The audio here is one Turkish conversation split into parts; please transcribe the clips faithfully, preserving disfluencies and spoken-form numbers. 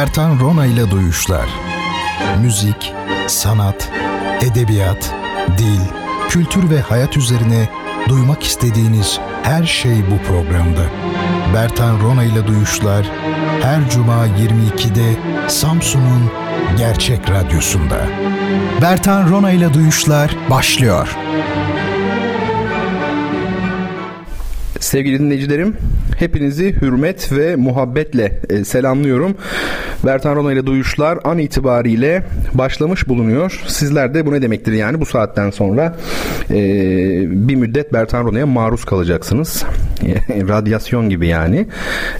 Bertan Rona ile Duyuşlar. Müzik, sanat, edebiyat, dil, kültür ve hayat üzerine duymak istediğiniz her şey bu programda. Bertan Rona ile Duyuşlar her Cuma yirmi ikide Samsun'un Gerçek Radyosu'nda. Bertan Rona ile Duyuşlar başlıyor. Sevgili dinleyicilerim, hepinizi hürmet ve muhabbetle selamlıyorum. Bertan Rona ile Duyuşlar an itibariyle başlamış bulunuyor. Sizler de bu ne demektir yani bu saatten sonra e, bir müddet Bertan Rona'ya maruz kalacaksınız. Radyasyon gibi yani.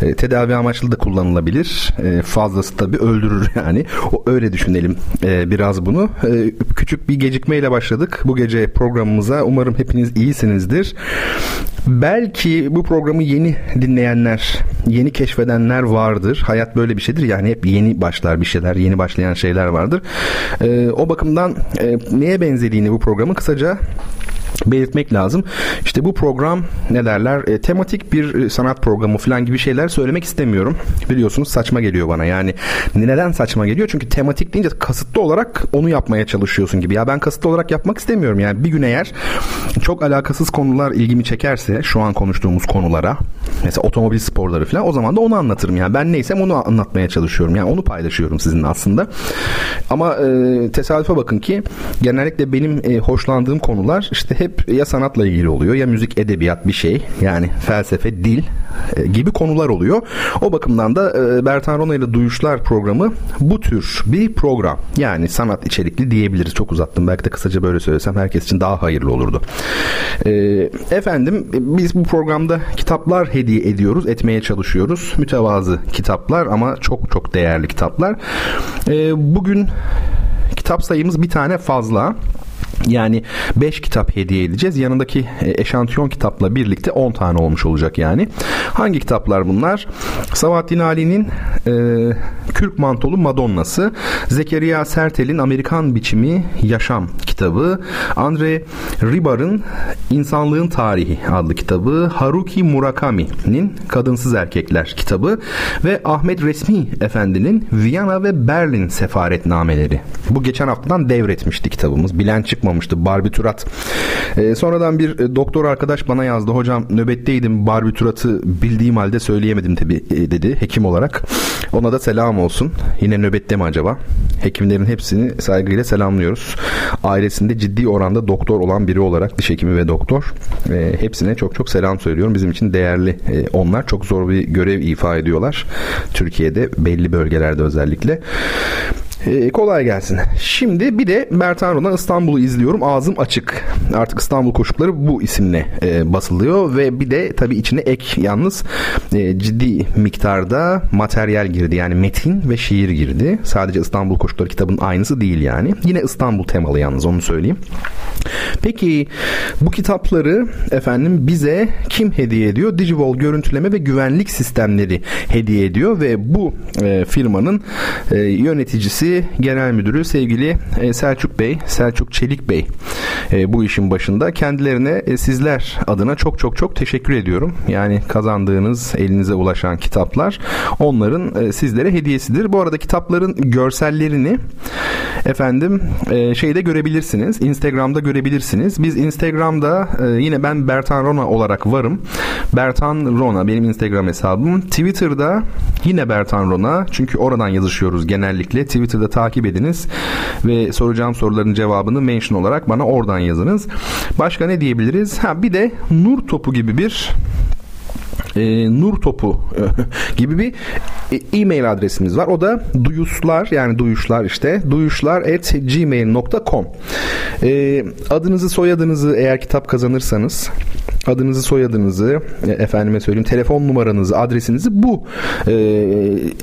E, tedavi amaçlı da kullanılabilir. E, fazlası tabii öldürür yani. O, öyle düşünelim e, biraz bunu. E, küçük bir gecikmeyle başladık bu gece programımıza. Umarım hepiniz iyisinizdir. Belki bu programı yeni dinleyenler, yeni keşfedenler vardır. Hayat böyle bir şeydir. Yani hep yeni başlar bir şeyler, yeni başlayan şeyler vardır. Ee, o bakımdan e, neye benzediğini bu programı kısaca belirtmek lazım. İşte bu program ne derler? E, tematik bir sanat programı falan gibi şeyler söylemek istemiyorum. Biliyorsunuz saçma geliyor bana. Yani neden saçma geliyor? Çünkü tematik deyince kasıtlı olarak onu yapmaya çalışıyorsun gibi. Ya ben kasıtlı olarak yapmak istemiyorum. Yani bir gün eğer çok alakasız konular ilgimi çekerse şu an konuştuğumuz konulara, mesela otomobil sporları falan, o zaman da onu anlatırım. Yani ben neysem onu anlatmaya çalışıyorum. Yani onu paylaşıyorum sizinle aslında. Ama e, tesadüfe bakın ki genellikle benim e, hoşlandığım konular işte hep ya sanatla ilgili oluyor ya müzik, edebiyat, bir şey yani felsefe, dil gibi konular oluyor. O bakımdan da Bertan Rona ile Duyuşlar programı bu tür bir program. Yani sanat içerikli diyebiliriz. Çok uzattım. Belki de kısaca böyle söylesem herkes için daha hayırlı olurdu. Efendim, biz bu programda kitaplar hediye ediyoruz, etmeye çalışıyoruz. Mütevazı kitaplar ama çok çok değerli kitaplar. Bugün kitap sayımız bir tane fazla. Yani beş kitap hediye edeceğiz. Yanındaki eşantiyon kitapla birlikte on tane olmuş olacak yani. Hangi kitaplar bunlar? Sabahattin Ali'nin e, Kürk Mantolu Madonnası, Zekeriya Sertel'in Amerikan Biçimi Yaşam kitabı, Andre Ribar'ın İnsanlığın Tarihi adlı kitabı, Haruki Murakami'nin Kadınsız Erkekler kitabı ve Ahmet Resmi Efendi'nin Viyana ve Berlin Sefaretnameleri. Bu geçen haftadan devretmişti kitabımız. Bilen çıkmamıştı. Barbiturat. Ee, sonradan bir doktor arkadaş bana yazdı. Hocam nöbetteydim, barbituratı bildiğim halde söyleyemedim tabii dedi hekim olarak. Ona da selam olsun. Yine nöbette mi acaba? Hekimlerin hepsini saygıyla selamlıyoruz. Ailesinde ciddi oranda doktor olan biri olarak, diş hekimi ve doktor, e, hepsine çok çok selam söylüyorum. Bizim için değerli e, onlar. Çok zor bir görev ifa ediyorlar. Türkiye'de belli bölgelerde özellikle. Ee, kolay gelsin. Şimdi bir de Bertan Rona İstanbul'u izliyorum. Ağzım açık. Artık İstanbul Koşukları bu isimle e, basılıyor ve bir de tabii içine ek yalnız e, ciddi miktarda materyal girdi. Yani metin ve şiir girdi. Sadece İstanbul Koşukları kitabının aynısı değil yani. Yine İstanbul temalı yalnız, onu söyleyeyim. Peki bu kitapları efendim bize kim hediye ediyor? Digivol Görüntüleme ve Güvenlik Sistemleri hediye ediyor ve bu e, firmanın e, yöneticisi, Genel Müdürü sevgili Selçuk Bey, Selçuk Çelik Bey bu işin başında. Kendilerine sizler adına çok çok çok teşekkür ediyorum. Yani kazandığınız, elinize ulaşan kitaplar onların sizlere hediyesidir. Bu arada kitapların görsellerini efendim şeyde görebilirsiniz. Instagram'da görebilirsiniz. Biz Instagram'da yine ben Bertan Rona olarak varım. Bertan Rona benim Instagram hesabım. Twitter'da yine Bertan Rona. Çünkü oradan yazışıyoruz genellikle. Twitter Twitter'da takip ediniz ve soracağım soruların cevabını mention olarak bana oradan yazınız. Başka ne diyebiliriz? Ha, bir de nur topu gibi bir E, nur topu gibi bir e-mail adresimiz var. O da duyuşlar, yani duyuşlar işte duyuşlar at gmail nokta com. e, adınızı, soyadınızı, eğer kitap kazanırsanız adınızı, soyadınızı, e, efendime söyleyeyim telefon numaranızı, adresinizi bu e,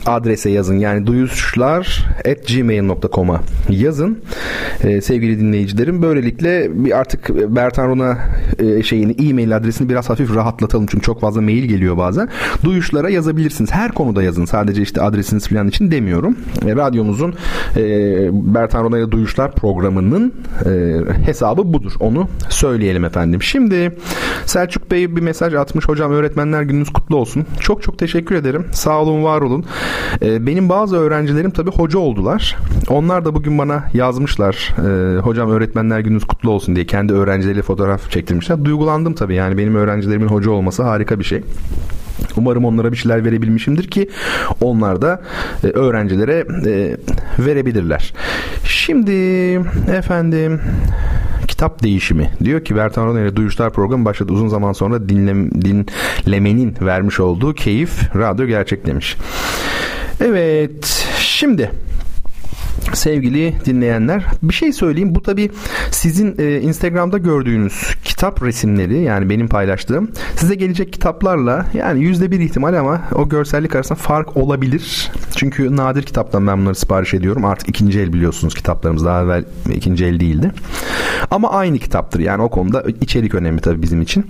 adrese yazın. Yani duyuşlar at gmail nokta com'a yazın. E, sevgili dinleyicilerim, böylelikle bir artık Bertan Rona e, şeyini, e-mail adresini biraz hafif rahatlatalım çünkü çok fazla mail geliyor bazen. Duyuşlara yazabilirsiniz. Her konuda yazın. sadece işte adresiniz falan için demiyorum. E, radyomuzun e, Bertan Rona'yla Duyuşlar programının e, hesabı budur. Onu söyleyelim efendim. Şimdi Selçuk Bey bir mesaj atmış. Hocam öğretmenler gününüz kutlu olsun. Çok çok teşekkür ederim. Sağ olun, var olun. E, benim bazı öğrencilerim tabii hoca oldular. Onlar da bugün bana yazmışlar. E, hocam öğretmenler gününüz kutlu olsun diye kendi öğrencileriyle fotoğraf çektirmişler. Duygulandım tabii. Yani benim öğrencilerimin hoca olması harika bir şey. Umarım onlara bir şeyler verebilmişimdir ki onlar da e, öğrencilere e, verebilirler. Şimdi efendim kitap değişimi. Diyor ki Bertan Rona ile Duyuşlar programı başladı. Uzun zaman sonra dinlem, dinlemenin vermiş olduğu keyif radyo gerçeklemiş. Evet, şimdi sevgili dinleyenler, bir şey söyleyeyim. Bu tabii sizin e, Instagram'da gördüğünüz kitap resimleri, yani benim paylaştığım, size gelecek kitaplarla yani yüzde bir ihtimal ama o görsellik arasında fark olabilir. Çünkü nadir kitaptan ben bunları sipariş ediyorum. Artık ikinci el, biliyorsunuz, kitaplarımız daha evvel ikinci el değildi. Ama aynı kitaptır. Yani o konuda içerik önemli tabii bizim için.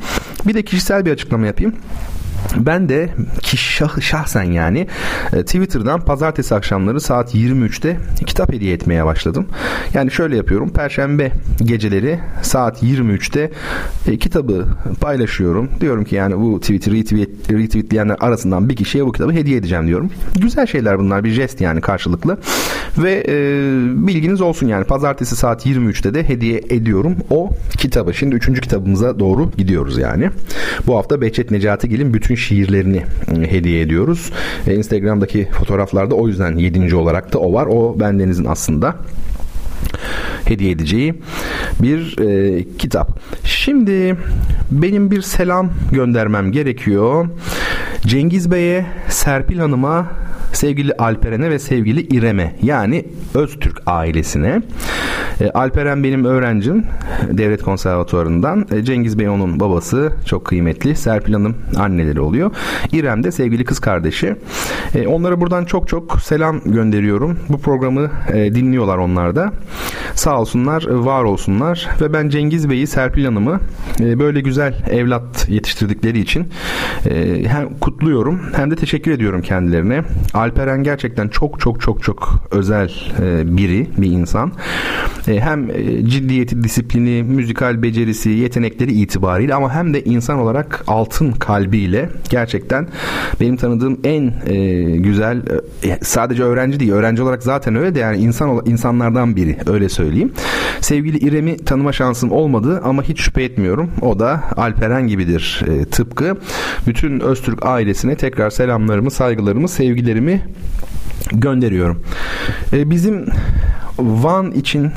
Bir de kişisel bir açıklama yapayım. Ben de şah, şahsen yani Twitter'dan pazartesi akşamları saat yirmi üçte kitap hediye etmeye başladım. Yani şöyle yapıyorum. Perşembe geceleri saat yirmi üçte e, kitabı paylaşıyorum. Diyorum ki yani bu Twitter'ı retweet, retweetleyenler arasından bir kişiye bu kitabı hediye edeceğim diyorum. Güzel şeyler bunlar. Bir jest yani karşılıklı. Ve e, bilginiz olsun yani. Pazartesi saat yirmi üçte de hediye ediyorum o kitabı. Şimdi üçüncü kitabımıza doğru gidiyoruz yani. Bu hafta Behçet Necatigil'in bütün şiirlerini hediye ediyoruz. Instagram'daki fotoğraflarda o yüzden yedinci olarak da o var. O bendenizin aslında hediye edeceği bir e, kitap. Şimdi benim bir selam göndermem gerekiyor. Cengiz Bey'e, Serpil Hanım'a, sevgili Alperen'e ve sevgili İrem'e, yani Öztürk ailesine. E, Alperen benim öğrencim Devlet Konservatuvarı'ndan. E, Cengiz Bey onun babası, çok kıymetli. Serpil Hanım anneleri oluyor. İrem de sevgili kız kardeşi. E, onlara buradan çok çok selam gönderiyorum. Bu programı e, dinliyorlar onlar da. Sağ olsunlar, var olsunlar. Ve ben Cengiz Bey'i, Serpil Hanım'ı e, böyle güzel evlat yetiştirdikleri için e, hem kutluyorum hem de teşekkür ediyorum kendilerine. Alperen gerçekten çok çok çok çok özel biri, bir insan. Hem ciddiyeti, disiplini, müzikal becerisi, yetenekleri itibariyle ama hem de insan olarak altın kalbiyle gerçekten benim tanıdığım en güzel, sadece öğrenci değil, öğrenci olarak zaten öyle de yani insan insanlardan biri, öyle söyleyeyim. Sevgili İrem'i tanıma şansım olmadı ama hiç şüphe etmiyorum. O da Alperen gibidir tıpkı. Bütün Öztürk ailesine tekrar selamlarımı, saygılarımı, sevgilerimi gönderiyorum. Ee, bizim Van için,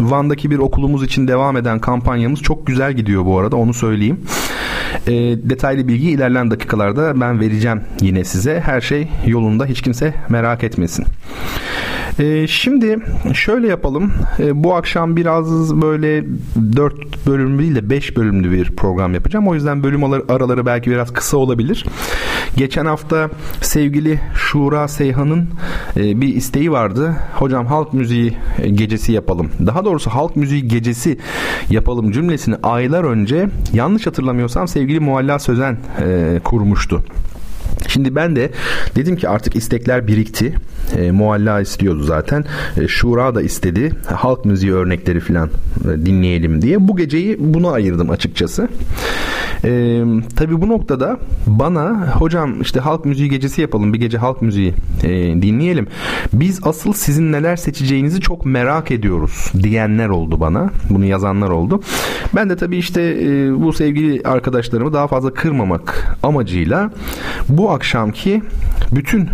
Van'daki bir okulumuz için devam eden kampanyamız çok güzel gidiyor bu arada, onu söyleyeyim. E, detaylı bilgi ilerleyen dakikalarda ben vereceğim yine size. Her şey yolunda, hiç kimse merak etmesin. E, şimdi şöyle yapalım. E, bu akşam biraz böyle dört bölümlü değil de beş bölümlü bir program yapacağım. O yüzden bölüm araları belki biraz kısa olabilir. Geçen hafta sevgili Şura Seyhan'ın e, bir isteği vardı. Hocam halk müziği gecesi yapalım. Daha doğrusu halk müziği gecesi yapalım cümlesini aylar önce, yanlış hatırlamıyorsam, sevgili Mualla Sözen e, kurmuştu. Şimdi ben de dedim ki artık istekler birikti. E, Mualla istiyordu zaten. E, Şura da istedi. Halk müziği örnekleri falan e, dinleyelim diye. Bu geceyi buna ayırdım açıkçası. E, tabii bu noktada bana hocam işte halk müziği gecesi yapalım. Bir gece halk müziği e, dinleyelim. Biz asıl sizin neler seçeceğinizi çok merak ediyoruz diyenler oldu bana. Bunu yazanlar oldu. Ben de tabii işte e, bu sevgili arkadaşlarımı daha fazla kırmamak amacıyla bu akşamki bütün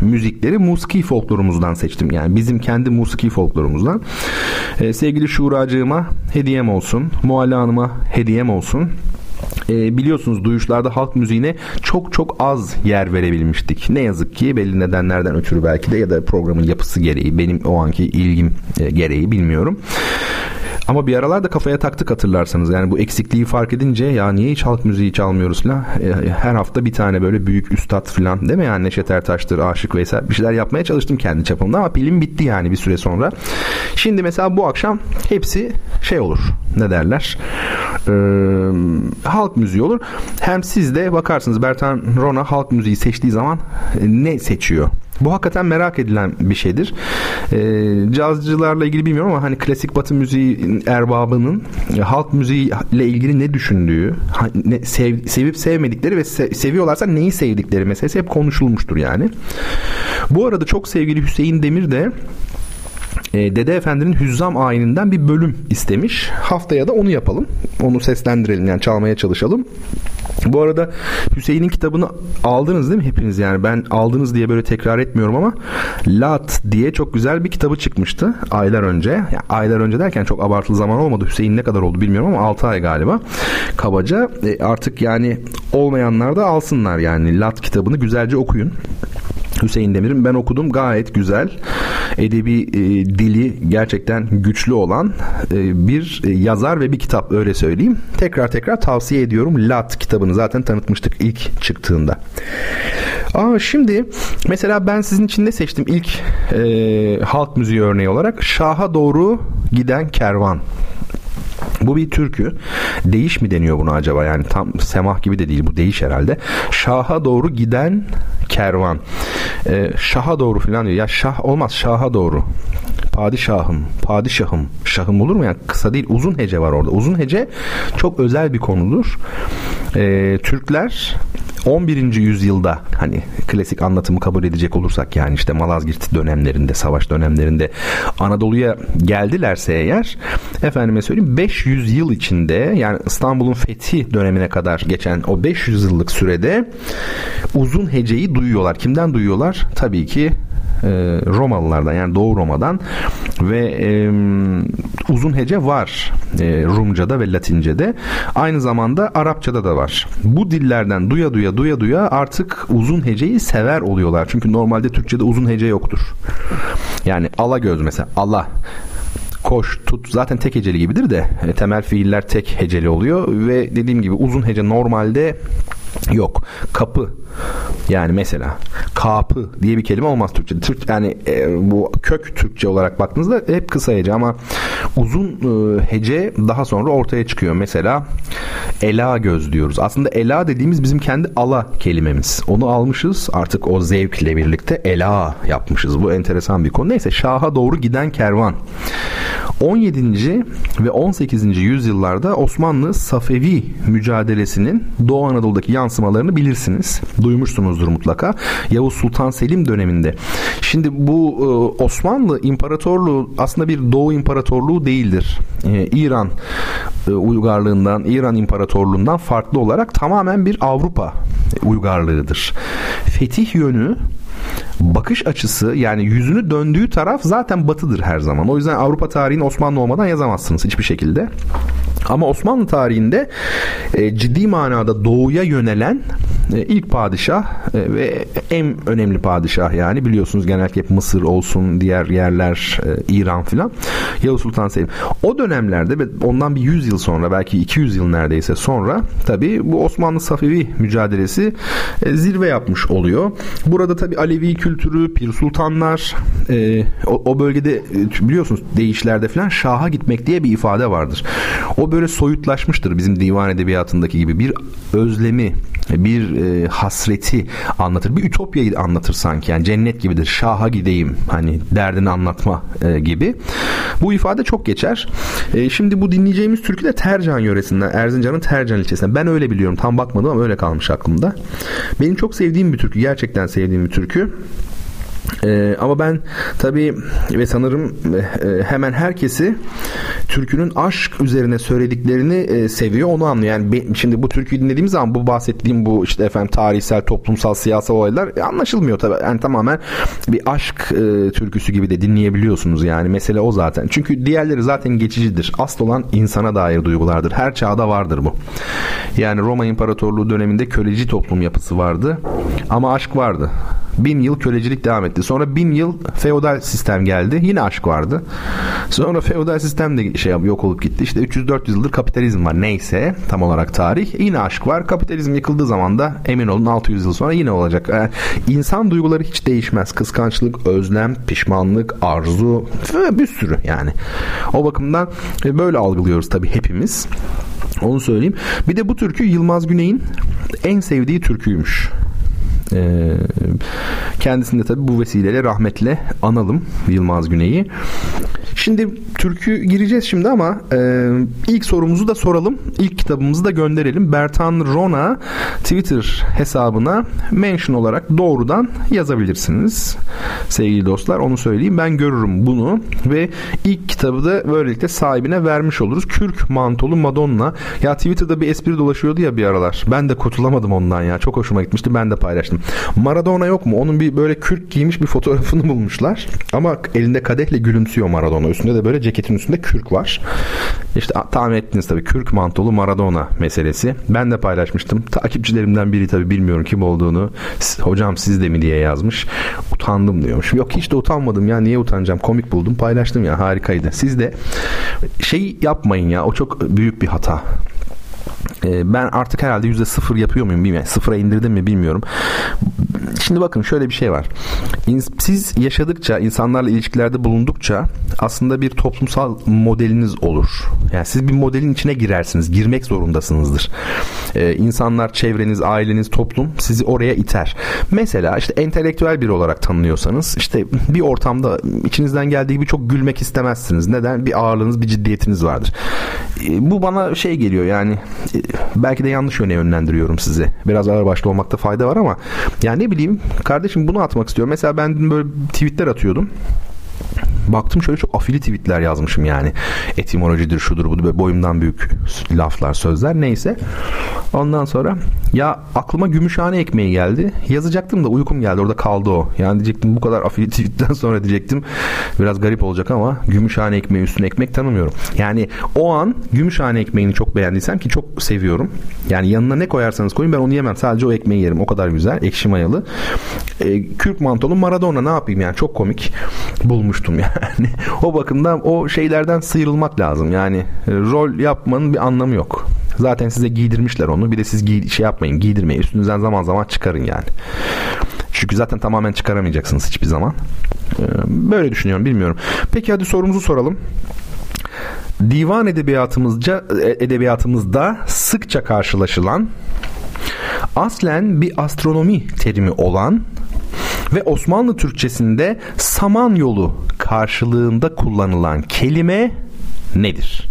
müzikleri musiki folklorumuzdan seçtim. Yani bizim kendi musiki folklorumuzdan. Ee, sevgili Şuracığıma hediyem olsun. Mualla Hanım'a hediyem olsun. E, biliyorsunuz Duyuşlarda halk müziğine çok çok az yer verebilmiştik. Ne yazık ki belli nedenlerden ötürü, belki de ya da programın yapısı gereği, benim o anki ilgim e, gereği, bilmiyorum. Ama bir aralar da kafaya taktık, hatırlarsanız. Yani bu eksikliği fark edince ya niye hiç halk müziği çalmıyoruz falan. E, her hafta bir tane böyle büyük üstad falan, değil mi yani, Neşet Ertaş'tır, Aşık Veysel, bir şeyler yapmaya çalıştım kendi çapımda ama pilim bitti yani bir süre sonra. Şimdi mesela bu akşam hepsi şey olur, ne derler, eee halk müziği olur. Hem siz de bakarsınız Bertrand Rona halk müziği seçtiği zaman ne seçiyor? Bu hakikaten merak edilen bir şeydir. E, cazcılarla ilgili bilmiyorum ama hani klasik batı müziği erbabının e, halk müziğiyle ilgili ne düşündüğü, ha, ne, sev, sevip sevmedikleri ve se, seviyorlarsa neyi sevdikleri meselesi hep konuşulmuştur yani. Bu arada çok sevgili Hüseyin Demir de e, Dede Efendi'nin Hüzzam ayininden bir bölüm istemiş. Haftaya da onu yapalım. Onu seslendirelim yani çalmaya çalışalım. Bu arada Hüseyin'in kitabını aldınız değil mi hepiniz? Yani ben aldınız diye böyle tekrar etmiyorum ama Lat diye çok güzel bir kitabı çıkmıştı aylar önce. Yani aylar önce derken çok abartılı zaman olmadı. Hüseyin ne kadar oldu bilmiyorum ama altı ay galiba kabaca. E artık yani olmayanlar da alsınlar yani Lat kitabını güzelce okuyun. Hüseyin Demir'in ben okudum, gayet güzel, edebi e, dili gerçekten güçlü olan e, bir e, yazar ve bir kitap, öyle söyleyeyim. Tekrar tekrar tavsiye ediyorum Lat kitabını, zaten tanıtmıştık ilk çıktığında. Aa, şimdi mesela ben sizin için ne seçtim ilk e, halk müziği örneği olarak? Şaha Doğru Giden Kervan. Bu bir türkü. Değiş mi deniyor buna acaba? Yani tam semah gibi de değil. Bu değiş herhalde. Şaha doğru giden kervan. Ee, şaha doğru falan diyor. Ya şah olmaz. Şaha doğru. Padişahım. Padişahım. Şahım olur mu? Yani kısa değil. Uzun hece var orada. Uzun hece çok özel bir konudur. Ee, Türkler on birinci yüzyılda, hani klasik anlatımı kabul edecek olursak yani işte Malazgirt dönemlerinde, savaş dönemlerinde Anadolu'ya geldilerse eğer, efendime söyleyeyim beş yüz yıl içinde, yani İstanbul'un fethi dönemine kadar geçen o beş yüz yıllık sürede uzun heceyi duyuyorlar. Kimden duyuyorlar? Tabii ki Romalılardan, yani Doğu Roma'dan ve e, uzun hece var e, Rumca'da ve Latince'de, aynı zamanda Arapça'da da var. Bu dillerden duya duya duya duya artık uzun heceyi sever oluyorlar. Çünkü normalde Türkçe'de uzun hece yoktur. Yani ala göz mesela, ala, koş, tut zaten tek heceli gibidir de e, temel fiiller tek heceli oluyor ve dediğim gibi uzun hece normalde yok. Kapı, yani mesela kapı diye bir kelime olmaz Türkçe'de. Türk, yani e, bu kök Türkçe olarak baktığınızda hep kısa hece ama uzun e, hece daha sonra ortaya çıkıyor. Mesela ela göz diyoruz. Aslında ela dediğimiz bizim kendi ala kelimemiz. Onu almışız artık, o zevkle birlikte ela yapmışız. Bu enteresan bir konu. Neyse, Şaha Doğru Giden Kervan. on yedinci ve on sekizinci yüzyıllarda Osmanlı Safevi mücadelesinin Doğu Anadolu'daki yansımalarını bilirsiniz. Duymuşsunuzdur mutlaka. Yavuz Sultan Selim döneminde. Şimdi bu Osmanlı İmparatorluğu aslında bir Doğu İmparatorluğu değildir. İran uygarlığından, İran İmparatorluğundan farklı olarak tamamen bir Avrupa uygarlığıdır. Fetih yönü, bakış açısı, yani yüzünü döndüğü taraf zaten batıdır her zaman. O yüzden Avrupa tarihini Osmanlı olmadan yazamazsınız hiçbir şekilde. Ama Osmanlı tarihinde e, ciddi manada doğuya yönelen e, ilk padişah e, ve en önemli padişah, yani biliyorsunuz genellikle hep Mısır olsun, diğer yerler e, İran filan, Yavuz Sultan Selim. O dönemlerde ve ondan bir yüz yıl sonra, belki iki yüz yıl neredeyse sonra, tabii bu Osmanlı Safevi mücadelesi e, zirve yapmış oluyor. Burada tabii Alevi kültürü, Pir Sultanlar, e, o, o bölgede biliyorsunuz değişlerde filan şaha gitmek diye bir ifade vardır. O böyle soyutlaşmıştır bizim divan edebiyatındaki gibi. Bir özlemi, bir e, hasreti anlatır. Bir ütopyayı anlatır sanki. Yani cennet gibidir. Şaha gideyim. Hani derdini anlatma e, gibi. Bu ifade çok geçer. E, şimdi bu dinleyeceğimiz türkü de Tercan yöresinden. Erzincan'ın Tercan ilçesinden. Ben öyle biliyorum. Tam bakmadım ama öyle kalmış aklımda. Benim çok sevdiğim bir türkü. Gerçekten sevdiğim bir türkü. Ee, ama ben tabii ve sanırım e, hemen herkesi türkünün aşk üzerine söylediklerini e, seviyor, onu anlıyor. Yani ben, şimdi bu türküyü dinlediğimiz zaman bu bahsettiğim bu işte efendim tarihsel, toplumsal, siyasal olaylar e, anlaşılmıyor tabii. Yani tamamen bir aşk e, türküsü gibi de dinleyebiliyorsunuz yani. Mesele o zaten. Çünkü diğerleri zaten geçicidir. Asıl olan insana dair duygulardır. Her çağda vardır bu. Yani Roma İmparatorluğu döneminde köleci toplum yapısı vardı. Ama aşk vardı. Bin yıl kölecilik devam etti. Sonra bin yıl feodal sistem geldi. Yine aşk vardı. Sonra feodal sistem de şey yok olup gitti. İşte üç yüz dört yüz yıldır kapitalizm var. Neyse tam olarak tarih. Yine aşk var. Kapitalizm yıkıldığı zaman da emin olun altı yüz yıl sonra yine olacak. Yani insan duyguları hiç değişmez. Kıskançlık, özlem, pişmanlık, arzu ve bir sürü yani. O bakımdan böyle algılıyoruz tabii hepimiz. Onu söyleyeyim. Bir de bu türkü Yılmaz Güney'in en sevdiği türküymüş. Ee, kendisini de tabii bu vesileyle rahmetle analım Yılmaz Güney'i. Şimdi türkü gireceğiz şimdi ama e, ilk sorumuzu da soralım. İlk kitabımızı da gönderelim. Bertan Rona Twitter hesabına mention olarak doğrudan yazabilirsiniz. Sevgili dostlar, onu söyleyeyim. Ben görürüm bunu ve ilk kitabı da böylelikle sahibine vermiş oluruz. Kürk mantolu Madonna. Ya Twitter'da bir espri dolaşıyordu ya bir aralar. Ben de kurtulamadım ondan ya. Çok hoşuma gitmişti. Ben de paylaştım. Maradona yok mu? Onun bir böyle kürk giymiş bir fotoğrafını bulmuşlar. Ama elinde kadehle gülümsüyor Maradona. Üstünde de böyle ceketin üstünde kürk var. İşte tahmin ettiniz tabii, kürk mantolu Maradona meselesi. Ben de paylaşmıştım. Takipçilerimden biri tabii bilmiyorum kim olduğunu. Hocam siz de mi diye yazmış. Utandım diyormuş. Yok hiç de utanmadım ya, niye utanacağım? Komik buldum, paylaştım ya, harikaydı. Siz de şey yapmayın ya, o çok büyük bir hata. Ben artık herhalde yüzde sıfır yapıyor muyum bilmiyorum. Sıfıra indirdim mi bilmiyorum. Şimdi bakın şöyle bir şey var. Siz yaşadıkça, insanlarla ilişkilerde bulundukça aslında bir toplumsal modeliniz olur. Yani siz bir modelin içine girersiniz. Girmek zorundasınızdır. Ee, insanlar, çevreniz, aileniz, toplum sizi oraya iter. Mesela işte entelektüel biri olarak tanınıyorsanız işte bir ortamda içinizden geldiği gibi çok gülmek istemezsiniz. Neden? Bir ağırlığınız, bir ciddiyetiniz vardır. Ee, bu bana şey geliyor yani, belki de yanlış yöne yönlendiriyorum sizi. Biraz ağır başlı olmakta fayda var ama yani ne bileyim kardeşim, bunu atmak istiyorum. Mesela ben böyle tweetler atıyordum. Baktım şöyle çok afili tweetler yazmışım yani. Etimolojidir, şudur, budur, boyumdan büyük laflar, sözler, neyse. Ondan sonra ya aklıma Gümüşhane ekmeği geldi. Yazacaktım da uykum geldi, orada kaldı o. Yani diyecektim bu kadar afili tweetten sonra diyecektim biraz garip olacak ama Gümüşhane ekmeği üstüne ekmek tanımıyorum. Yani o an Gümüşhane ekmeğini çok beğendiysem, ki çok seviyorum. Yani yanına ne koyarsanız koyun ben onu yemem. Sadece o ekmeği yerim. O kadar güzel. Ekşi mayalı. E, Kürk mantolu Maradona ne yapayım yani, çok komik bulmuştum yani. Yani o bakımdan o şeylerden sıyrılmak lazım. Yani rol yapmanın bir anlamı yok. Zaten size giydirmişler onu. Bir de siz giy- şey yapmayın, giydirmeyin. Üstünüzden zaman zaman çıkarın yani. Çünkü zaten tamamen çıkaramayacaksınız hiçbir zaman. Böyle düşünüyorum, bilmiyorum. Peki hadi sorumuzu soralım. Divan edebiyatımızca, edebiyatımızda sıkça karşılaşılan, aslen bir astronomi terimi olan ve Osmanlı Türkçesinde Samanyolu karşılığında kullanılan kelime nedir?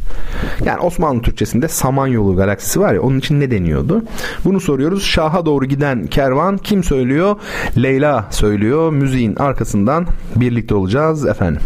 Yani Osmanlı Türkçesinde Samanyolu galaksisi var ya, onun için ne deniyordu? Bunu soruyoruz. Şaha doğru giden kervan kim söylüyor? Leyla söylüyor. Müziğin arkasından birlikte olacağız efendim.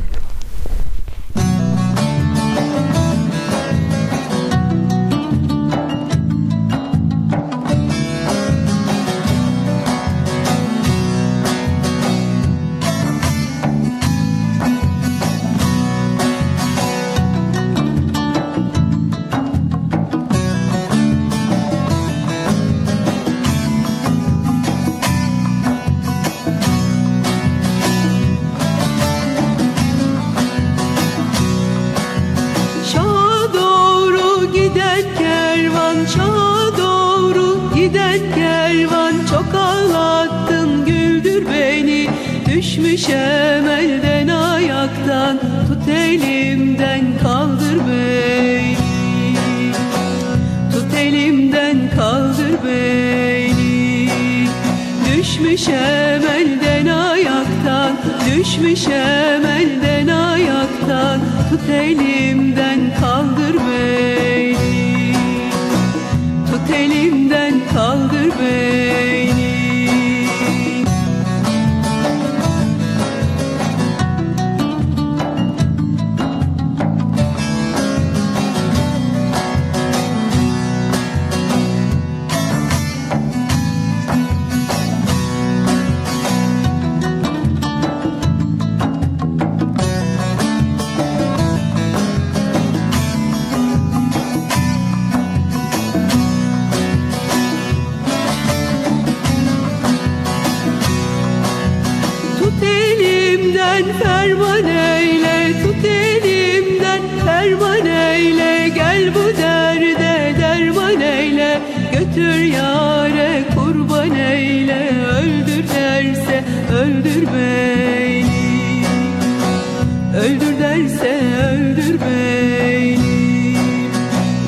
Öldür derse öldür beni,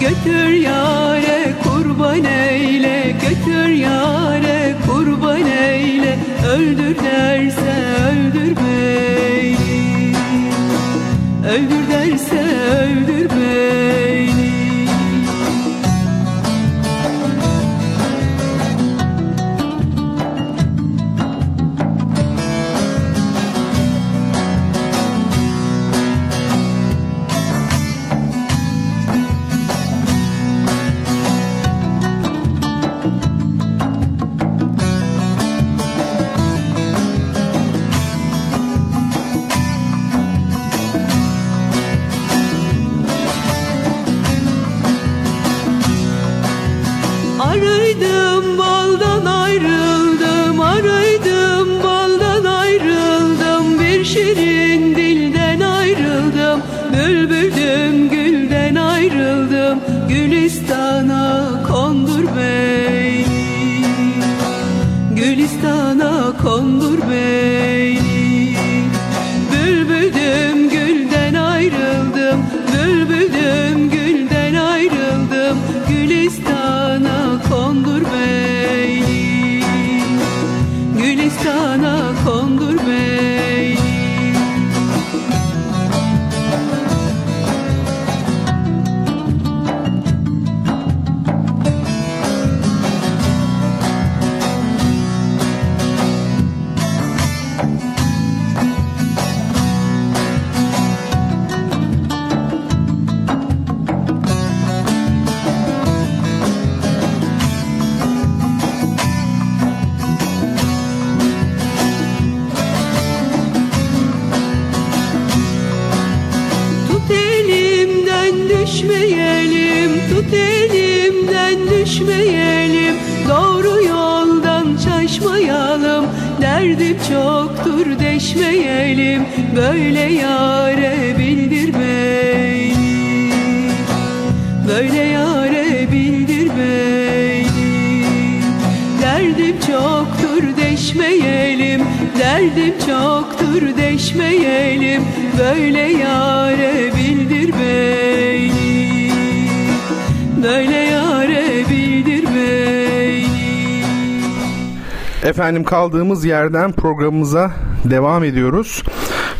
götür ya. Araydım baldan ayrıldım, araydım baldan ayrıldım, bir şirin dilden ayrıldım, bülbüldüm gülden ayrıldım, Gülistan'a kondur bey, Gülistan'a kondur bey. Bülbüldüm gülden ayrıldım, bülbüldüm gülden ayrıldım, Gülistan'a kondur bey, Gülistan'a kondur bey. Düşmeyelim, tut elimden düşmeyelim, doğru yoldan şaşmayalım, derdim çoktur deşmeyelim, böyle yâre bildir bey, böyle yâre bildir bey. Derdim çoktur deşmeyelim, derdim çoktur deşmeyelim, böyle yâre bildir bey, böyle yâre bildir bey. Efendim, kaldığımız yerden programımıza devam ediyoruz.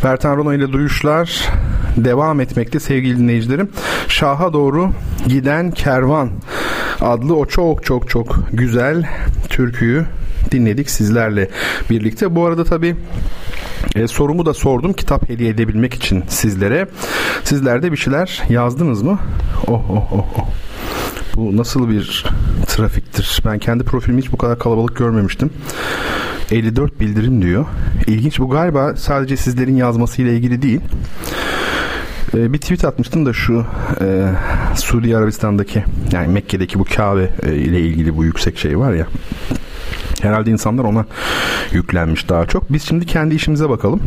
Bertan Rona ile Duyuşlar devam etmekte sevgili dinleyicilerim. Şah'a doğru giden kervan adlı o çok çok çok güzel türküyü dinledik sizlerle birlikte. Bu arada tabii e, sorumu da sordum kitap hediye edebilmek için sizlere. Sizler de bir şeyler yazdınız mı? Oh oh oh oh. Bu nasıl bir trafiktir? Ben kendi profilimi hiç bu kadar kalabalık görmemiştim. elli dört bildirim diyor. İlginç, bu galiba sadece sizlerin yazmasıyla ilgili değil. Ee, bir tweet atmıştım da şu e, Suudi Arabistan'daki, yani Mekke'deki bu Kabe e, ile ilgili bu yüksek şey var ya. Herhalde insanlar ona yüklenmiş daha çok. Biz şimdi kendi işimize bakalım.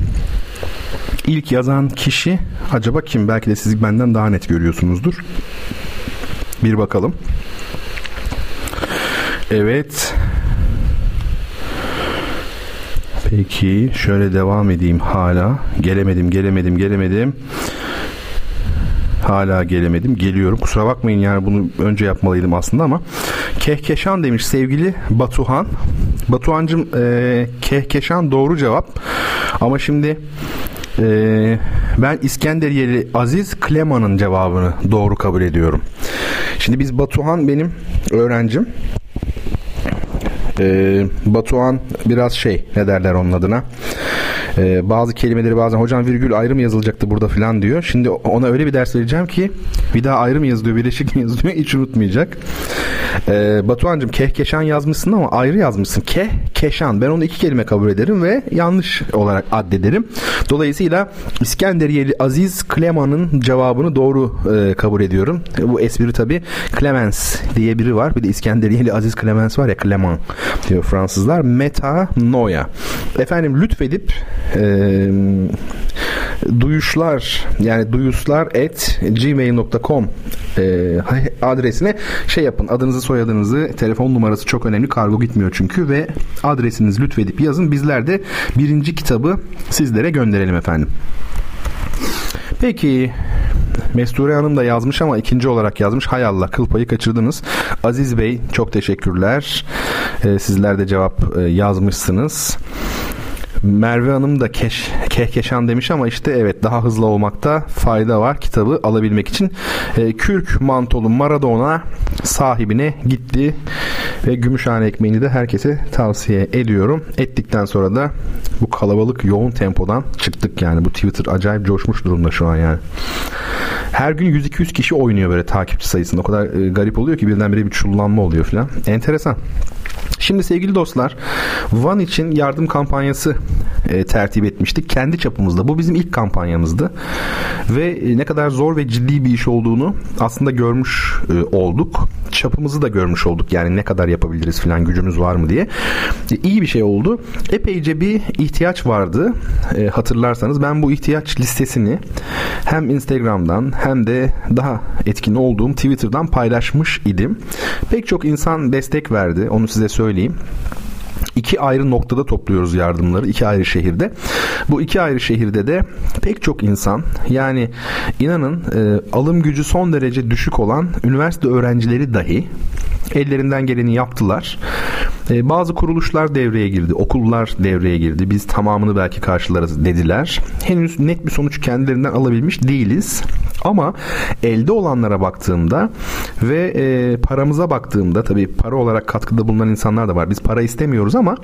İlk yazan kişi acaba kim? Belki de siz benden daha net görüyorsunuzdur. Bir bakalım. Evet. Peki şöyle devam edeyim hala. Gelemedim, gelemedim, gelemedim. Hala gelemedim. Geliyorum. Kusura bakmayın, yani bunu önce yapmalıydım aslında ama. Kehkeşan demiş sevgili Batuhan. Batuhan'cığım, ee, Kehkeşan doğru cevap. Ama şimdi... Ee, ben İskenderiyeli Aziz Kleman'ın cevabını doğru kabul ediyorum. Şimdi biz Batuhan benim öğrencim. Ee, Batuhan biraz şey, ne derler onun adına? Ee, bazı kelimeleri bazen hocam virgül ayrım yazılacaktı burada filan diyor. Şimdi ona öyle bir ders vereceğim ki bir daha ayrım yazılıyor, birleşik mi yazılıyor, hiç unutmayacak. Ee, Batuhan'cığım, Kehkeşan yazmışsın ama ayrı yazmışsın. Kehkeşan. Ben onu iki kelime kabul ederim ve yanlış olarak addederim. Dolayısıyla İskenderiyeli Aziz Kleman'ın cevabını doğru e, kabul ediyorum. E, bu espri tabii. Clemens diye biri var. Bir de İskenderiyeli Aziz Clemens var ya, Clement diyor Fransızlar. Metanoia. Efendim, lütfedip Ee, duyuşlar yani duyuşlar at gmail dot com e, adresine şey yapın, adınızı, soyadınızı, telefon numarası çok önemli, kargo gitmiyor çünkü, ve adresinizi lütfedip yazın, bizler de birinci kitabı sizlere gönderelim efendim. Peki Mesture Hanım da yazmış ama ikinci olarak yazmış. Hay Allah, kıl payı kaçırdınız. Aziz Bey çok teşekkürler, ee, sizler de cevap e, yazmışsınız. Merve Hanım da keş, Kehkeşan demiş ama işte evet, daha hızlı olmakta fayda var kitabı alabilmek için. E, Kürk mantolu Maradona sahibine gitti ve Gümüşhane ekmeğini de herkese tavsiye ediyorum. Ettikten sonra da bu kalabalık yoğun tempodan çıktık yani. Bu Twitter acayip coşmuş durumda şu an yani. Her gün yüz iki yüz kişi oynuyor böyle takipçi sayısında. O kadar e, garip oluyor ki birdenbire bir çullanma oluyor filan. Enteresan. Şimdi sevgili dostlar, Van için yardım kampanyası e, tertip etmiştik kendi çapımızda. Bu bizim ilk kampanyamızdı ve e, ne kadar zor ve ciddi bir iş olduğunu aslında görmüş e, olduk. Çapımızı da görmüş olduk, yani ne kadar yapabiliriz filan, gücümüz var mı diye. E, iyi bir şey oldu. Epeyce bir ihtiyaç vardı e, hatırlarsanız. Ben bu ihtiyaç listesini hem Instagram'dan hem de daha etkin olduğum Twitter'dan paylaşmış idim. Pek çok insan destek verdi, onu size söyleyeyim. söyleyeyim. İki ayrı noktada topluyoruz yardımları. İki ayrı şehirde. Bu iki ayrı şehirde de pek çok insan, yani inanın e, alım gücü son derece düşük olan üniversite öğrencileri dahi ellerinden geleni yaptılar. E, bazı kuruluşlar devreye girdi. Okullar devreye girdi. Biz tamamını belki karşılarız dediler. Henüz net bir sonuç kendilerinden alabilmiş değiliz. Ama elde olanlara baktığımda ve e, paramıza baktığımda, tabii para olarak katkıda bulunan insanlar da var. Biz para istemiyoruz ama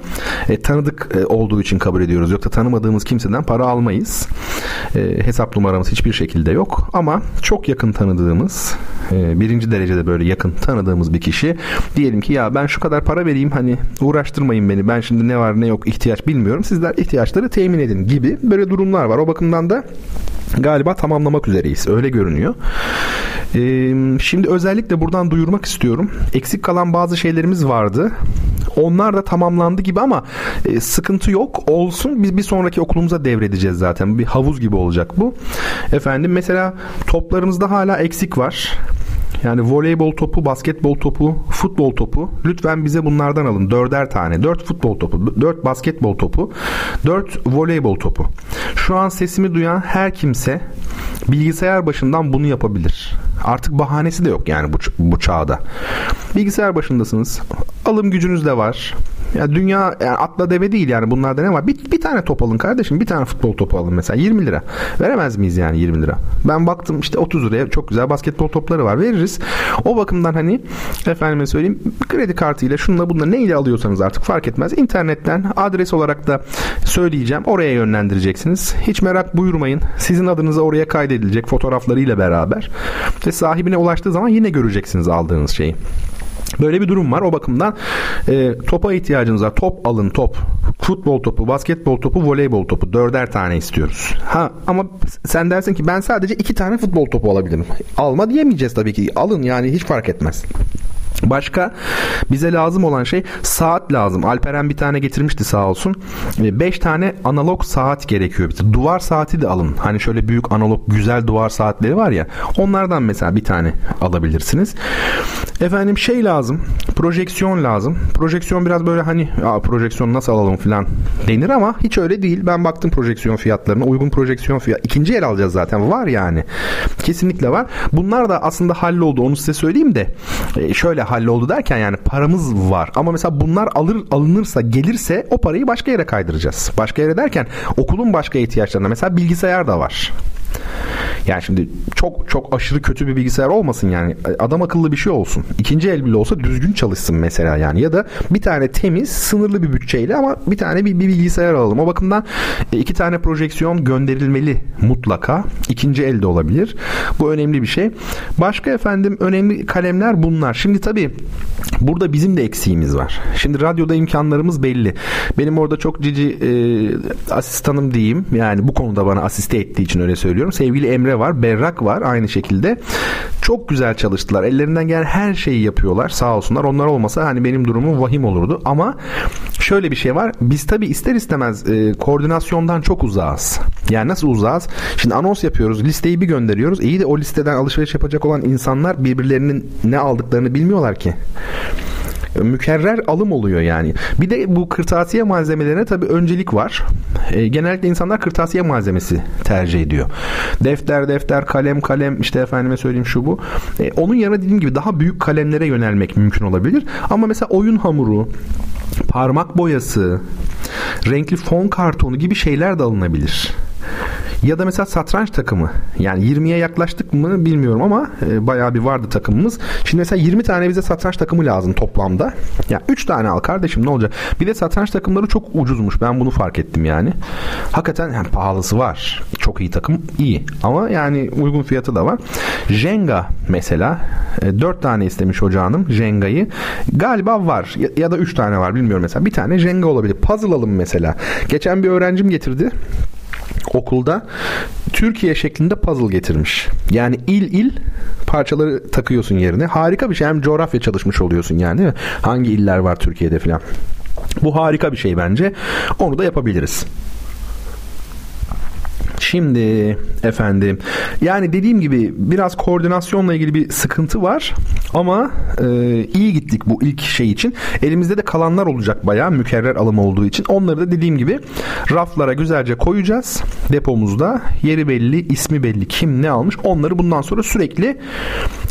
e, tanıdık e, olduğu için kabul ediyoruz. Yoksa tanımadığımız kimseden para almayız. E, hesap numaramız hiçbir şekilde yok. Ama çok yakın tanıdığımız, e, birinci derecede böyle yakın tanıdığımız bir kişi, diyelim ki ya ben şu kadar para vereyim, hani uğraştırmayın beni, ben şimdi ne var ne yok ihtiyaç bilmiyorum, sizler ihtiyaçları temin edin gibi böyle durumlar var. O bakımdan da galiba tamamlamak üzereyiz. Öyle görünüyor. Ee, şimdi özellikle buradan duyurmak istiyorum. Eksik kalan bazı şeylerimiz vardı. Onlar da tamamlandı gibi ama e, sıkıntı yok. Olsun. Biz bir sonraki okulumuza devredeceğiz zaten. Bir havuz gibi olacak bu. Efendim mesela toplarımızda hala eksik var. Yani voleybol topu, basketbol topu, futbol topu. Lütfen bize bunlardan alın. Dörder tane. Dört futbol topu, dört basketbol topu, dört voleybol topu. Şu an sesimi duyan her kimse bilgisayar başından bunu yapabilir. Artık bahanesi de yok yani bu, bu çağda. Bilgisayar başındasınız. Alım gücünüz de var. Ya dünya yani atla deve değil yani, bunlarda ne var? Bir, bir tane top alın kardeşim. Bir tane futbol topu alın mesela. yirmi lira. Veremez miyiz yani yirmi lira? Ben baktım işte otuz liraya çok güzel basketbol topları var. Veririz. O bakımdan hani efendime söyleyeyim, kredi kartıyla şununla bununla neyle alıyorsanız artık fark etmez. İnternetten adres olarak da söyleyeceğim. Oraya yönlendireceksiniz. Hiç merak buyurmayın. Sizin adınıza oraya kaydedilecek fotoğraflarıyla beraber. Ve sahibine ulaştığı zaman yine göreceksiniz aldığınız şeyi. Böyle bir durum var. O bakımdan e, topa ihtiyacınız var. Top alın, top. Futbol topu, basketbol topu, voleybol topu. Dörder tane istiyoruz. Ha, ama sen dersin ki ben sadece iki tane futbol topu alabilirim. Alma diyemeyeceğiz tabii ki. Alın yani, hiç fark etmez. Başka bize lazım olan şey saat lazım. Alperen bir tane getirmişti sağ olsun. beş tane analog saat gerekiyor bize. Duvar saati de alın. Hani şöyle büyük analog güzel duvar saatleri var ya. Onlardan mesela bir tane alabilirsiniz. Efendim şey lazım. Projeksiyon lazım. Projeksiyon biraz böyle hani projeksiyon nasıl alalım falan denir ama hiç öyle değil. Ben baktım projeksiyon fiyatlarına. Uygun projeksiyon fiyat. İkinci el alacağız zaten. Var yani. Kesinlikle var. Bunlar da aslında halloldu. Onu size söyleyeyim de. Şöyle halloldu derken yani paramız var. Ama mesela bunlar alır alınırsa, gelirse o parayı başka yere kaydıracağız. Başka yere derken okulun başka ihtiyaçlarına, mesela bilgisayar da var. Yani şimdi çok çok aşırı kötü bir bilgisayar olmasın yani. Adam akıllı bir şey olsun. İkinci el bile olsa düzgün çalışsın mesela yani. Ya da bir tane temiz, sınırlı bir bütçeyle ama bir tane bir, bir bilgisayar alalım. O bakımdan iki tane projeksiyon gönderilmeli mutlaka. İkinci el de olabilir. Bu önemli bir şey. Başka efendim önemli kalemler bunlar. Şimdi tabii burada bizim de eksiğimiz var. Şimdi radyoda imkanlarımız belli. Benim orada çok cici e, asistanım diyeyim. Yani bu konuda bana asiste ettiği için öyle söylüyorum. Sevgili Emre var, Berrak var aynı şekilde. Çok güzel çalıştılar. Ellerinden gelen her şeyi yapıyorlar. Sağ olsunlar. Onlar olmasa hani benim durumum vahim olurdu. Ama şöyle bir şey var. Biz tabii ister istemez e, koordinasyondan çok uzağız. Yani nasıl uzağız? Şimdi anons yapıyoruz. Listeyi bir gönderiyoruz. İyi de o listeden alışveriş yapacak olan insanlar birbirlerinin ne aldıklarını bilmiyorlar ki. Mükerrer alım oluyor yani. Bir de bu kırtasiye malzemelerine tabii öncelik var. E, genellikle insanlar kırtasiye malzemesi tercih ediyor. Defter defter, kalem kalem, işte efendime söyleyeyim şu bu. E, onun yanına dediğim gibi daha büyük kalemlere yönelmek mümkün olabilir. Ama mesela oyun hamuru, parmak boyası, renkli fon kartonu gibi şeyler de alınabilir. Ya da mesela satranç takımı. Yani yirmiye yaklaştık mı bilmiyorum ama e, bayağı bir vardı takımımız. Şimdi mesela yirmi tane bize satranç takımı lazım toplamda. Ya yani üç tane al kardeşim, ne olacak? Bir de satranç takımları çok ucuzmuş. Ben bunu fark ettim yani. Hakikaten yani pahalısı var. Çok iyi takım, iyi. Ama yani uygun fiyatı da var. Jenga mesela. E, dört tane istemiş hoca hanım Jenga'yı. Galiba var. Ya, ya da üç tane var bilmiyorum mesela. Bir tane Jenga olabilir. Puzzle alın mesela. Geçen bir öğrencim getirdi. Okulda Türkiye şeklinde puzzle getirmiş. Yani il il parçaları takıyorsun yerine. Harika bir şey. Hem coğrafya çalışmış oluyorsun yani, değil mi? Hangi iller var Türkiye'de filan. Bu harika bir şey bence. Onu da yapabiliriz. Şimdi efendim, yani dediğim gibi biraz koordinasyonla ilgili bir sıkıntı var ama e, iyi gittik bu ilk şey için. Elimizde de kalanlar olacak bayağı, mükerrer alım olduğu için. Onları da dediğim gibi raflara güzelce koyacağız depomuzda. Yeri belli, ismi belli, kim ne almış, onları bundan sonra sürekli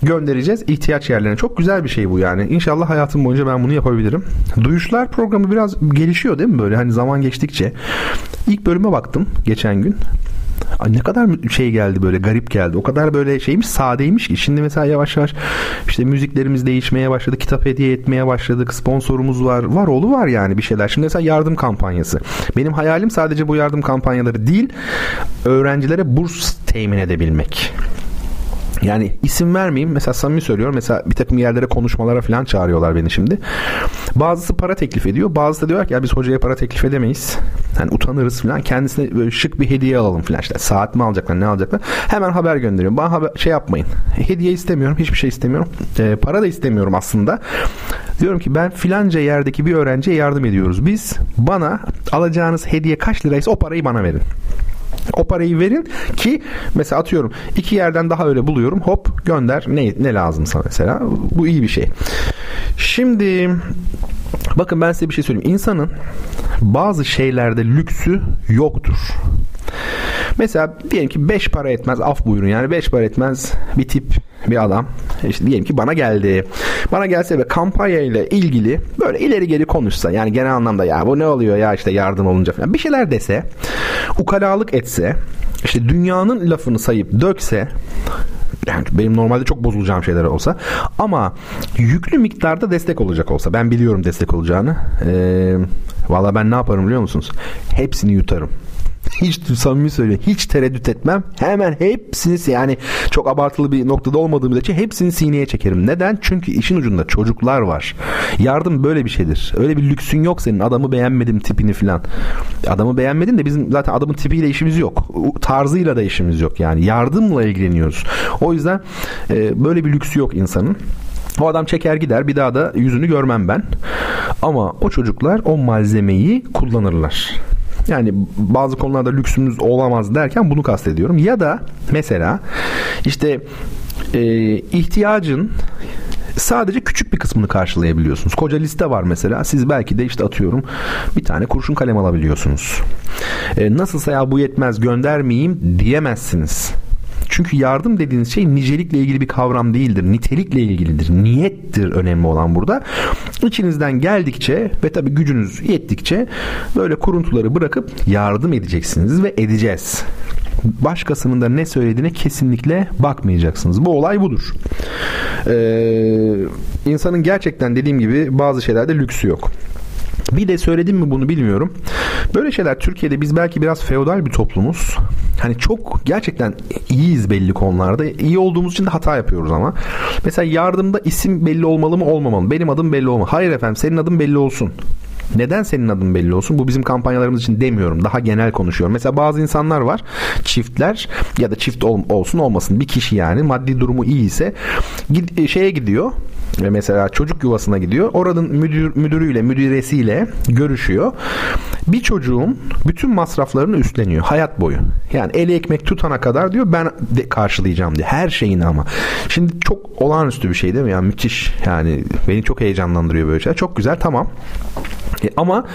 göndereceğiz ihtiyaç yerlerine. Çok güzel bir şey bu yani. İnşallah hayatım boyunca ben bunu yapabilirim. Duyuşlar programı biraz gelişiyor değil mi böyle, hani zaman geçtikçe. İlk bölüme baktım geçen gün. Ay ne kadar şey geldi, böyle garip geldi. O kadar böyle şeymiş, sadeymiş ki. Şimdi mesela yavaş yavaş işte müziklerimiz değişmeye başladı. Kitap hediye etmeye başladık. Sponsorumuz var. Var oğlu var yani bir şeyler. Şimdi mesela yardım kampanyası. Benim hayalim sadece bu yardım kampanyaları değil, öğrencilere burs temin edebilmek. Yani isim vermeyeyim. Mesela samimi söylüyorum. Mesela bir takım yerlere, konuşmalara falan çağırıyorlar beni şimdi. Bazısı para teklif ediyor. Bazısı da diyor ki ya biz hocaya para teklif edemeyiz. Yani utanırız falan. Kendisine böyle şık bir hediye alalım falan. İşte saat mi alacaklar, ne alacaklar? Hemen haber gönderiyorum. Bana haber, şey yapmayın. Hediye istemiyorum. Hiçbir şey istemiyorum. E, para da istemiyorum aslında. Diyorum ki ben filanca yerdeki bir öğrenciye yardım ediyoruz. Biz bana alacağınız hediye kaç liraysa o parayı bana verin. O parayı verin ki mesela atıyorum iki yerden daha öyle buluyorum, hop gönder, ne, ne lazımsa mesela. Bu iyi bir şey. Şimdi bakın ben size bir şey söyleyeyim. İnsanın bazı şeylerde lüksü yoktur. Mesela diyelim ki beş para etmez, af buyurun yani beş para etmez bir tip, bir adam işte diyelim ki bana geldi. Bana gelse ve kampanya ile ilgili böyle ileri geri konuşsa, yani genel anlamda ya bu ne oluyor ya işte yardım olunca falan bir şeyler dese, ukalalık etse, işte dünyanın lafını sayıp dökse, yani benim normalde çok bozulacağım şeyler olsa ama yüklü miktarda destek olacak olsa, ben biliyorum destek olacağını, ee, valla ben ne yaparım biliyor musunuz? Hepsini yutarım. Hiç samimi söylüyorum. Hiç tereddüt etmem. Hemen hepsini, yani çok abartılı bir noktada olmadığımız için hepsini sineye çekerim. Neden? Çünkü işin ucunda çocuklar var. Yardım böyle bir şeydir. Öyle bir lüksün yok senin. Adamı beğenmedim tipini falan. Adamı beğenmedim de bizim zaten adamın tipiyle işimiz yok. Tarzıyla da işimiz yok yani. Yardımla ilgileniyoruz. O yüzden böyle bir lüksü yok insanın. O adam çeker gider, bir daha da yüzünü görmem ben. Ama o çocuklar o malzemeyi kullanırlar. Yani bazı konularda lüksümüz olamaz derken bunu kastediyorum. Ya da mesela işte e, ihtiyacın sadece küçük bir kısmını karşılayabiliyorsunuz. Koca liste var mesela. Siz belki de işte atıyorum bir tane kurşun kalem alabiliyorsunuz. E, nasılsa ya bu yetmez göndermeyeyim diyemezsiniz. Çünkü yardım dediğiniz şey nicelikle ilgili bir kavram değildir. Nitelikle ilgilidir. Niyettir önemli olan burada. İçinizden geldikçe ve tabii gücünüz yettikçe böyle kuruntuları bırakıp yardım edeceksiniz ve edeceğiz. Başkasının da ne söylediğine kesinlikle bakmayacaksınız. Bu olay budur. Ee, insanın gerçekten dediğim gibi bazı şeylerde lüksü yok. Bir de söyledim mi bunu bilmiyorum. Böyle şeyler Türkiye'de, biz belki biraz feodal bir toplumuz. Hani çok gerçekten iyiyiz belli konularda. İyi olduğumuz için de hata yapıyoruz ama. Mesela yardımda isim belli olmalı mı, olmamalı mı? Benim adım belli olmalı. Hayır efendim, senin adın belli olsun. Neden senin adın belli olsun? Bu bizim kampanyalarımız için demiyorum. Daha genel konuşuyorum. Mesela bazı insanlar var. Çiftler ya da çift ol, olsun olmasın. Bir kişi yani maddi durumu iyi ise gid, şeye gidiyor. Mesela çocuk yuvasına gidiyor. Oranın müdür, müdürüyle, müdiresiyle görüşüyor. Bir çocuğun bütün masraflarını üstleniyor. Hayat boyu. Yani eli ekmek tutana kadar diyor ben de karşılayacağım diyor. Her şeyini ama. Şimdi çok olağanüstü bir şey değil mi? Yani müthiş. Yani beni çok heyecanlandırıyor böyle şeyler. Çok güzel, tamam. E ama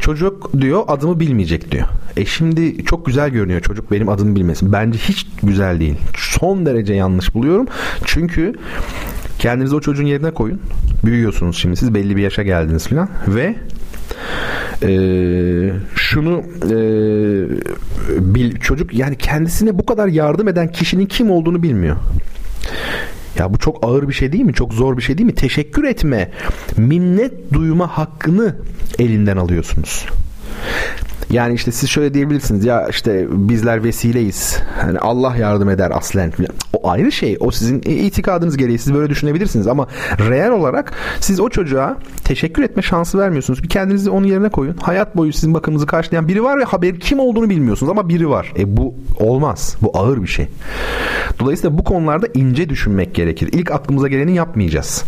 çocuk diyor adımı bilmeyecek diyor. E şimdi çok güzel görünüyor çocuk benim adımı bilmesi. Bence hiç güzel değil. Son derece yanlış buluyorum. Çünkü kendinizi o çocuğun yerine koyun. Büyüyorsunuz şimdi, siz belli bir yaşa geldiniz falan ve e, şunu e, bil, çocuk yani kendisine bu kadar yardım eden kişinin kim olduğunu bilmiyor. Ya bu çok ağır bir şey değil mi? Çok zor bir şey değil mi? Teşekkür etme, minnet duyma hakkını elinden alıyorsunuz. Yani işte siz şöyle diyebilirsiniz, ya işte bizler vesileyiz, yani Allah yardım eder aslen. O ayrı şey, o sizin itikadınız gereği siz böyle düşünebilirsiniz ama reel olarak siz o çocuğa teşekkür etme şansı vermiyorsunuz. Bir kendinizi onun yerine koyun. Hayat boyu sizin bakımınızı karşılayan biri var ve haberi kim olduğunu bilmiyorsunuz ama biri var. E bu olmaz, bu ağır bir şey. Dolayısıyla bu konularda ince düşünmek gerekir. İlk aklımıza geleni yapmayacağız.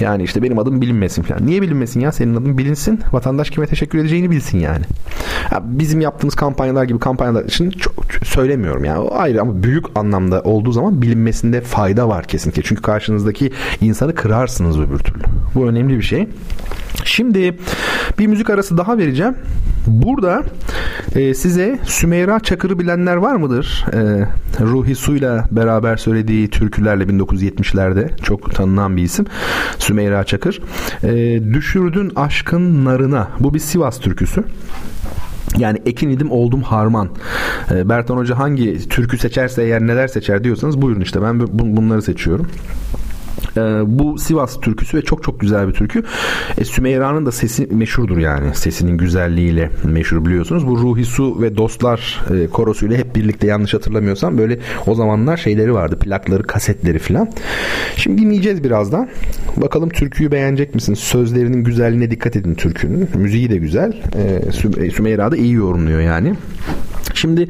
Yani işte benim adım bilinmesin falan. Niye bilinmesin ya? Senin adın bilinsin. Vatandaş kime teşekkür edeceğini bilsin yani. Ya bizim yaptığımız kampanyalar gibi kampanyalar için çok söylemiyorum yani, o ayrı ama büyük anlamda olduğu zaman bilinmesinde fayda var kesinlikle. Çünkü karşınızdaki insanı kırarsınız öbür türlü. Bu önemli bir şey. Şimdi bir müzik arası daha vereceğim. Burada e, size Sümeyra Çakır'ı bilenler var mıdır? E, Ruhi Su'yla beraber söylediği türkülerle bin dokuz yüz yetmişlerde çok tanınan bir isim. Sümeyra Çakır. E, Düşürdün aşkın narına. Bu bir Sivas türküsü. Yani ekin idim oldum harman. Bertan Hoca hangi türkü seçerse eğer neler seçer diyorsanız buyurun işte ben bunları seçiyorum. Bu Sivas türküsü ve çok çok güzel bir türkü. E, Sümeyra'nın da sesi meşhurdur yani. Sesinin güzelliğiyle meşhur biliyorsunuz. Bu Ruhi Su ve Dostlar e, korosuyla hep birlikte, yanlış hatırlamıyorsam böyle o zamanlar şeyleri vardı. Plakları, kasetleri filan. Şimdi dinleyeceğiz birazdan. Bakalım türküyü beğenecek misiniz? Sözlerinin güzelliğine dikkat edin türkünün. Müziği de güzel. E, Sümeyra da iyi yorumluyor yani. Şimdi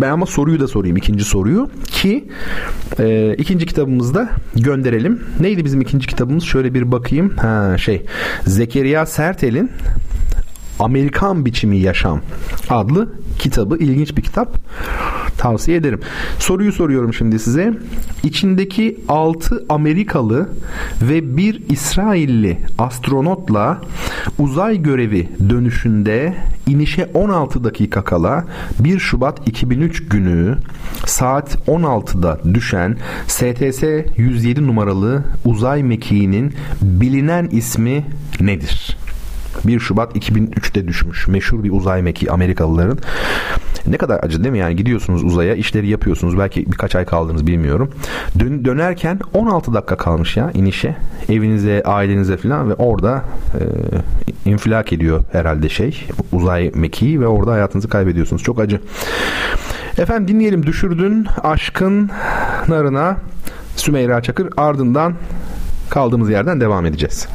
ben ama soruyu da sorayım. İkinci soruyu ki e, ikinci kitabımızda gönderelim. Neydi bizim ikinci kitabımız? Şöyle bir bakayım. Ha, şey Zekeriya Sertel'in Amerikan Biçimi Yaşam adlı kitabı. İlginç bir kitap. Tavsiye ederim. Soruyu soruyorum şimdi size. İçindeki altı Amerikalı ve bir İsrailli astronotla uzay görevi dönüşünde inişe on altı dakika kala bir Şubat iki bin üç günü saat on altıda düşen S T S yüz yedi numaralı uzay mekiğinin bilinen ismi nedir? bir Şubat iki bin üçte düşmüş. Meşhur bir uzay mekiği Amerikalıların. Ne kadar acı değil mi? Yani gidiyorsunuz uzaya, işleri yapıyorsunuz. Belki birkaç ay kaldınız bilmiyorum. Dön- dönerken on altı dakika kalmış ya inişe. Evinize, ailenize falan ve orada e, infilak ediyor herhalde şey. Uzay mekiği ve orada hayatınızı kaybediyorsunuz. Çok acı. Efendim dinleyelim. Düşürdün aşkın narına Sümeyra Çakır. Ardından kaldığımız yerden devam edeceğiz.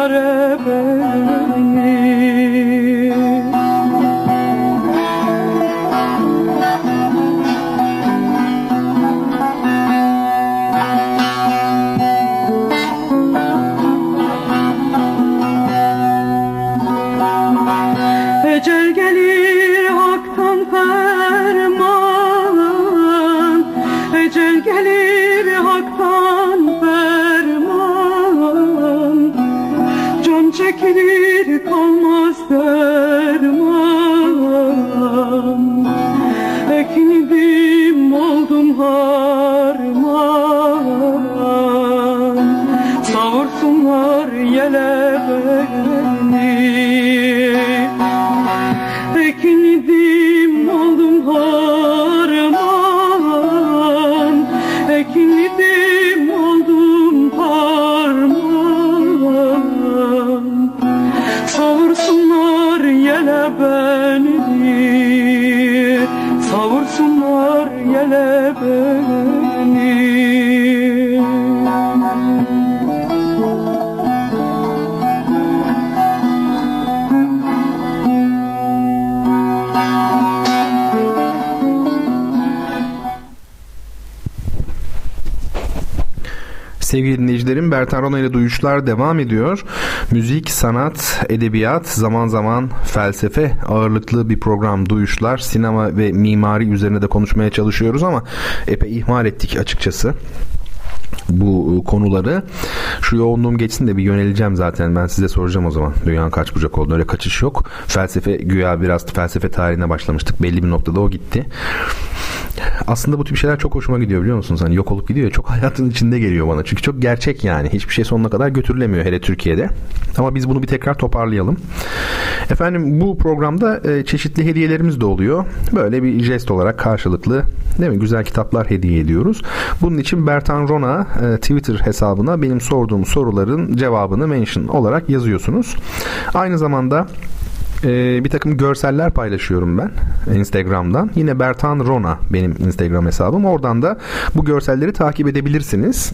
yâre beni. Ecel gelir haktan ferman, ecel gelir haktan ferman. Can çekilir kalmaz derman. Ekindim oldum harman. Savursunlar yele beni. Ekindim oldum harman, ekindim oldum harman. Savursunlar yele beni, savursunlar yele beni. Sevgili dinleyicilerim, Bertan Rona ile Duyuşlar devam ediyor. Müzik, sanat, edebiyat, zaman zaman felsefe ağırlıklı bir program Duyuşlar. Sinema ve mimari üzerine de konuşmaya çalışıyoruz ama epey ihmal ettik açıkçası bu konuları. Şu yoğunluğum geçsin de bir yöneleceğim zaten. Ben size soracağım o zaman. Dünyanın kaç bucak olduğunu, öyle kaçış yok. Felsefe, güya biraz felsefe tarihine başlamıştık. Belli bir noktada o gitti. Aslında bu tip şeyler çok hoşuma gidiyor, biliyor musunuz? Hani yok olup gidiyor ya, çok hayatın içinde geliyor bana. Çünkü çok gerçek yani. Hiçbir şey sonuna kadar götürülemiyor, hele Türkiye'de. Ama biz bunu bir tekrar toparlayalım. Efendim, bu programda çeşitli hediyelerimiz de oluyor. Böyle bir jest olarak karşılıklı, değil mi? Güzel kitaplar hediye ediyoruz. Bunun için Bertan Rona Twitter hesabına benim sorduğum soruların cevabını mention olarak yazıyorsunuz. Aynı zamanda Ee, bir takım görseller paylaşıyorum ben Instagram'dan. Yine Bertan Rona benim Instagram hesabım. Oradan da bu görselleri takip edebilirsiniz.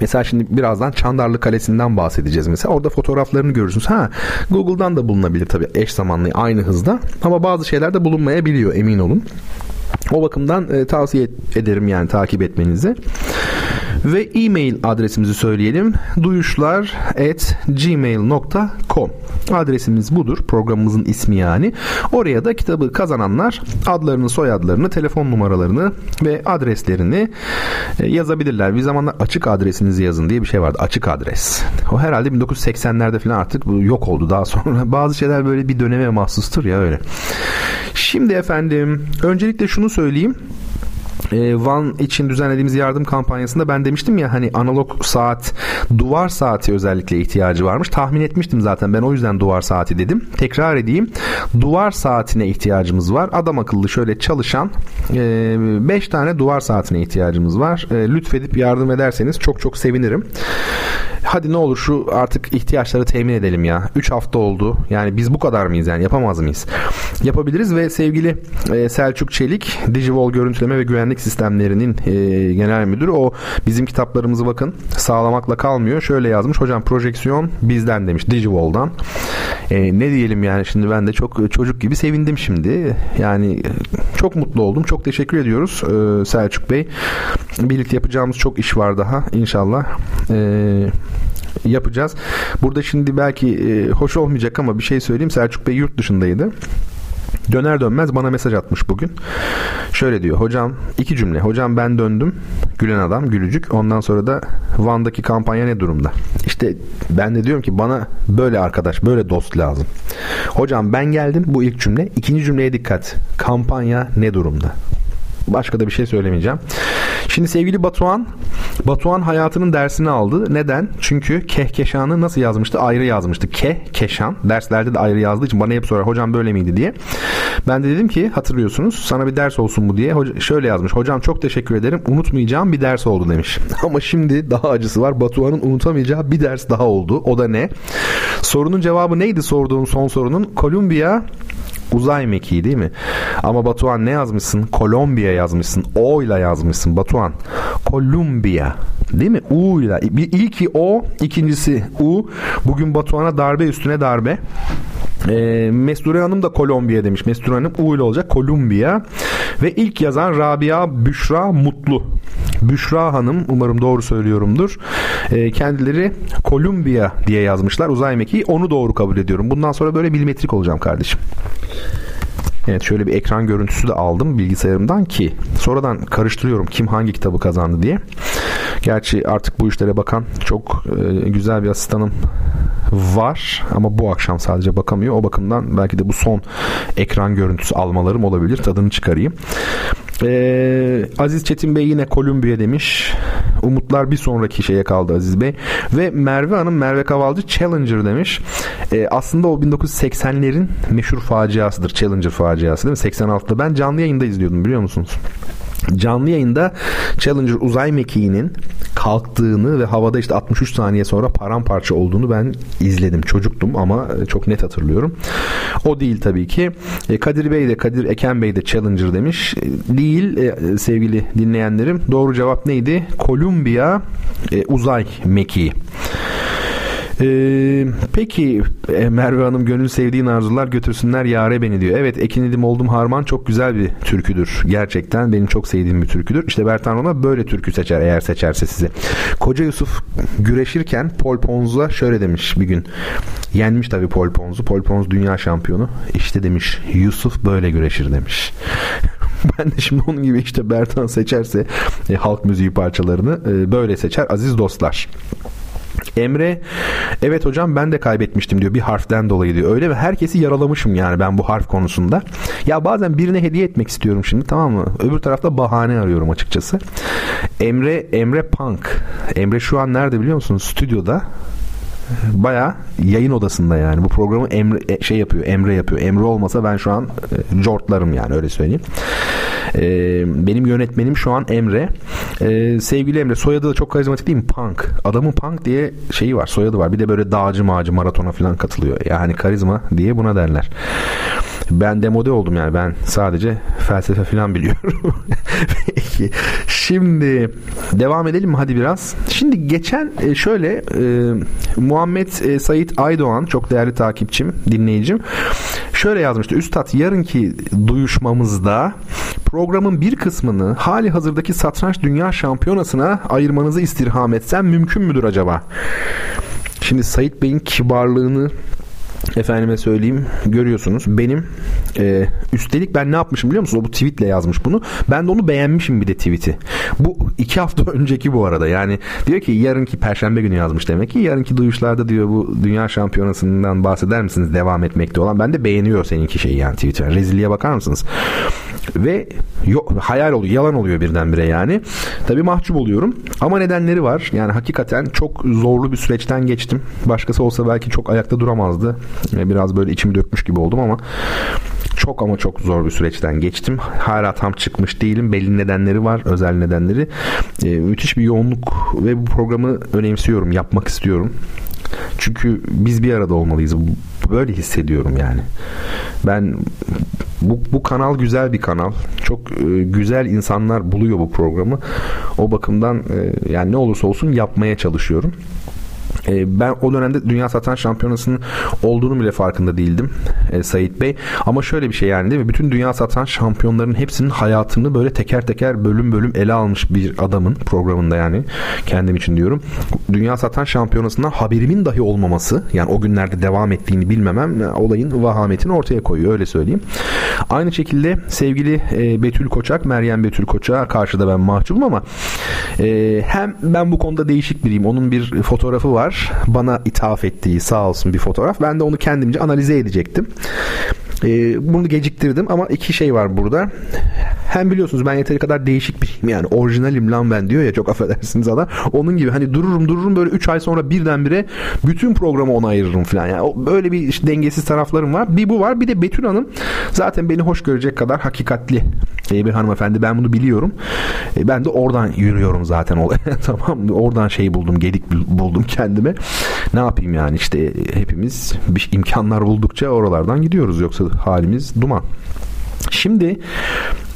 Mesela şimdi birazdan Çandarlı Kalesi'nden bahsedeceğiz mesela. Orada fotoğraflarını görürsünüz. Ha, Google'dan da bulunabilir tabii eş zamanlı aynı hızda. Ama bazı şeyler de bulunmayabiliyor, emin olun. O bakımdan e, tavsiye ederim yani takip etmenizi. Ve e-mail adresimizi söyleyelim. duyuşlar at gmail nokta com adresimiz budur. Programımızın ismi yani. Oraya da kitabı kazananlar adlarını, soyadlarını, telefon numaralarını ve adreslerini yazabilirler. Bir zamanlar açık adresinizi yazın diye bir şey vardı. Açık adres. O herhalde bin dokuz yüz seksenlerde falan artık bu yok oldu daha sonra. Bazı şeyler böyle bir döneme mahsustur ya, öyle. Şimdi efendim, öncelikle şunu söyleyeyim. Van için düzenlediğimiz yardım kampanyasında ben demiştim ya, hani analog saat, duvar saati özellikle ihtiyacı varmış. Tahmin etmiştim zaten, ben o yüzden duvar saati dedim. Tekrar edeyim, duvar saatine ihtiyacımız var. Adam akıllı şöyle çalışan beş tane duvar saatine ihtiyacımız var. Lütfedip yardım ederseniz çok çok sevinirim. Hadi ne olur şu artık ihtiyaçları temin edelim ya. üç hafta oldu. Yani biz bu kadar mıyız yani? Yapamaz mıyız? Yapabiliriz ve sevgili Selçuk Çelik, Digivol Görüntüleme ve Güvenlik Sistemlerinin genel müdürü, o bizim kitaplarımızı bakın sağlamakla kalmıyor. Şöyle yazmış. Hocam projeksiyon bizden demiş, Digivol'dan. E, ne diyelim yani, şimdi ben de çok çocuk gibi sevindim şimdi. Yani çok mutlu oldum. Çok teşekkür ediyoruz e, Selçuk Bey. Birlikte yapacağımız çok iş var daha. İnşallah eee yapacağız. Burada şimdi belki e, hoş olmayacak ama bir şey söyleyeyim. Selçuk Bey yurt dışındaydı. Döner dönmez bana mesaj atmış bugün. Şöyle diyor. Hocam, iki cümle. Hocam ben döndüm. Gülen adam, gülücük. Ondan sonra da Van'daki kampanya ne durumda? İşte ben de diyorum ki bana böyle arkadaş, böyle dost lazım. Hocam ben geldim. Bu ilk cümle. İkinci cümleye dikkat. Kampanya ne durumda? Başka da bir şey söylemeyeceğim. Şimdi sevgili Batuhan, Batuhan hayatının dersini aldı. Neden? Çünkü Kehkeşan'ı nasıl yazmıştı? Ayrı yazmıştı. Kehkeşan. Derslerde de ayrı yazdığı için bana hep sorar. Hocam böyle miydi diye. Ben de dedim ki hatırlıyorsunuz, sana bir ders olsun bu diye. Hoca, şöyle yazmış. Hocam çok teşekkür ederim. Unutmayacağım bir ders oldu demiş. Ama şimdi daha acısı var. Batuhan'ın unutamayacağı bir ders daha oldu. O da ne? Sorunun cevabı neydi sorduğum son sorunun? Kolumbiya Uzay mekiği değil mi? Ama Batuhan ne yazmışsın? Kolombiya yazmışsın. O ile yazmışsın Batuhan. Kolombiya. Değil mi? U ile. İlki O, ikincisi U. Bugün Batuhan'a darbe üstüne darbe. E, Mesture Hanım da Kolombiya demiş. Mesture Hanım U ile olacak. Kolombiya. Ve ilk yazan Rabia Büşra Mutlu. Büşra Hanım, umarım doğru söylüyorumdur. E, kendileri Kolombiya diye yazmışlar. Uzay mekiği. Onu doğru kabul ediyorum. Bundan sonra böyle milimetrik olacağım kardeşim. Evet, şöyle bir ekran görüntüsü de aldım bilgisayarımdan ki sonradan karıştırıyorum kim hangi kitabı kazandı diye. Gerçi artık bu işlere bakan çok e, güzel bir asistanım var ama bu akşam sadece bakamıyor. O bakımdan belki de bu son ekran görüntüsü almalarım olabilir. Tadını çıkarayım. Ee, Aziz Çetin Bey yine Kolombiya demiş. Umutlar bir sonraki şeye kaldı Aziz Bey. Ve Merve Hanım, Merve Kavalcı Challenger demiş. Ee, aslında o bin dokuz yüz seksenlerin meşhur faciasıdır. Challenger faciası değil mi? seksen altıda ben canlı yayında izliyordum, biliyor musunuz? Canlı yayında Challenger uzay mekiğinin kalktığını ve havada işte altmış üç saniye sonra paramparça olduğunu ben izledim. Çocuktum ama çok net hatırlıyorum. O değil tabii ki. Kadir Bey de, Kadir Eken Bey de Challenger demiş. Değil sevgili dinleyenlerim. Doğru cevap neydi? Kolombiya uzay mekiği. Ee, peki Merve Hanım, gönül sevdiğin arzular götürsünler yâre beni diyor. Evet, ekinidim oldum harman çok güzel bir türküdür. Gerçekten benim çok sevdiğim bir türküdür. İşte Bertan Rona böyle türkü seçer eğer seçerse sizi. Koca Yusuf güreşirken Pol Ponz'a şöyle demiş bir gün. Yenmiş tabii Pol Ponz'u. Pol Ponz dünya şampiyonu. İşte demiş Yusuf böyle güreşir demiş. Ben de şimdi onun gibi işte Bertan seçerse e, halk müziği parçalarını e, böyle seçer aziz dostlar. Emre, evet hocam ben de kaybetmiştim diyor bir harften dolayı diyor. Öyle ve herkesi yaralamışım yani ben bu harf konusunda. Ya bazen birine hediye etmek istiyorum şimdi, tamam mı? Öbür tarafta bahane arıyorum açıkçası. Emre, Emre Punk. Emre şu an nerede biliyor musunuz? Stüdyoda. Bayağı yayın odasında yani. Bu programı Emre şey yapıyor. Emre yapıyor. Emre olmasa ben şu an e, jortlarım yani, öyle söyleyeyim. E, benim yönetmenim şu an Emre. E, sevgili Emre, soyadı da çok karizmatik değil mi? Punk. Adamın Punk diye şeyi var. Soyadı var. Bir de böyle dağcı mağcı maratona falan katılıyor. Yani karizma diye buna derler. Ben demode oldum yani. Ben sadece felsefe falan biliyorum. Peki. Şimdi devam edelim mi? Hadi biraz. Şimdi geçen e, şöyle e, Muhammed e, Sait Aydoğan, çok değerli takipçim, dinleyicim, şöyle yazmıştı. Üstad, yarınki duyuşmamızda programın bir kısmını hali hazırdaki satranç dünya şampiyonasına ayırmanızı istirham etsem mümkün müdür acaba? Şimdi Sait Bey'in kibarlığını efendime söyleyeyim görüyorsunuz. Benim e, üstelik ben ne yapmışım biliyor musunuz? O bu tweetle yazmış bunu. Ben de onu beğenmişim bir de tweeti. Bu iki hafta önceki bu arada. Yani diyor ki yarınki perşembe günü yazmış demek ki. Yarınki duyuşlarda diyor bu dünya şampiyonasından bahseder misiniz? Devam etmekte olan. Ben de beğeniyor seninki şeyi yani tweet'i. Yani rezilliğe bakar mısınız? Ve yok, hayal oluyor. Yalan oluyor birdenbire yani. Tabii mahcup oluyorum. Ama nedenleri var. Yani hakikaten çok zorlu bir süreçten geçtim. Başkası olsa belki çok ayakta duramazdı. Biraz böyle içimi dökmüş gibi oldum ama çok ama çok zor bir süreçten geçtim. Hala tam çıkmış değilim. Belli nedenleri var. Özel nedenleri. Ee, müthiş bir yoğunluk ve bu programı önemsiyorum. Yapmak istiyorum. Çünkü biz bir arada olmalıyız. Böyle hissediyorum yani. Ben bu, bu kanal güzel bir kanal. Çok e, güzel insanlar buluyor bu programı. O bakımdan e, yani ne olursa olsun yapmaya çalışıyorum. Ben o dönemde Dünya Satranç Şampiyonası'nın olduğunu bile farkında değildim e, Sait Bey. Ama şöyle bir şey yani değil mi? Bütün Dünya Satranç Şampiyonlarının hepsinin hayatını böyle teker teker bölüm bölüm ele almış bir adamın programında yani kendim için diyorum. Dünya Satranç Şampiyonası'ndan haberimin dahi olmaması, yani o günlerde devam ettiğini bilmemem olayın vahametini ortaya koyuyor, öyle söyleyeyim. Aynı şekilde sevgili e, Betül Koçak, Meryem Betül Koçak'a karşı da ben mahcubum ama e, hem ben bu konuda değişik biriyim. Onun bir fotoğrafı var. Bana ithaf ettiği sağ olsun bir fotoğraf. Ben de onu kendimce analize edecektim. Ee, bunu geciktirdim ama iki şey var burada. Hem biliyorsunuz ben yeteri kadar değişik biriyim yani, orijinalim lan ben diyor ya, çok affedersiniz adam. Onun gibi hani dururum dururum böyle üç ay sonra birdenbire bütün programı ona ayırırım falan. Yani böyle bir işte dengesiz taraflarım var. Bir bu var, bir de Betül Hanım zaten beni hoş görecek kadar hakikatli bir hanımefendi. Ben bunu biliyorum. Ben de oradan yürüyorum zaten. Tamam, oradan şey buldum, gedik buldum kendime. ne yapayım yani, işte hepimiz bir imkanlar buldukça oralardan gidiyoruz, yoksa halimiz duman. Şimdi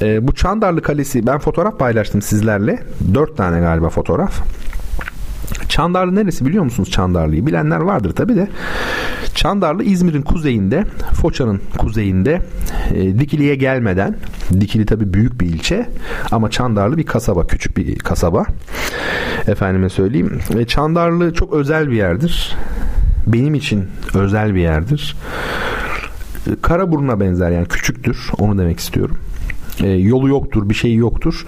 e, bu Çandarlı Kalesi, ben fotoğraf paylaştım sizlerle, dört tane galiba fotoğraf. Çandarlı neresi biliyor musunuz? Çandarlı'yı bilenler vardır tabi de. Çandarlı İzmir'in kuzeyinde, Foça'nın kuzeyinde, e, Dikili'ye gelmeden. Dikili tabi büyük bir ilçe ama Çandarlı bir kasaba, küçük bir kasaba. Efendime söyleyeyim. E, Çandarlı çok özel bir yerdir. Benim için özel bir yerdir. E, Karaburun'a benzer yani, küçüktür, onu demek istiyorum. E, yolu yoktur, bir şeyi yoktur.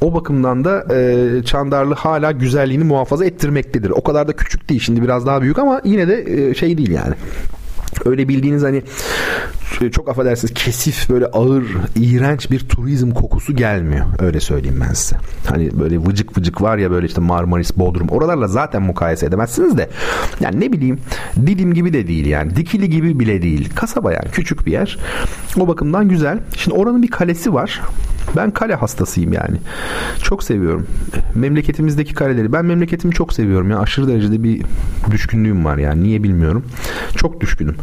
O bakımdan da e, Çandarlı hala güzelliğini muhafaza ettirmektedir. O kadar da küçük değil, şimdi biraz daha büyük ama yine de e, şey değil yani. Öyle bildiğiniz hani çok affedersiniz kesif, böyle ağır, iğrenç bir turizm kokusu gelmiyor. Öyle söyleyeyim ben size. Hani böyle vıcık vıcık var ya, böyle işte Marmaris, Bodrum, oralarla zaten mukayese edemezsiniz de. Yani ne bileyim, Didim gibi de değil yani. Dikili gibi bile değil. Kasaba yani, küçük bir yer. O bakımdan güzel. Şimdi oranın bir kalesi var. Ben kale hastasıyım yani. Çok seviyorum. Memleketimizdeki kaleleri. Ben memleketimi çok seviyorum ya. Aşırı derecede bir düşkünlüğüm var yani. Niye bilmiyorum. Çok düşkünüm.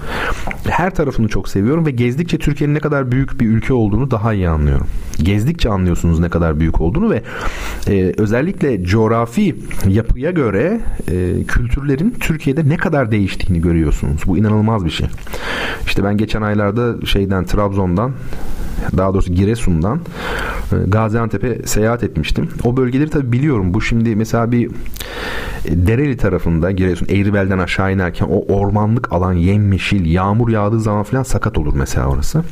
Her tarafını çok seviyorum ve gezdikçe Türkiye'nin ne kadar büyük bir ülke olduğunu daha iyi anlıyorum. Gezdikçe anlıyorsunuz ne kadar büyük olduğunu ve e, özellikle coğrafi yapıya göre e, kültürlerin Türkiye'de ne kadar değiştiğini görüyorsunuz. Bu inanılmaz bir şey. İşte ben geçen aylarda şeyden, Trabzon'dan, daha doğrusu Giresun'dan Gaziantep'e seyahat etmiştim. O bölgeleri tabii biliyorum. Bu şimdi mesela bir Dereli tarafında, Giresun Eğribel'den aşağı inerken o ormanlık alan yemyeşil, yağmur yağdığı zaman falan sakat olur mesela orası.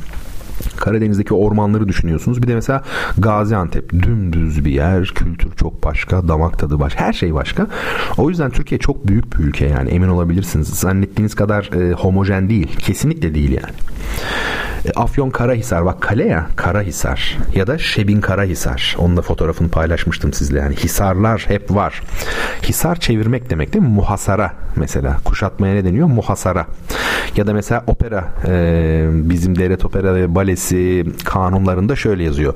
Karadeniz'deki ormanları düşünüyorsunuz. Bir de mesela Gaziantep dümdüz bir yer. Kültür çok başka, damak tadı başka, her şey başka. O yüzden Türkiye çok büyük bir ülke yani, emin olabilirsiniz. Zannettiğiniz kadar e, homojen değil. Kesinlikle değil yani. E, Afyon Karahisar, bak kale ya, Karahisar ya da Şebin Karahisar. Onun da fotoğrafını paylaşmıştım sizle yani. Hisarlar hep var. Hisar çevirmek demek değil mi? Muhasara mesela. Kuşatmaya ne deniyor? Muhasara. Ya da mesela opera, e, bizim devlet opera ve balesi kanunlarında şöyle yazıyor.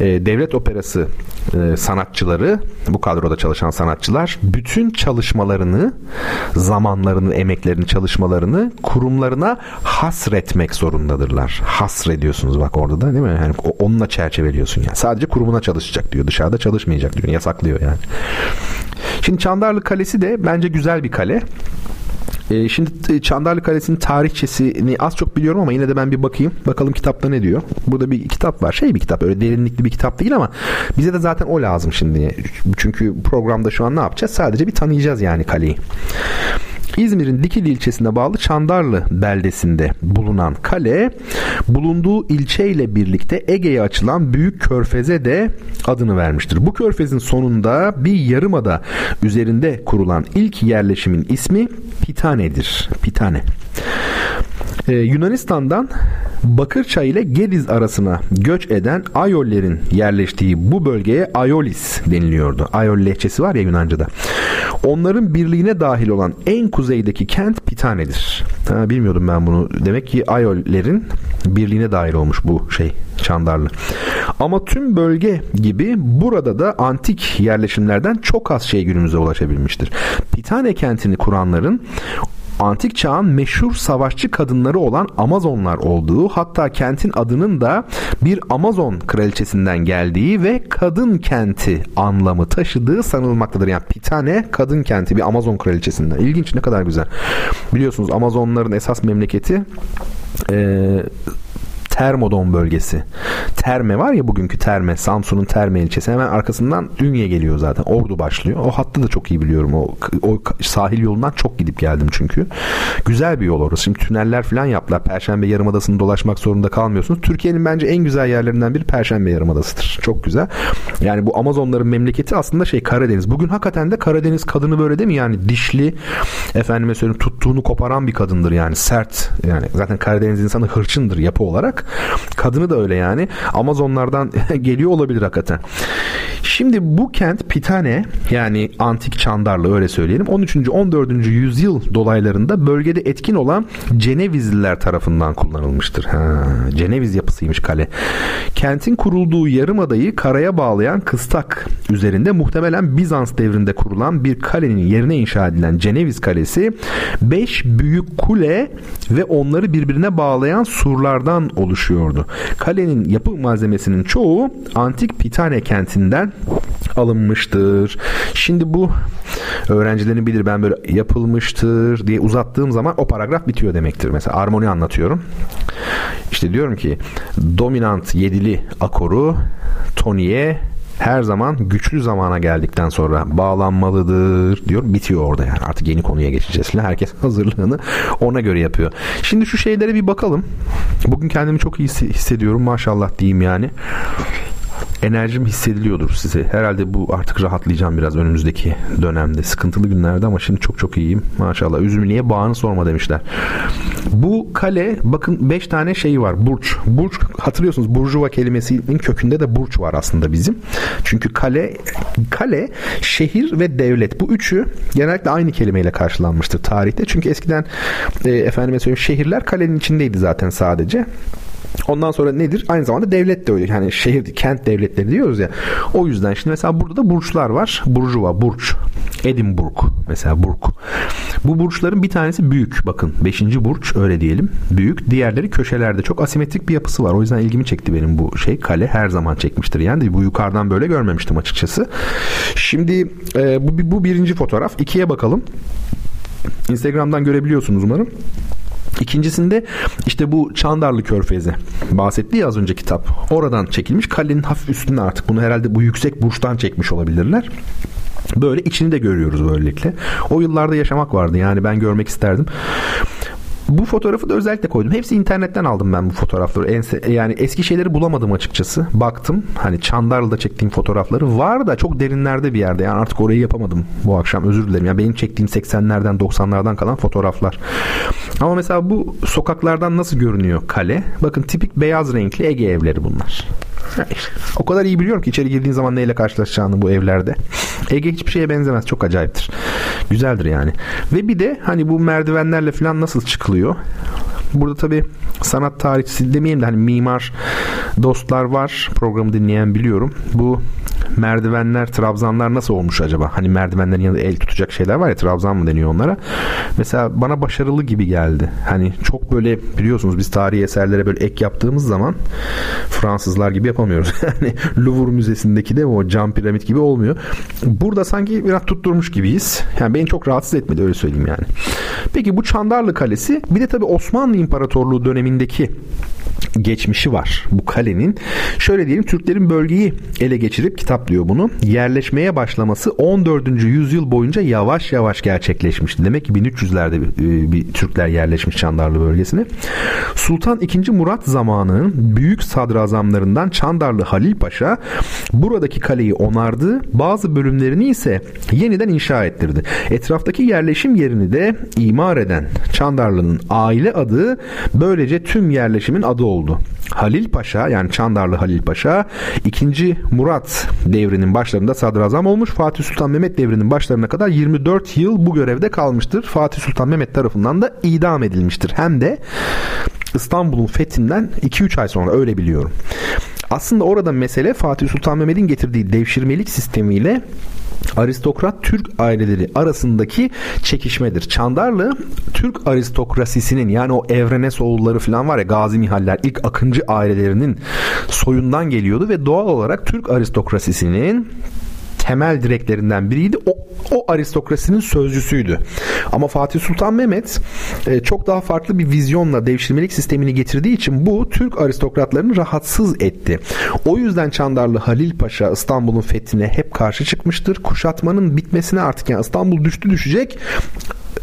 E, devlet operası e, sanatçıları, bu kadroda çalışan sanatçılar bütün çalışmalarını, zamanlarını, emeklerini, çalışmalarını kurumlarına hasretmek zorundadırlar. Hasrediyorsunuz bak orada da değil mi? Yani onunla çerçeveliyorsun yani. Sadece kurumuna çalışacak diyor. Dışarıda çalışmayacak diyor. Yasaklıyor yani. Şimdi Çandarlı Kalesi de bence güzel bir kale. Şimdi Çandarlı Kalesi'nin tarihçesini az çok biliyorum ama yine de ben bir bakayım. Bakalım kitapta ne diyor. Burada bir kitap var. Şey bir kitap. Öyle derinlikli bir kitap değil ama bize de zaten o lazım şimdi. Çünkü programda şu an ne yapacağız? Sadece bir tanıyacağız yani kaleyi. İzmir'in Dikili ilçesine bağlı Çandarlı beldesinde bulunan kale, bulunduğu ilçeyle birlikte Ege'ye açılan Büyük Körfez'e de adını vermiştir. Bu körfezin sonunda bir yarımada üzerinde kurulan ilk yerleşimin ismi Pitane'dir. Pitane. Ee, Yunanistan'dan Bakırçay ile Gediz arasına göç eden Ayollerin yerleştiği bu bölgeye Aiolis deniliyordu. Aiol lehçesi var ya Yunanca'da. Onların birliğine dahil olan en kuzeydeki kent Pitane'dir. Ha, bilmiyordum ben bunu. Demek ki Aiollerin birliğine dahil olmuş bu şey Çandarlı. Ama tüm bölge gibi burada da antik yerleşimlerden çok az şey günümüze ulaşabilmiştir. Pitane kentini kuranların antik çağın meşhur savaşçı kadınları olan Amazonlar olduğu, hatta kentin adının da bir Amazon kraliçesinden geldiği ve kadın kenti anlamı taşıdığı sanılmaktadır. Yani Pitane kadın kenti, bir Amazon kraliçesinden. İlginç, ne kadar güzel. Biliyorsunuz Amazonların esas memleketi Ee, Termodon bölgesi. Terme var ya, bugünkü Terme. Samsun'un Terme ilçesi. Hemen arkasından Ünye geliyor zaten. Ordu başlıyor. O hattı da çok iyi biliyorum. O, o sahil yolundan çok gidip geldim çünkü. Güzel bir yol orası. Şimdi tüneller falan yaptılar. Perşembe Yarımadası'nı dolaşmak zorunda kalmıyorsunuz. Türkiye'nin bence en güzel yerlerinden biri Perşembe Yarımadası'dır. Çok güzel. Yani bu Amazonların memleketi aslında şey Karadeniz. Bugün hakikaten de Karadeniz kadını böyle değil mi? Yani dişli, efendime söyleyeyim, tuttuğunu koparan bir kadındır yani. Sert. Yani zaten Karadeniz insanı hırçındır yapı olarak. Kadını da öyle yani. Amazonlardan geliyor olabilir hakikaten. Şimdi bu kent Pitane, yani antik Çandarlı öyle söyleyelim, on üçüncü on dördüncü yüzyıl dolaylarında bölgede etkin olan Cenevizliler tarafından kullanılmıştır. Ha, Ceneviz yapısıymış kale. Kentin kurulduğu yarımadayı karaya bağlayan kıstak üzerinde muhtemelen Bizans devrinde kurulan bir kalenin yerine inşa edilen Ceneviz Kalesi, beş büyük kule ve onları birbirine bağlayan surlardan oluşuyordu. Kalenin yapı malzemesinin çoğu antik Pitane kentinden alınmıştır. Şimdi bu öğrencilerin bilir, ben böyle yapılmıştır diye uzattığım zaman o paragraf bitiyor demektir. Mesela armoni anlatıyorum. İşte diyorum ki dominant yedili akoru toniye her zaman güçlü zamana geldikten sonra bağlanmalıdır diyor. Bitiyor orada yani. Artık yeni konuya geçeceğiz. Herkes hazırlığını ona göre yapıyor. Şimdi şu şeylere bir bakalım. Bugün kendimi çok iyi hissediyorum. Maşallah diyeyim yani. Enerjim hissediliyordur size. Herhalde bu artık rahatlayacağım biraz önümüzdeki dönemde. Sıkıntılı günlerde ama şimdi çok çok iyiyim. Maşallah. Üzümü niye bağını sorma demişler. Bu kale, bakın beş tane şeyi var. Burç. Burç hatırlıyorsunuz, burjuva kelimesinin kökünde de burç var aslında bizim. Çünkü kale, kale, şehir ve devlet. Bu üçü genellikle aynı kelimeyle karşılanmıştır tarihte. Çünkü eskiden e, efendime söyleyeyim, şehirler kalenin içindeydi zaten sadece. Ondan sonra nedir? Aynı zamanda devlet de öyle. Yani şehir, kent devletleri diyoruz ya. O yüzden şimdi mesela burada da burçlar var. Burjuva, burç. Edinburgh mesela, burg. Bu burçların bir tanesi büyük. Bakın beşinci burç öyle diyelim. Büyük. Diğerleri köşelerde. Çok asimetrik bir yapısı var. O yüzden ilgimi çekti benim bu şey. Kale her zaman çekmiştir. Yani bu yukarıdan böyle görmemiştim açıkçası. Şimdi e, bu, bu birinci fotoğraf. İkiye bakalım. Instagram'dan görebiliyorsunuz umarım. İkincisinde işte bu Çandarlı Körfezi bahsettiği az önce kitap. Oradan çekilmiş. Kalenin hafif üstüne artık. Bunu herhalde bu yüksek burçtan çekmiş olabilirler. Böyle içini de görüyoruz böylelikle. O yıllarda yaşamak vardı. Yani ben görmek isterdim. Bu fotoğrafı da özellikle koydum. Hepsi internetten aldım ben bu fotoğrafları. Yani eski şeyleri bulamadım açıkçası. Baktım. Hani Çandarlı'da çektiğim fotoğrafları var da çok derinlerde bir yerde. Yani artık orayı yapamadım bu akşam. Özür dilerim. Yani benim çektiğim seksenlerden doksanlardan kalan fotoğraflar. Ama mesela bu sokaklardan nasıl görünüyor kale? Bakın tipik beyaz renkli Ege evleri bunlar. O kadar iyi biliyorum ki içeri girdiğin zaman neyle karşılaşacağını bu evlerde. Ege hiçbir şeye benzemez. Çok acayiptir. Güzeldir yani. Ve bir de hani bu merdivenlerle falan nasıl çıkılıyor? Burada tabii sanat tarihçisi demeyeyim de hani mimar dostlar var. Programı dinleyen biliyorum. Bu merdivenler, trabzanlar nasıl olmuş acaba? Hani merdivenlerin yanında el tutacak şeyler var ya, trabzan mı deniyor onlara? Mesela bana başarılı gibi geldi. Hani çok böyle biliyorsunuz biz tarihi eserlere böyle ek yaptığımız zaman Fransızlar gibi yapamıyoruz. Yani Louvre Müzesi'ndeki de o cam piramit gibi olmuyor. Burada sanki biraz tutturmuş gibiyiz. Yani beni çok rahatsız etmedi, öyle söyleyeyim yani. Peki bu Çandarlı Kalesi, bir de tabii Osmanlı İmparatorluğu dönemindeki geçmişi var bu kalenin. Şöyle diyelim, Türklerin bölgeyi ele geçirip, kitap diyor bunu, yerleşmeye başlaması on dördüncü yüzyıl boyunca yavaş yavaş gerçekleşmişti. Demek ki bin üç yüzlerde bir, bir Türkler yerleşmiş Çandarlı bölgesine. Sultan ikinci. Murat zamanının büyük sadrazamlarından Çandarlı Halil Paşa buradaki kaleyi onardı. Bazı bölümlerini ise yeniden inşa ettirdi. Etraftaki yerleşim yerini de imar eden Çandarlı'nın aile adı böylece tüm yerleşimin adı oldu. Halil Paşa, yani Çandarlı Halil Paşa ikinci. Murat devrinin başlarında sadrazam olmuş. Fatih Sultan Mehmet devrinin başlarına kadar yirmi dört yıl bu görevde kalmıştır. Fatih Sultan Mehmet tarafından da idam edilmiştir. Hem de İstanbul'un fethinden iki üç ay sonra, öyle biliyorum. Aslında orada mesele Fatih Sultan Mehmet'in getirdiği devşirmelik sistemiyle aristokrat Türk aileleri arasındaki çekişmedir. Çandarlı Türk aristokrasisinin, yani o Evrenesoğulları falan var ya, Gazi Mihaller, ilk Akıncı ailelerinin soyundan geliyordu ve doğal olarak Türk aristokrasisinin temel direklerinden biriydi. O, o aristokrasinin sözcüsüydü. Ama Fatih Sultan Mehmet e, çok daha farklı bir vizyonla devşirmelik sistemini getirdiği için bu Türk aristokratlarını rahatsız etti. O yüzden Çandarlı Halil Paşa İstanbul'un fethine hep karşı çıkmıştır. Kuşatmanın bitmesine artık, yani İstanbul düştü düşecek,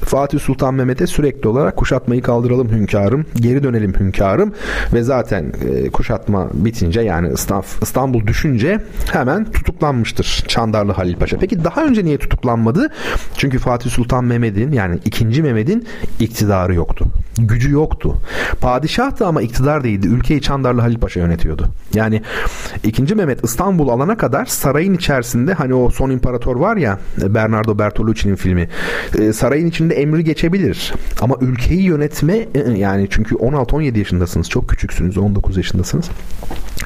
Fatih Sultan Mehmet'e sürekli olarak kuşatmayı kaldıralım hünkârım, geri dönelim hünkârım ve zaten e, kuşatma bitince, yani İstanbul düşünce hemen tutuklanmıştır Çandarlı Halil Paşa. Peki daha önce niye tutuklanmadı? Çünkü Fatih Sultan Mehmet'in, yani ikinci. Mehmet'in iktidarı yoktu. gücü yoktu. Padişahtı ama iktidar değildi. Ülkeyi Çandarlı Halil Paşa yönetiyordu. Yani ikinci Mehmet İstanbul alana kadar sarayın içerisinde, hani o Son imparator var ya, Bernardo Bertolucci'nin filmi, sarayın içinde emri geçebilir. Ama ülkeyi yönetme, yani çünkü on altı on yedi yaşındasınız. Çok küçüksünüz. on dokuz yaşındasınız.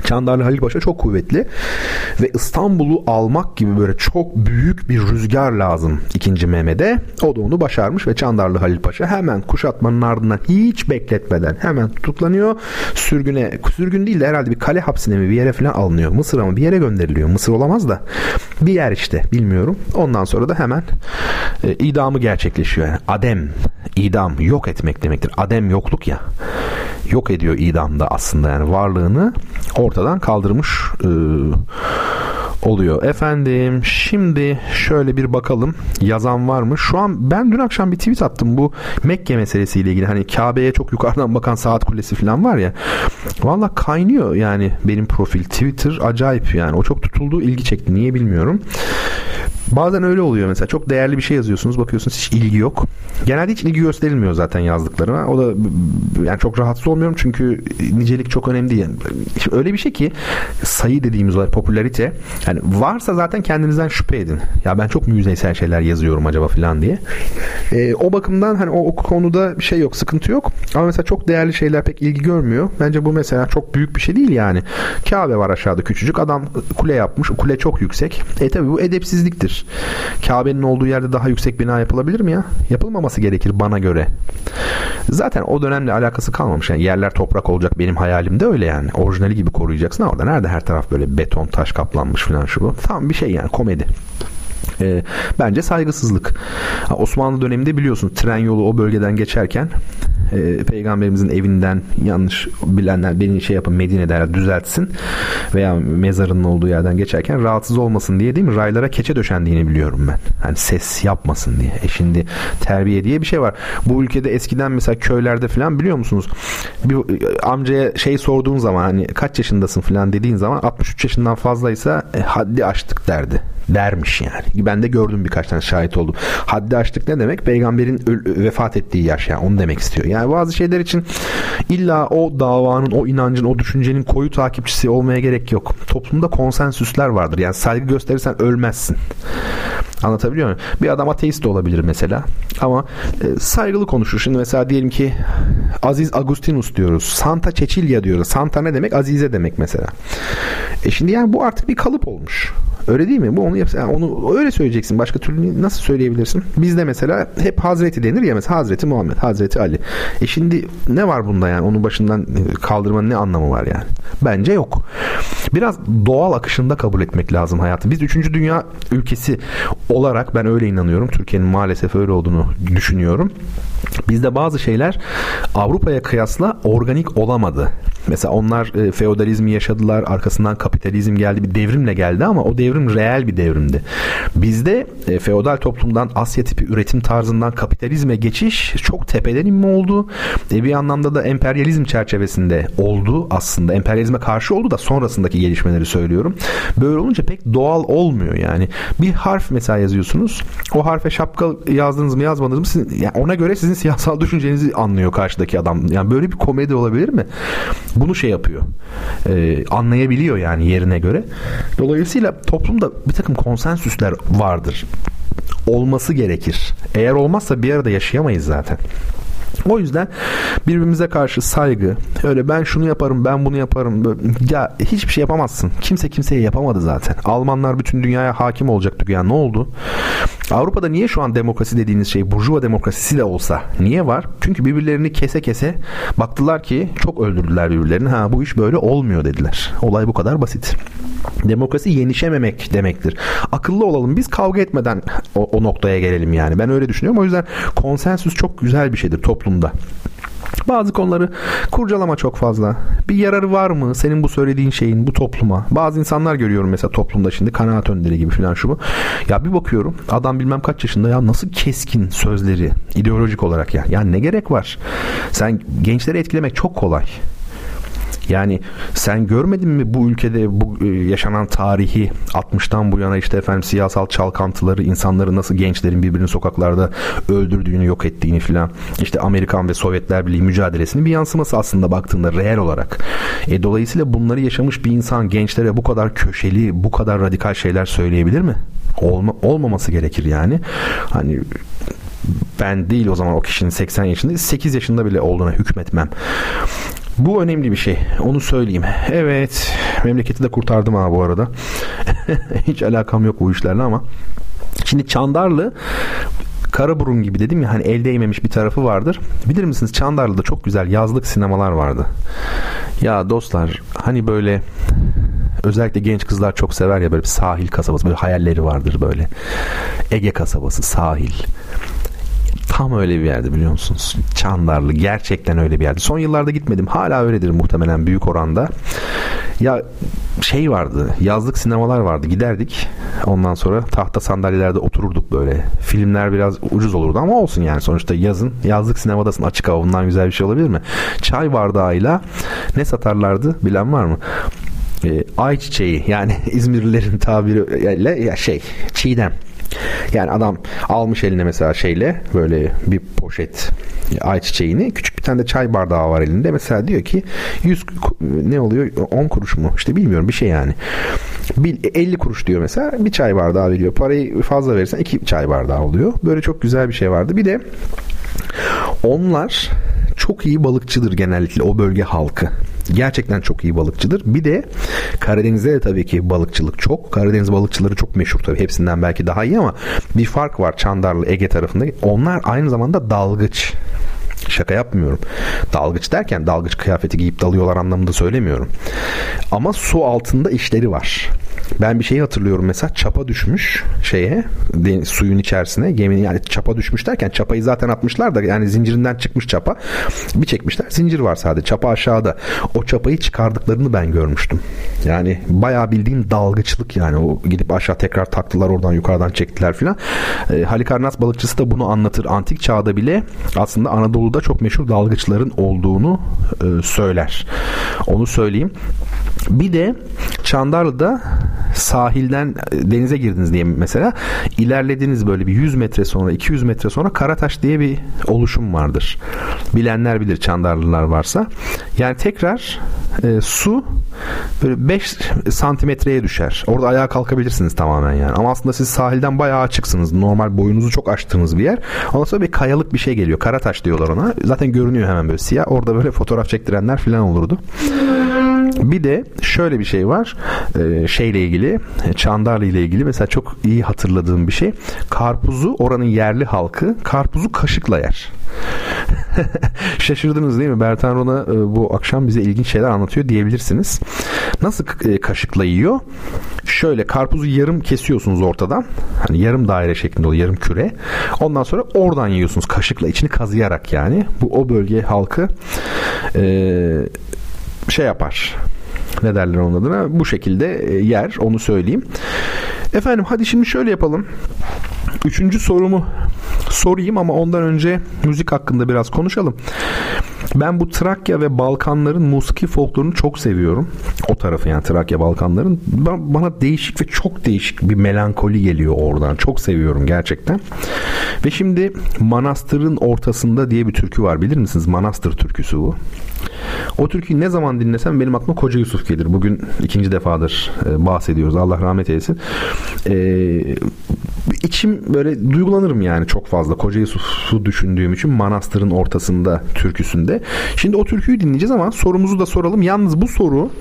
Çandarlı Halil Paşa çok kuvvetli ve İstanbul'u almak gibi böyle çok büyük bir rüzgar lazım ikinci Mehmet'e. O da onu başarmış ve Çandarlı Halil Paşa hemen kuşatmanın ardından hiç bekletmeden hemen tutuklanıyor. Sürgüne, sürgün değil de herhalde bir kale hapsine mi bir yere falan alınıyor. Mısır'a mı bir yere gönderiliyor. Mısır olamaz da bir yer işte, bilmiyorum. Ondan sonra da hemen e, idamı gerçekleşiyor. Yani adem, idam yok etmek demektir. Adem yokluk ya. Yok ediyor idamda aslında, yani varlığını ortadan kaldırmış e, oluyor. Efendim şimdi şöyle bir bakalım, yazan var mı? Şu an ben dün akşam bir tweet attım bu Mekke meselesiyle ilgili. Hani Kabe'ye çok yukarıdan bakan saat kulesi falan var ya. Valla kaynıyor yani benim profil. Twitter acayip yani. O çok tutuldu, ilgi çekti. Niye bilmiyorum. Bazen öyle oluyor mesela. Çok değerli bir şey yazıyorsunuz. Bakıyorsunuz hiç ilgi yok. Genelde hiç ilgi gösterilmiyor zaten yazdıklarıma. O da yani çok rahatsız olmuyorum çünkü nicelik çok önemli değil. Yani öyle bir şey ki sayı dediğimiz olay, popülarite. Yani varsa zaten kendinizden şüphe edin. Ya ben çok mu yüzeysel şeyler yazıyorum acaba falan diye. E, o bakımdan hani o, o konuda bir şey yok, sıkıntı yok. Ama mesela çok değerli şeyler pek ilgi görmüyor. Bence bu mesela çok büyük bir şey değil yani. Kabe var aşağıda küçücük. Adam kule yapmış. Kule çok yüksek. E tabi bu edepsizliktir. Kabe'nin olduğu yerde daha yüksek bina yapılabilir mi ya? Yapılmaması gerekir bana göre. Zaten o dönemle alakası kalmamış. Yani yerler toprak olacak, benim hayalimde öyle yani. Orijinali gibi koruyacaksın. Orada nerede her taraf böyle beton, taş kaplanmış falan şu bu. Tam bir şey yani, komedi. E, bence saygısızlık. Osmanlı döneminde biliyorsun tren yolu o bölgeden geçerken e, Peygamberimizin evinden, yanlış bilenler beni şey yapın, Medine'de düzeltsin, veya mezarının olduğu yerden geçerken rahatsız olmasın diye, değil mi, raylara keçe döşendiğini biliyorum ben. Hani ses yapmasın diye. E şimdi terbiye diye bir şey var. Bu ülkede eskiden mesela köylerde falan biliyor musunuz? Bir amcaya şey sorduğun zaman, hani kaç yaşındasın falan dediğin zaman altmış üç yaşından fazlaysa e, haddi aştık derdi. Dermiş yani. Ben de gördüm, birkaç tane şahit oldum. Haddi aştık ne demek? Peygamberin öl- vefat ettiği yaş yani. Onu demek istiyor. Yani bazı şeyler için illa o davanın, o inancın, o düşüncenin koyu takipçisi olmaya gerek yok. Toplumda konsensüsler vardır. Yani saygı gösterirsen ölmezsin. Anlatabiliyor muyum? Bir adam ateist de olabilir mesela. Ama e, saygılı konuşur. Şimdi mesela diyelim ki Aziz Agustinus diyoruz. Santa Cecilia diyoruz. Santa ne demek? Azize demek mesela. E şimdi yani bu artık bir kalıp olmuş. Öyle değil mi? Bu onu yap- yani onu öyle söyleyeceksin. Başka türlü nasıl söyleyebilirsin? Bizde mesela hep Hazreti denir ya, mesela Hazreti Muhammed, Hazreti Ali. E şimdi ne var bunda yani? Onun başından kaldırmanın ne anlamı var yani? Bence yok. Biraz doğal akışında kabul etmek lazım hayatı. Biz üçüncü dünya ülkesi olarak, ben öyle inanıyorum. Türkiye'nin maalesef öyle olduğunu düşünüyorum. Bizde bazı şeyler Avrupa'ya kıyasla organik olamadı. Mesela onlar e, feodalizmi yaşadılar. Arkasından kapitalizm geldi. Bir devrimle geldi ama o devrim reel bir devrimdi. Bizde e, feodal toplumdan, Asya tipi üretim tarzından kapitalizme geçiş çok tepeden inme oldu. E, bir anlamda da emperyalizm çerçevesinde oldu aslında. Emperyalizme karşı oldu da sonrasındaki gelişmeleri söylüyorum. Böyle olunca pek doğal olmuyor yani. Bir harf mesela yazıyorsunuz. O harfe şapka yazdınız mı yazmadınız mı? Sizin, yani ona göre sizin siyasal düşüncenizi anlıyor karşıdaki adam. Yani böyle bir komedi olabilir mi? Bunu şey yapıyor. E, anlayabiliyor yani yerine göre. Dolayısıyla toplumda bir takım konsensüsler vardır. Olması gerekir. Eğer olmazsa bir arada yaşayamayız zaten. O yüzden birbirimize karşı saygı, öyle ben şunu yaparım, ben bunu yaparım, böyle, ya hiçbir şey yapamazsın. Kimse kimseye yapamadı zaten. Almanlar bütün dünyaya hakim olacaktı. Ya ne oldu? Avrupa'da niye şu an demokrasi dediğiniz şey burjuva demokrasisi de olsa niye var? Çünkü birbirlerini kese kese baktılar ki çok öldürdüler birbirlerini. Ha bu iş böyle olmuyor dediler. Olay bu kadar basit. Demokrasi yenişememek demektir. Akıllı olalım biz, kavga etmeden o, o noktaya gelelim yani. Ben öyle düşünüyorum. O yüzden konsensüs çok güzel bir şeydir toplumda. Bazı konuları kurcalama çok fazla. Bir yararı var mı senin bu söylediğin şeyin bu topluma? Bazı insanlar görüyorum mesela toplumda şimdi, kanaat önderi gibi filan şu bu. Ya bir bakıyorum adam bilmem kaç yaşında, ya nasıl keskin sözleri ideolojik olarak ya. Ya ne gerek var? Sen gençleri etkilemek çok kolay. Yani sen görmedin mi bu ülkede bu yaşanan tarihi, altmıştan bu yana işte efendim siyasal çalkantıları, insanları nasıl gençlerin birbirini sokaklarda öldürdüğünü, yok ettiğini filan. İşte Amerikan ve Sovyetler Birliği mücadelesinin bir yansıması aslında baktığında reel olarak. E, dolayısıyla bunları yaşamış bir insan gençlere bu kadar köşeli, bu kadar radikal şeyler söyleyebilir mi? Olma, olmaması gerekir yani. Hani ben değil o zaman o kişinin seksen yaşında, sekiz yaşında bile olduğuna hükmetmem. Bu önemli bir şey. Onu söyleyeyim. Evet. Memleketi de kurtardım ha bu arada. Hiç alakam yok bu işlerle ama. Şimdi Çandarlı Karaburun gibi dedim ya, hani el değmemiş bir tarafı vardır. Bilir misiniz, Çandarlı'da çok güzel yazlık sinemalar vardı. Ya dostlar, hani böyle özellikle genç kızlar çok sever ya, böyle bir sahil kasabası, böyle hayalleri vardır böyle. Ege kasabası, sahil. Tam öyle bir yerdi biliyor musunuz? Çandarlı gerçekten öyle bir yerdi. Son yıllarda gitmedim. Hala öyledir muhtemelen büyük oranda. Ya şey vardı, yazlık sinemalar vardı. Giderdik. Ondan sonra tahta sandalyelerde otururduk böyle. Filmler biraz ucuz olurdu ama olsun yani. Sonuçta yazın yazlık sinemadasın, açık hava. Bundan güzel bir şey olabilir mi? Çay bardağıyla ne satarlardı bilen var mı? E, ay çiçeği, yani İzmirlilerin tabiriyle ya şey, çiğdem. Yani adam almış eline mesela şeyle böyle bir poşet ayçiçeğini, küçük bir tane de çay bardağı var elinde. Mesela diyor ki yüz ne oluyor, on kuruş mu? İşte bilmiyorum bir şey yani. elli kuruş diyor mesela, bir çay bardağı veriyor. Parayı fazla verirsen iki çay bardağı oluyor. Böyle çok güzel bir şey vardı. Bir de onlar çok iyi balıkçıdır genellikle, o bölge halkı. Gerçekten çok iyi balıkçıdır. Bir de Karadeniz'de de tabii ki balıkçılık çok. Karadeniz balıkçıları çok meşhur tabii. Hepsinden belki daha iyi ama bir fark var Çandarlı, Ege tarafında. Onlar aynı zamanda dalgıç. Şaka yapmıyorum. Dalgıç derken dalgıç kıyafeti giyip dalıyorlar anlamında söylemiyorum. Ama su altında işleri var. Ben bir şeyi hatırlıyorum mesela, çapa düşmüş şeye, suyun içerisine geminin, yani çapa düşmüş derken çapayı zaten atmışlar da yani zincirinden çıkmış çapa. Bir çekmişler, zincir var sadece, çapa aşağıda. O çapayı çıkardıklarını ben görmüştüm. Yani bayağı bildiğin dalgıçlık yani. O gidip aşağı tekrar taktılar, oradan yukarıdan çektiler filan. E, Halikarnas balıkçısı da bunu anlatır. Antik çağda bile aslında Anadolu'da çok meşhur dalgıçların olduğunu e, söyler. Onu söyleyeyim. Bir de Çandarlı'da sahilden denize girdiniz diye mesela, ilerlediniz böyle bir yüz metre sonra, iki yüz metre sonra Karataş diye bir oluşum vardır. Bilenler bilir, Çandarlılar varsa. Yani tekrar e, su böyle beş santimetreye düşer. Orada ayağa kalkabilirsiniz tamamen yani. Ama aslında siz sahilden bayağı açıksınız. Normal boyunuzu çok aştığınız bir yer. Ondan sonra bir kayalık bir şey geliyor. Karataş diyorlar ona. Zaten görünüyor hemen böyle siyah. Orada böyle fotoğraf çektirenler falan olurdu. Bir de şöyle bir şey var, ee, şeyle ilgili, Çandarlı ile ilgili mesela çok iyi hatırladığım bir şey. Karpuzu oranın yerli halkı karpuzu kaşıkla yer. Şaşırdınız değil mi? Bertan Rona bu akşam bize ilginç şeyler anlatıyor diyebilirsiniz. Nasıl kaşıkla yiyor? Şöyle, karpuzu yarım kesiyorsunuz ortadan. Hani yarım daire şeklinde oluyor, yarım küre. Ondan sonra oradan yiyorsunuz kaşıkla, içini kazıyarak yani. Bu o bölge halkı eee şey yapar. Ne derler onun adına? Bu şekilde yer. Onu söyleyeyim. Efendim hadi şimdi şöyle yapalım. Üçüncü sorumu sorayım ama ondan önce müzik hakkında biraz konuşalım. Ben bu Trakya ve Balkanların musiki folklorunu çok seviyorum. O tarafı yani, Trakya Balkanların. Bana değişik ve çok değişik bir melankoli geliyor oradan. Çok seviyorum gerçekten. Ve şimdi Manastırın Ortasında diye bir türkü var. Bilir misiniz? Manastır türküsü bu. O türküyü ne zaman dinlesem benim aklıma Koca Yusuf gelir. Bugün ikinci defadır bahsediyoruz. Allah rahmet eylesin. Eee... İçim böyle duygulanırım yani çok fazla. Koca Yusuf'u düşündüğüm için Manastırın Ortasında türküsünde. Şimdi o türküyü dinleyeceğiz ama sorumuzu da soralım. Yalnız bu soru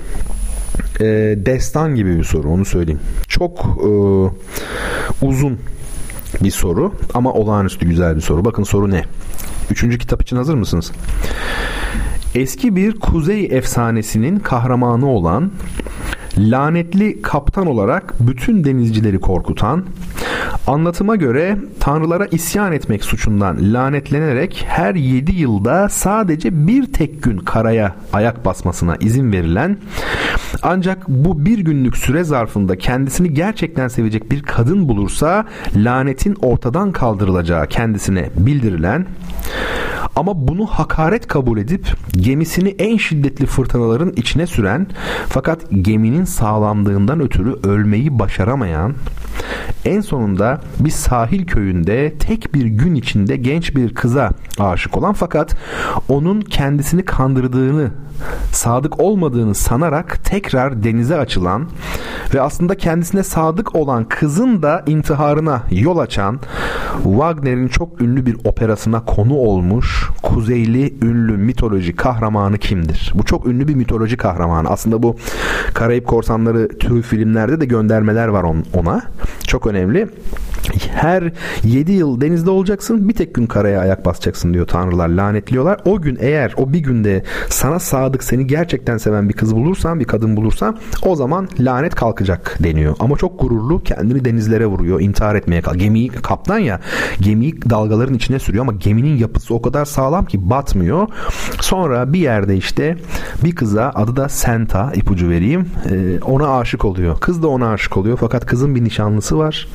e, destan gibi bir soru, onu söyleyeyim. Çok e, uzun bir soru ama olağanüstü güzel bir soru. Bakın soru ne? Üçüncü kitap için hazır mısınız? Eski bir kuzey efsanesinin kahramanı olan, lanetli kaptan olarak bütün denizcileri korkutan, Anlatıma göre tanrılara isyan etmek suçundan lanetlenerek her yedi yılda sadece bir tek gün karaya ayak basmasına izin verilen, ancak bu bir günlük süre zarfında kendisini gerçekten sevecek bir kadın bulursa lanetin ortadan kaldırılacağı kendisine bildirilen ama bunu hakaret kabul edip gemisini en şiddetli fırtınaların içine süren fakat geminin sağlamlığından ötürü ölmeyi başaramayan, en sonunda bir sahil köyünde tek bir gün içinde genç bir kıza aşık olan fakat onun kendisini kandırdığını, sadık olmadığını sanarak tekrar denize açılan ve aslında kendisine sadık olan kızın da intiharına yol açan, Wagner'in çok ünlü bir operasına konu olmuş Kuzeyli ünlü mitoloji kahramanı kimdir? Bu çok ünlü bir mitoloji kahramanı. Aslında bu Karayip Korsanları türü filmlerde de göndermeler var ona. Çok önemli. Her yedi yıl denizde olacaksın, bir tek gün karaya ayak basacaksın diyor, tanrılar lanetliyorlar. O gün eğer o bir günde sana sadık, seni gerçekten seven bir kız bulursan, bir kadın bulursan o zaman lanet kalkacak deniyor. Ama çok gururlu, kendini denizlere vuruyor, intihar etmeye kalkıyor. Gemiyi kaptan ya, gemiyi dalgaların içine sürüyor ama geminin yapısı o kadar sağlam ki batmıyor. Sonra bir yerde işte bir kıza, adı da Senta, ipucu vereyim, ona aşık oluyor. Kız da ona aşık oluyor fakat kızın bir nişanlısı var.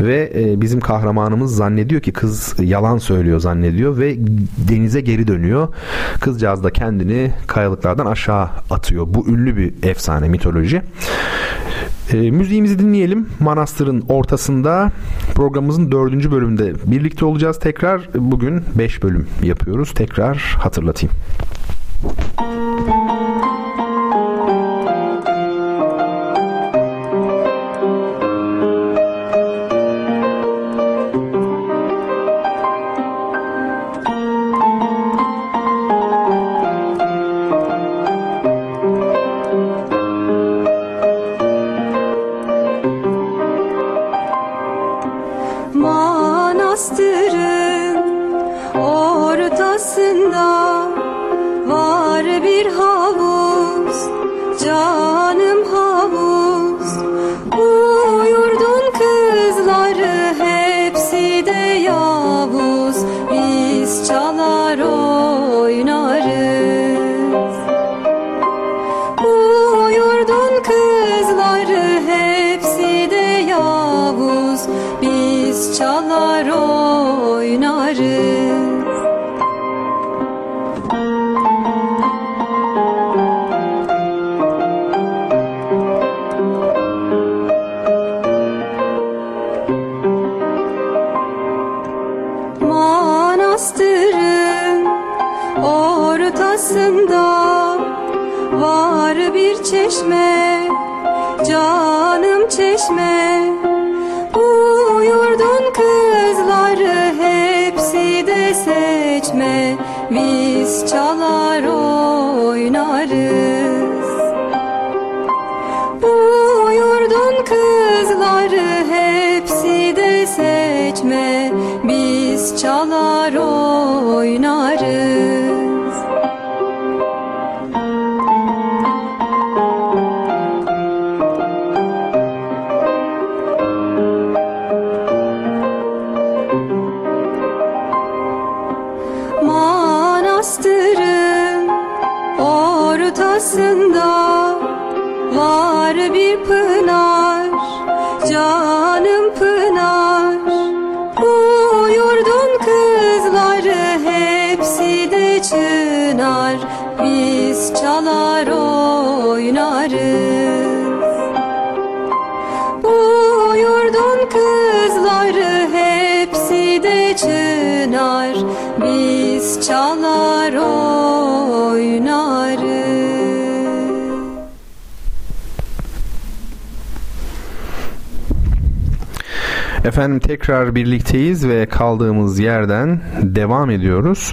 Ve bizim kahramanımız zannediyor ki kız yalan söylüyor zannediyor ve denize geri dönüyor. Kızcağız da kendini kayalıklardan aşağı atıyor. Bu ünlü bir efsane, mitoloji. E, müziğimizi dinleyelim. Manastırın ortasında programımızın dördüncü bölümünde birlikte olacağız. Tekrar bugün beş bölüm yapıyoruz. Tekrar hatırlatayım. Efendim tekrar birlikteyiz ve kaldığımız yerden devam ediyoruz.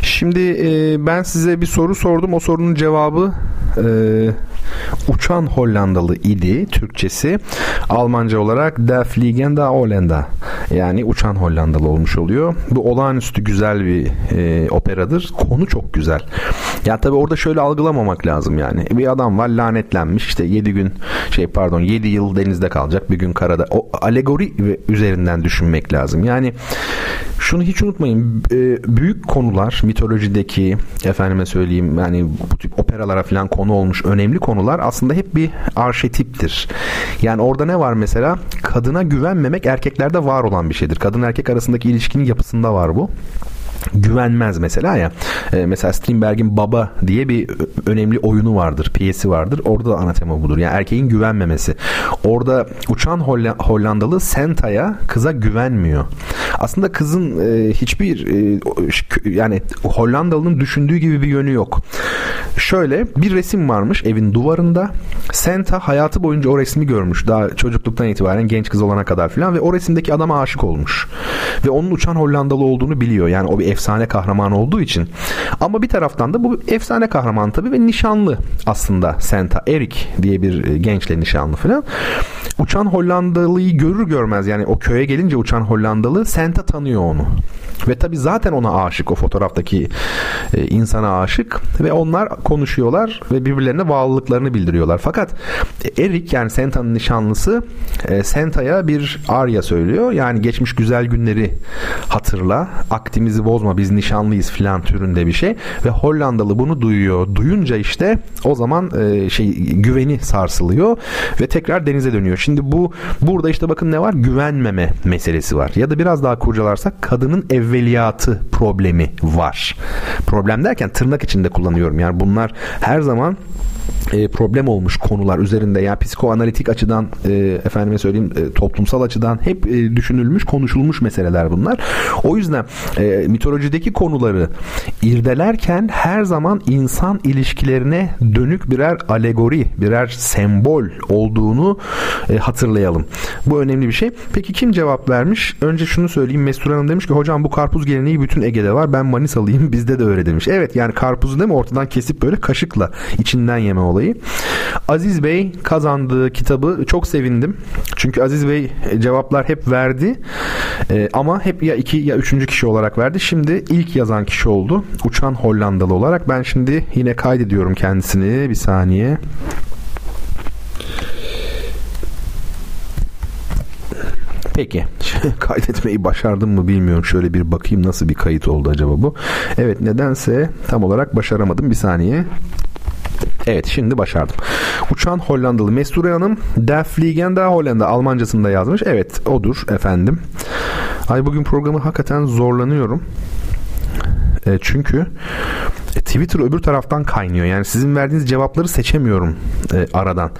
Şimdi e, ben size bir soru sordum. O sorunun cevabı e, Uçan Hollandalı idi. Türkçesi Almanca olarak Der Fliegende Holländer. Yani Uçan Hollandalı olmuş oluyor. Bu olağanüstü güzel bir e, operadır. Konu çok güzel. Ya tabii orada şöyle algılamamak lazım yani. Bir adam var, lanetlenmiş, işte yedi gün şey pardon yedi yıl denizde kalacak, bir gün karada. O alegori üzerinden düşünmek lazım. Yani şunu hiç unutmayın. Büyük konular, mitolojideki, efendime söyleyeyim yani bu tip operalara falan konu olmuş önemli konular aslında hep bir arşetiptir. Yani orada ne var mesela? Kadına güvenmemek erkeklerde var olan bir şeydir. Kadın erkek arasındaki ilişkinin yapısında var bu. Güvenmez mesela ya. Ee, mesela Strindberg'in Baba diye bir önemli oyunu vardır, piyesi vardır. Orada da ana tema budur. Yani erkeğin güvenmemesi. Orada uçan Holl- Hollandalı Senta'ya, kıza güvenmiyor. Aslında kızın e, hiçbir e, yani Hollandalı'nın düşündüğü gibi bir yönü yok. Şöyle bir resim varmış evin duvarında. Senta hayatı boyunca o resmi görmüş. Daha çocukluktan itibaren genç kız olana kadar filan ve o resimdeki adama aşık olmuş. Ve onun uçan Hollandalı olduğunu biliyor. Yani o bir efsane kahraman olduğu için. Ama bir taraftan da bu efsane kahraman tabii ve nişanlı aslında Senta. Eric diye bir gençle nişanlı falan. Uçan Hollandalıyı görür görmez yani o köye gelince uçan Hollandalı Senta tanıyor onu. Ve tabii zaten ona aşık, o fotoğraftaki e, insana aşık ve onlar konuşuyorlar ve birbirlerine bağlılıklarını bildiriyorlar. Fakat e, Eric yani Senta'nın nişanlısı e, Senta'ya bir arya söylüyor. Yani geçmiş güzel günleri hatırla, akdimizi bozma, biz nişanlıyız filan türünde bir şey. Ve Hollandalı bunu duyuyor. Duyunca işte o zaman e, şey güveni sarsılıyor ve tekrar denize dönüyor. Şimdi bu burada işte bakın ne var? Güvenmeme meselesi var. Ya da biraz daha kurcalarsak kadının ev veliyatı problemi var. Problem derken tırnak içinde kullanıyorum. Yani bunlar her zaman e, problem olmuş konular üzerinde. Yani psikoanalitik açıdan, e, efendime söyleyeyim e, toplumsal açıdan hep e, düşünülmüş, konuşulmuş meseleler bunlar. O yüzden e, mitolojideki konuları irdelerken her zaman insan ilişkilerine dönük birer alegori, birer sembol olduğunu e, hatırlayalım. Bu önemli bir şey. Peki kim cevap vermiş? Önce şunu söyleyeyim. Mestur Hanım demiş ki hocam bu karpuz geleneği bütün Ege'de var. Ben Manisalıyım. Bizde de öyle demiş. Evet yani karpuzu değil mi ortadan kesip böyle kaşıkla içinden yeme olayı. Aziz Bey kazandığı kitabı çok sevindim. Çünkü Aziz Bey cevaplar hep verdi. Ee, ama hep ya iki ya üçüncü kişi olarak verdi. Şimdi ilk yazan kişi oldu. Uçan Hollandalı olarak. Ben şimdi yine kaydediyorum kendisini. Bir saniye. Peki. Kaydetmeyi başardım mı bilmiyorum. Şöyle bir bakayım nasıl bir kayıt oldu acaba bu. Evet nedense tam olarak başaramadım. Bir saniye. Evet şimdi başardım. Uçan Hollandalı Mesture Hanım Der Fliegen der Hollanda Almancasında yazmış. Evet odur efendim. Ay bugün programı hakikaten zorlanıyorum. E, çünkü Twitter öbür taraftan kaynıyor. Yani sizin verdiğiniz cevapları seçemiyorum e, aradan.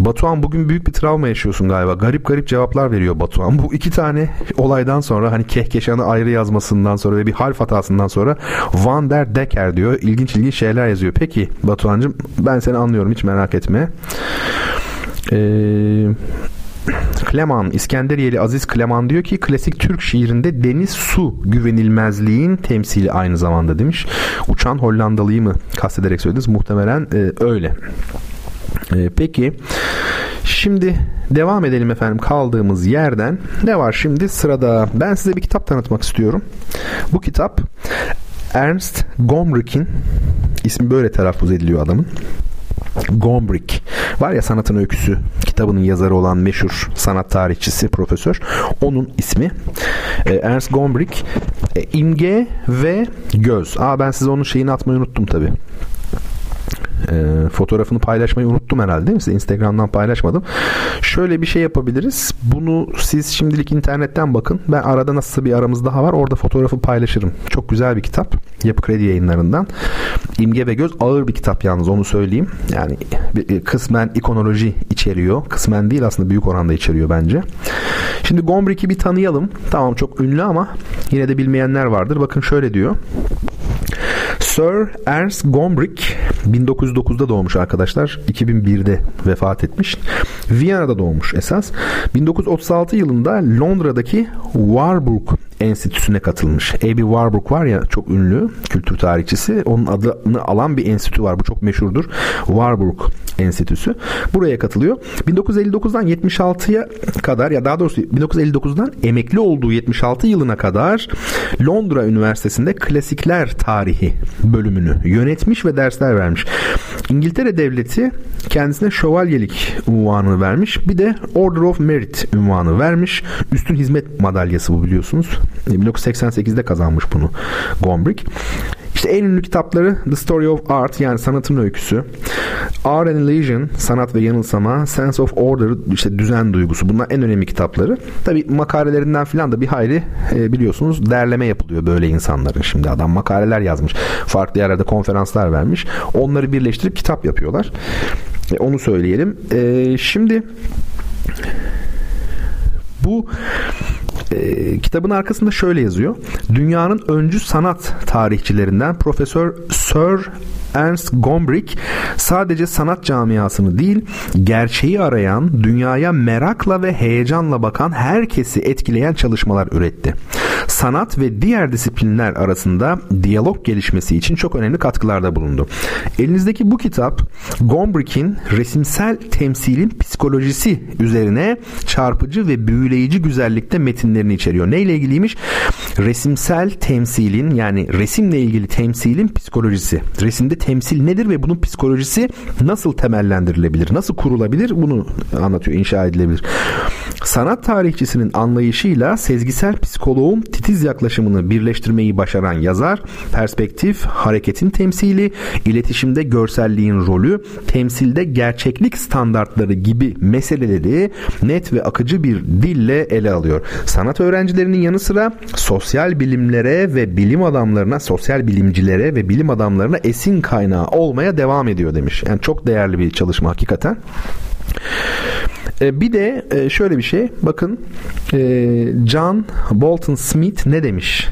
Batuhan bugün büyük bir travma yaşıyorsun galiba. Garip garip cevaplar veriyor Batuhan. Bu iki tane olaydan sonra hani Kehkeşan'ı ayrı yazmasından sonra ve bir harf hatasından sonra Van der Decker diyor. İlginç ilginç şeyler yazıyor. Peki Batuhan'cığım ben seni anlıyorum hiç merak etme. Eee... Kleman, İskenderiyeli Aziz Kleman diyor ki klasik Türk şiirinde deniz su güvenilmezliğin temsili aynı zamanda demiş. Uçan Hollandalıyı mı kastederek söylediniz? Muhtemelen e, öyle. E, peki şimdi devam edelim efendim kaldığımız yerden. Ne var şimdi sırada? Ben size bir kitap tanıtmak istiyorum. Bu kitap Ernst Gombrich'in, ismi böyle telaffuz ediliyor adamın. Gombrich var ya Sanatın Öyküsü kitabının yazarı olan meşhur sanat tarihçisi profesör, onun ismi e, Ernst Gombrich. e, imge ve göz. Aa ben size onun şeyini atmayı unuttum tabii. E, fotoğrafını paylaşmayı unuttum herhalde değil mi? Size Instagram'dan paylaşmadım. Şöyle bir şey yapabiliriz. Bunu siz şimdilik internetten bakın. Ben arada nasılsa bir aramız daha var. Orada fotoğrafı paylaşırım. Çok güzel bir kitap. Yapı Kredi Yayınları'ndan. İmge ve Göz ağır bir kitap yalnız onu söyleyeyim. Yani kısmen ikonoloji içeriyor. Kısmen değil aslında büyük oranda içeriyor bence. Şimdi Gombrich'i bir tanıyalım. Tamam çok ünlü ama yine de bilmeyenler vardır. Bakın şöyle diyor. Sir Ernst Gombrich bin dokuz yüz dokuzda doğmuş arkadaşlar. iki bin birde vefat etmiş. Viyana'da doğmuş esas. bin dokuz yüz otuz altı yılında Londra'daki Warburg Enstitüsü'ne katılmış. Abby Warburg var ya çok ünlü kültür tarihçisi. Onun adını alan bir enstitü var. Bu çok meşhurdur. Warburg Enstitüsü. Buraya katılıyor. bin dokuz yüz elli dokuzdan yetmiş altıya kadar, ya daha doğrusu bin dokuz yüz elli dokuzdan emekli olduğu yetmiş altı yılına kadar Londra Üniversitesi'nde klasikler tarihi bölümünü yönetmiş ve dersler vermiş. İngiltere Devleti kendisine şövalyelik unvanı vermiş. Bir de Order of Merit unvanı vermiş. Üstün hizmet madalyası bu, biliyorsunuz. bin dokuz yüz seksen sekizde kazanmış bunu Gombrich. İşte en ünlü kitapları The Story of Art, yani sanatın öyküsü, Art and Illusion, sanat ve yanılsama, Sense of Order, işte düzen duygusu. Bunlar en önemli kitapları. Tabii makalelerinden filan da bir hayli e, biliyorsunuz derleme yapılıyor böyle insanların. Şimdi adam makaleler yazmış, farklı yerlerde konferanslar vermiş. Onları birleştirip kitap yapıyorlar. E, onu söyleyelim. E, şimdi bu E, kitabın arkasında şöyle yazıyor. Dünyanın öncü sanat tarihçilerinden Profesör Sir Ernst Gombrich sadece sanat camiasını değil, gerçeği arayan, dünyaya merakla ve heyecanla bakan herkesi etkileyen çalışmalar üretti. Sanat ve diğer disiplinler arasında diyalog gelişmesi için çok önemli katkılarda bulundu. Elinizdeki bu kitap Gombrich'in resimsel temsilin psikolojisi üzerine çarpıcı ve büyüleyici güzellikte metinlerini içeriyor. Neyle ilgiliymiş? Resimsel temsilin, yani resimle ilgili temsilin psikolojisi. Resimde temsil nedir ve bunun psikolojisi nasıl temellendirilebilir, nasıl kurulabilir, bunu anlatıyor, inşa edilebilir. Sanat tarihçisinin anlayışıyla sezgisel psikoloğun titiz yaklaşımını birleştirmeyi başaran yazar, perspektif, hareketin temsili, iletişimde görselliğin rolü, temsilde gerçeklik standartları gibi meseleleri net ve akıcı bir dille ele alıyor. Sanat öğrencilerinin yanı sıra sosyal bilimlere ve bilim adamlarına, sosyal bilimcilere ve bilim adamlarına esin kaynağı olmaya devam ediyor demiş. Yani çok değerli bir çalışma hakikaten. Bir de şöyle bir şey, bakın John Bolton Smith ne demiş?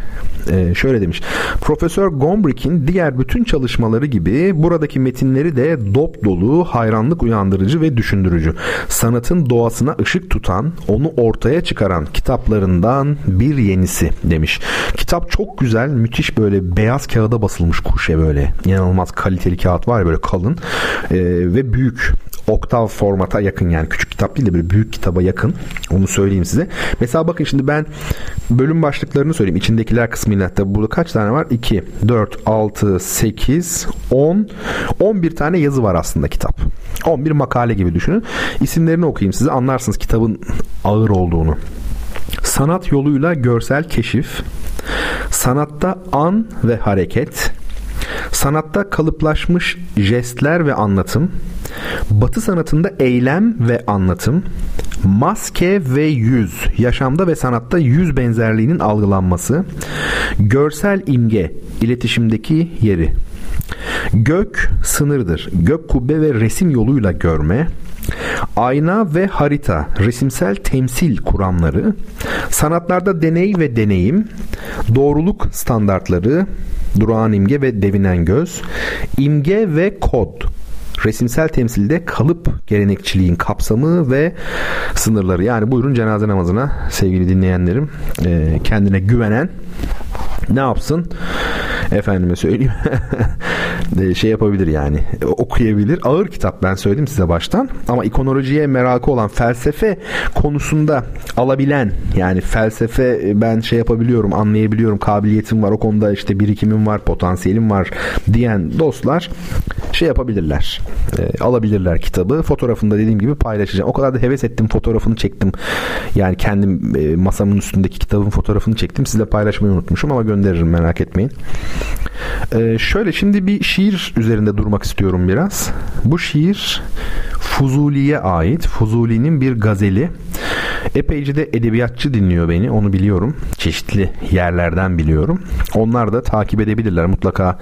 Şöyle demiş. Profesör Gombrich'in diğer bütün çalışmaları gibi buradaki metinleri de dop dolu, hayranlık uyandırıcı ve düşündürücü. Sanatın doğasına ışık tutan, onu ortaya çıkaran kitaplarından bir yenisi demiş. Kitap çok güzel, müthiş, böyle beyaz kağıda basılmış kuşe, böyle inanılmaz kaliteli kağıt var ya, böyle kalın ee, ve büyük. Oktav formata yakın, yani küçük kitap değil de böyle büyük kitaba yakın. Onu söyleyeyim size. Mesela bakın şimdi ben bölüm başlıklarını söyleyeyim. İçindekiler kısmıyla, hatta burada kaç tane var? iki, dört, altı, sekiz, on, on bir tane yazı var aslında kitap. on bir makale gibi düşünün. İsimlerini okuyayım size, anlarsınız kitabın ağır olduğunu. Sanat yoluyla görsel keşif, sanatta an ve hareket, sanatta kalıplaşmış jestler ve anlatım, Batı sanatında eylem ve anlatım, maske ve yüz, yaşamda ve sanatta yüz benzerliğinin algılanması, görsel imge, iletişimdeki yeri, gök sınırdır, gök kubbe ve resim yoluyla görme, ayna ve harita, resimsel temsil kuramları, sanatlarda deney ve deneyim, doğruluk standartları, durağan imge ve devinen göz, imge ve kod, resimsel temsilde kalıp, gelenekçiliğin kapsamı ve sınırları. Yani buyurun cenaze namazına sevgili dinleyenlerim, e, kendine güvenen ne yapsın? Efendime söyleyeyim şey yapabilir yani, okuyabilir. Ağır kitap, ben söyledim size baştan, ama ikonolojiye merakı olan, felsefe konusunda alabilen, yani felsefe ben şey yapabiliyorum, anlayabiliyorum, kabiliyetim var, o konuda işte birikimim var, potansiyelim var diyen dostlar şey yapabilirler, e, alabilirler kitabı. Fotoğrafını da dediğim gibi paylaşacağım. O kadar da heves ettim, fotoğrafını çektim. Yani kendim e, masamın üstündeki kitabın fotoğrafını çektim, sizle paylaşmayı unutmuşum ama gönderirim, merak etmeyin. Ee, şöyle şimdi bir şiir üzerinde durmak istiyorum biraz. Bu şiir Fuzuli'ye ait. Fuzuli'nin bir gazeli. Epeyce de edebiyatçı dinliyor beni, onu biliyorum. Çeşitli yerlerden biliyorum. Onlar da takip edebilirler mutlaka.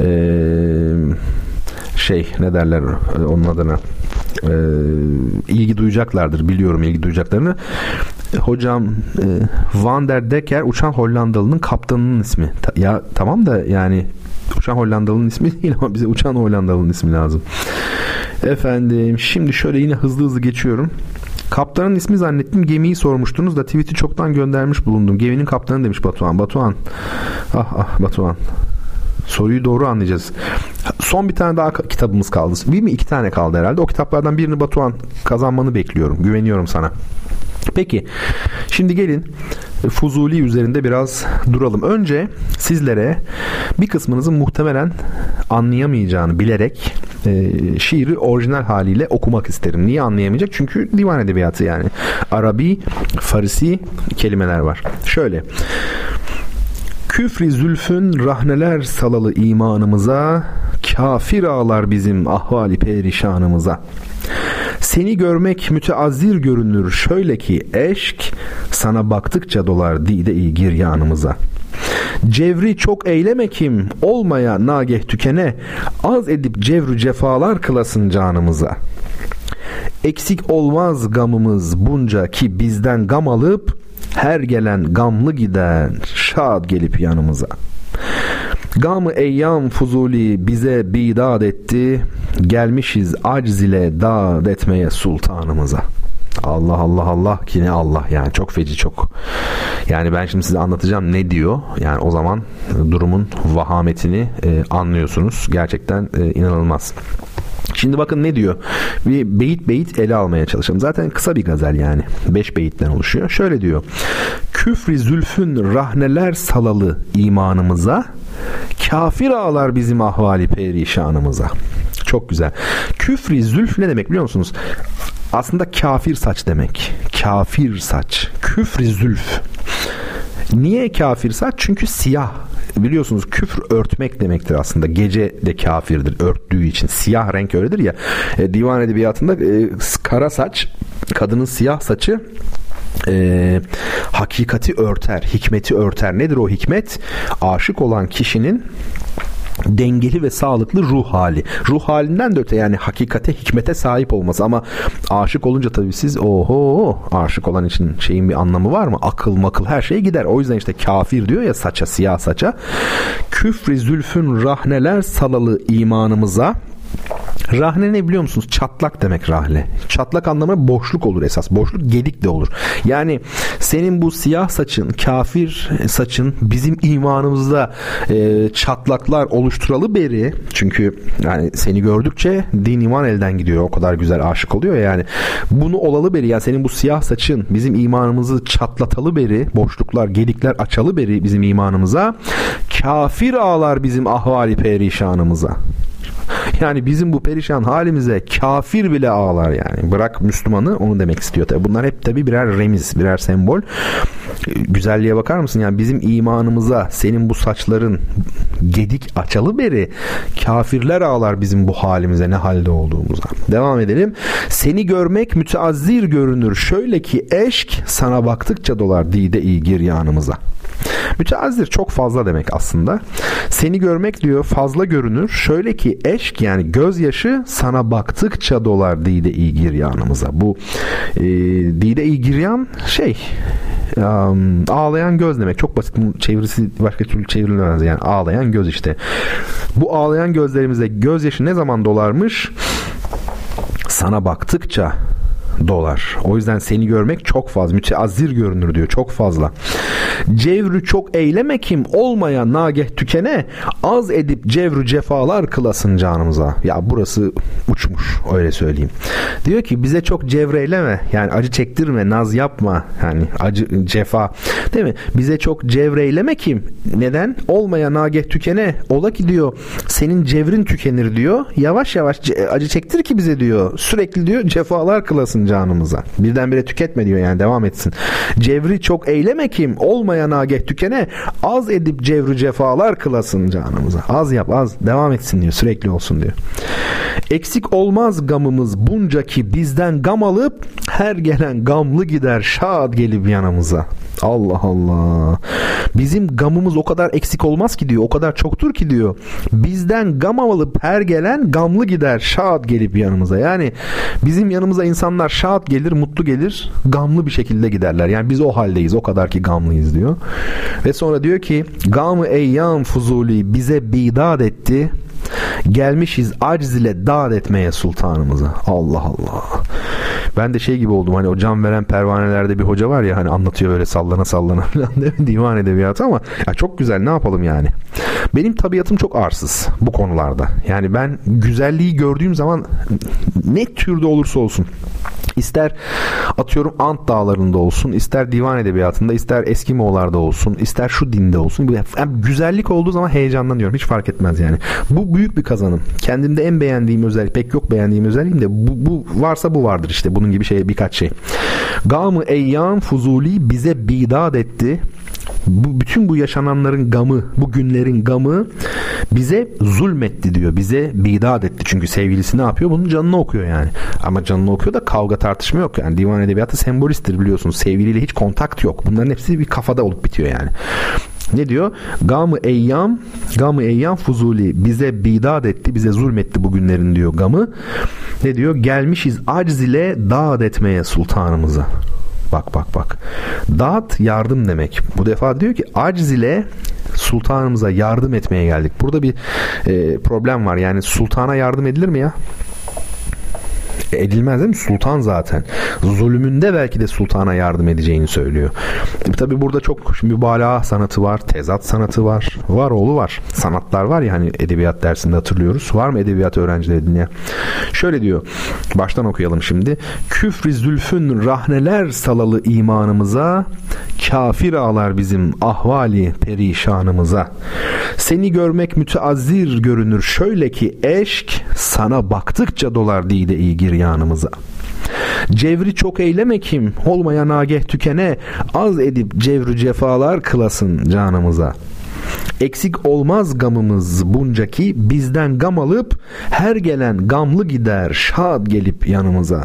Ee, şey ne derler onun adına, ee, ilgi duyacaklardır, biliyorum ilgi duyacaklarını. Hocam e, Van der Decker Uçan Hollandalı'nın kaptanının ismi. Ta, ya tamam da yani Uçan Hollandalı'nın ismi değil ama bize Uçan Hollandalı'nın ismi lazım. Efendim şimdi şöyle yine hızlı hızlı geçiyorum. Kaptanın ismi zannettim, gemiyi sormuştunuz da tweet'i çoktan göndermiş bulundum. Geminin kaptanı demiş Batuhan. Batuhan. Ah ah Batuhan. Soruyu doğru anlayacağız. Son bir tane daha kitabımız kaldı. Bir mi iki tane kaldı herhalde. O kitaplardan birini Batuhan kazanmanı bekliyorum. Güveniyorum sana. Peki şimdi gelin Fuzuli üzerinde biraz duralım. Önce sizlere bir kısmınızın muhtemelen anlayamayacağını bilerek e, şiiri orijinal haliyle okumak isterim. Niye anlayamayacak? Çünkü divan edebiyatı yani. Arabi, Farisi kelimeler var. Şöyle. Küfri zülfün rahneler salalı imanımıza, kafir ağlar bizim ahvali perişanımıza. Seni görmek müteazzir görünür şöyle ki eşk, sana baktıkça dolar dide-i giryanımıza. Cevri çok eyleme kim, olmaya nageh tükene, az edip cevru cefalar kılasın canımıza. Eksik olmaz gamımız bunca ki bizden gam alıp, her gelen gamlı giden şad gelip yanımıza. Gam-ı eyyam Fuzuli bize bidad etti, gelmişiz acz ile dad etmeye sultanımıza. Allah Allah Allah ki ne Allah yani, çok feci çok. Yani ben şimdi size anlatacağım ne diyor. Yani o zaman durumun vahametini e, anlıyorsunuz. Gerçekten e, inanılmaz. Şimdi bakın ne diyor. Bir beyit beyit ele almaya çalışalım. Zaten kısa bir gazel yani. Beş beyitten oluşuyor. Şöyle diyor. Küfri zülfün rahneler salalı imanımıza, kafir ağlar bizim ahvali perişanımıza. Çok güzel. Küfri zülf ne demek biliyor musunuz? Aslında kafir saç demek. Kafir saç. Küfri zülf. Niye kafir saç? Çünkü siyah. Biliyorsunuz küfür örtmek demektir aslında. Gece de kafirdir örttüğü için. Siyah renk öyledir ya. E, divan edebiyatında e, kara saç, kadının siyah saçı e, hakikati örter, hikmeti örter. Nedir o hikmet? Aşık olan kişinin dengeli ve sağlıklı ruh hali. Ruh halinden de öte yani hakikate, hikmete sahip olması. Ama aşık olunca tabii siz oho, aşık olan için şeyin bir anlamı var mı? Akıl makıl her şey gider. O yüzden işte kafir diyor ya saça, siyah saça. Küfri zülfün rahneler salalı imanımıza. Rahne ne biliyor musunuz? Çatlak demek rahne. Çatlak anlamına boşluk olur esas. Boşluk gedik de olur. Yani senin bu siyah saçın, kafir saçın bizim imanımızda e, çatlaklar oluşturalı beri. Çünkü yani seni gördükçe din iman elden gidiyor. O kadar güzel aşık oluyor yani. Bunu olalı beri yani senin bu siyah saçın bizim imanımızı çatlatalı beri, boşluklar, gedikler açalı beri bizim imanımıza, kafir ağlar bizim ahvali perişanımıza. Yani bizim bu perişan halimize kafir bile ağlar yani. Bırak Müslümanı, onu demek istiyor. Tabii bunlar hep tabii birer remiz, birer sembol. Güzelliğe bakar mısın? Yani bizim imanımıza senin bu saçların gedik açalı beri kafirler ağlar bizim bu halimize, ne halde olduğumuza. Devam edelim. Seni görmek müteazzir görünür. Şöyle ki eşk, sana baktıkça dolar dide-i giryanımıza. Müteazzir çok fazla demek aslında. Seni görmek diyor fazla görünür. Şöyle ki eşk yani gözyaşı, sana baktıkça dolar dide-i giryanımıza. Bu e, dide-i giryan şey um, ağlayan göz demek. Çok basit, çevirisi başka türlü çevrilemez yani ağlayan göz işte. Bu ağlayan gözlerimize gözyaşı ne zaman dolarmış? Sana baktıkça dolar. O yüzden seni görmek çok fazla. Müteazzir görünür diyor. Çok fazla. Cevrü çok eyleme kim, olmaya nageh tükene, az edip cevrü cefalar kılasın canımıza. Ya burası uçmuş. Öyle söyleyeyim. Diyor ki bize çok cevreyleme. Yani acı çektirme. Naz yapma. Yani acı, cefa. Değil mi? Bize çok cevreyleme kim? Neden? Olmaya nageh tükene. Ola ki diyor senin cevrin tükenir diyor. Yavaş yavaş ce- acı çektir ki bize diyor. Sürekli diyor cefalar kılasın canımıza. Birdenbire tüketme diyor yani, devam etsin. Cevri çok eyleme kim, olmaya nageh tükene, az edip cevru cefalar kılasın canımıza. Az yap, az devam etsin diyor, sürekli olsun diyor. Eksik olmaz gamımız bunca ki bizden gam alıp, her gelen gamlı gider şad gelip yanımıza. Allah Allah. Bizim gamımız o kadar eksik olmaz ki diyor. O kadar çoktur ki diyor. Bizden gam alıp her gelen gamlı gider şad gelip yanımıza. Yani bizim yanımıza insanlar şad gelir, mutlu gelir, gamlı bir şekilde giderler. Yani biz o haldeyiz. O kadar ki gamlıyız diyor. Ve sonra diyor ki gam-ı eyyam Fuzuli bize bidad etti. Gelmişiz acz ile dad etmeye sultanımıza. Allah Allah. Ben de şey gibi oldum, hani o can veren pervanelerde bir hoca var ya, hani anlatıyor böyle sallana sallana falan divan edebiyatı, ama ya çok güzel, ne yapalım yani. Benim tabiatım çok arsız bu konularda. Yani ben güzelliği gördüğüm zaman, ne türde olursa olsun, İster atıyorum Ant Dağları'nda olsun, ister divan edebiyatında, ister Eskimo'larda olsun, ister şu dinde olsun, yani güzellik olduğu zaman heyecanlanıyorum. Hiç fark etmez yani. Bu büyük bir kazanım. Kendimde en beğendiğim özellik, pek yok beğendiğim özelliğim de bu, bu varsa bu vardır işte. Bunun gibi şey, birkaç şey. Gamı eyyam Fuzuli bize bidat etti. Bu, bütün bu yaşananların gamı, bu günlerin gamı bize zulmetti diyor. Bize bidat etti. Çünkü sevgilisi ne yapıyor? Bunun canını okuyor yani. Ama canını okuyor da kavga tartışma yok yani. Divan edebiyatı sembolisttir biliyorsunuz. Sevgiliyle hiç kontakt yok. Bunların hepsi bir kafada olup bitiyor yani. Ne diyor? Gamı eyyam, gamı eyyam Fuzuli bize bidat etti, bize zulmetti bu günlerin diyor gamı. Ne diyor? Gelmişiz acz ile dad etmeye sultanımıza. Bak bak bak. Dağıt yardım demek. Bu defa diyor ki aciz ile sultanımıza yardım etmeye geldik. Burada bir e, problem var. Yani sultana yardım edilir mi ya? Edilmez değil mi? Sultan zaten. Zulümünde belki de sultana yardım edeceğini söylüyor. E, tabii burada çok mübalağa sanatı var. Tezat sanatı var. Var oğlu var. Sanatlar var ya hani edebiyat dersinde hatırlıyoruz. Var mı edebiyat öğrencileri dinleyen? Şöyle diyor. Baştan okuyalım şimdi. Küfr-i zülfün rahneler salalı imanımıza, kafir ağlar bizim ahvali perişanımıza. Seni görmek müteazzir görünür şöyle ki eşk, sana baktıkça dolar dide iyi gir yanımıza. Cevri çok eyleme kim, olmaya nageh tükene, az edip cevri cefalar kılasın canımıza. Eksik olmaz gamımız buncaki, bizden gam alıp her gelen gamlı gider şad gelip yanımıza.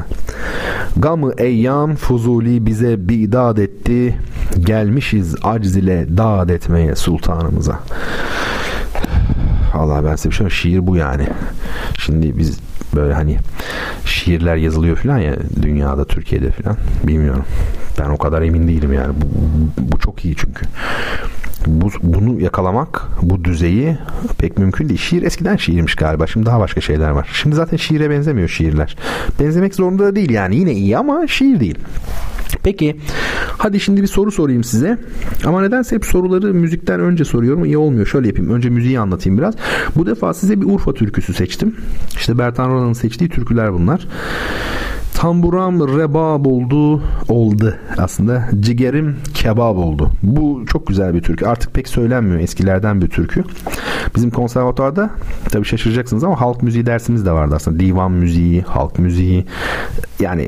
Gamı eyyam Fuzuli bize bidat etti, gelmişiz acz ile dad etmeye sultanımıza. Allah, ben size bir şey söyleyeyim. Şiir bu yani. Şimdi biz böyle hani şiirler yazılıyor falan ya dünyada, Türkiye'de falan, bilmiyorum. Ben o kadar emin değilim yani. Bu, bu çok iyi çünkü. Bu, bunu yakalamak, bu düzeyi pek mümkün değil. Şiir eskiden şiirmiş galiba. Şimdi daha başka şeyler var. Şimdi zaten şiire benzemiyor şiirler. Benzemek zorunda da değil yani. Yine iyi ama şiir değil. Peki, hadi şimdi bir soru sorayım size. Ama nedense hep soruları müzikten önce soruyorum. İyi olmuyor. Şöyle yapayım. Önce müziği anlatayım biraz. Bu defa size bir Urfa türküsü seçtim. İşte Bertan Rona'nın seçtiği türküler bunlar. Tamburam rebab oldu, oldu aslında. Cigerim kebab oldu. Bu çok güzel bir türkü. Artık pek söylenmiyor. Eskilerden bir türkü. Bizim konservatuvarda, tabii şaşıracaksınız ama halk müziği dersimiz de vardı aslında. Divan müziği, halk müziği. Yani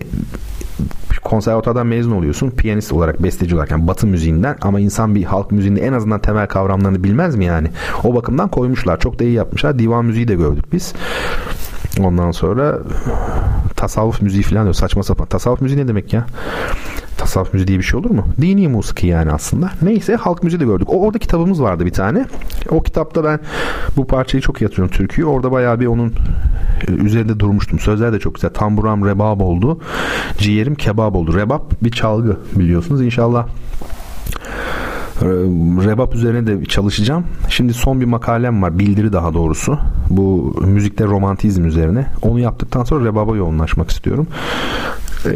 konservatuvardan mezun oluyorsun. Piyanist olarak, besteci olarak, yani batı müziğinden, ama insan bir halk müziğinde en azından temel kavramlarını bilmez mi yani? O bakımdan koymuşlar. Çok da iyi yapmışlar. Divan müziği de gördük biz. Ondan sonra tasavvuf müziği falan diyor. Saçma sapan. Tasavvuf müziği ne demek ya? Tasavvuf müziği diye bir şey olur mu? Dini musiki yani aslında. Neyse, halk müziği de gördük. O, orada kitabımız vardı bir tane. O kitapta ben bu parçayı çok iyi hatırlıyorum, türküyü. Orada bayağı bir onun üzerinde durmuştum. Sözler de çok güzel. Tamburam rebab oldu. Ciğerim kebab oldu. Rebab bir çalgı biliyorsunuz. İnşallah rebap üzerine de çalışacağım. Şimdi son bir makalem var. Bildiri daha doğrusu. Bu müzikte romantizm üzerine. Onu yaptıktan sonra rebaba yoğunlaşmak istiyorum.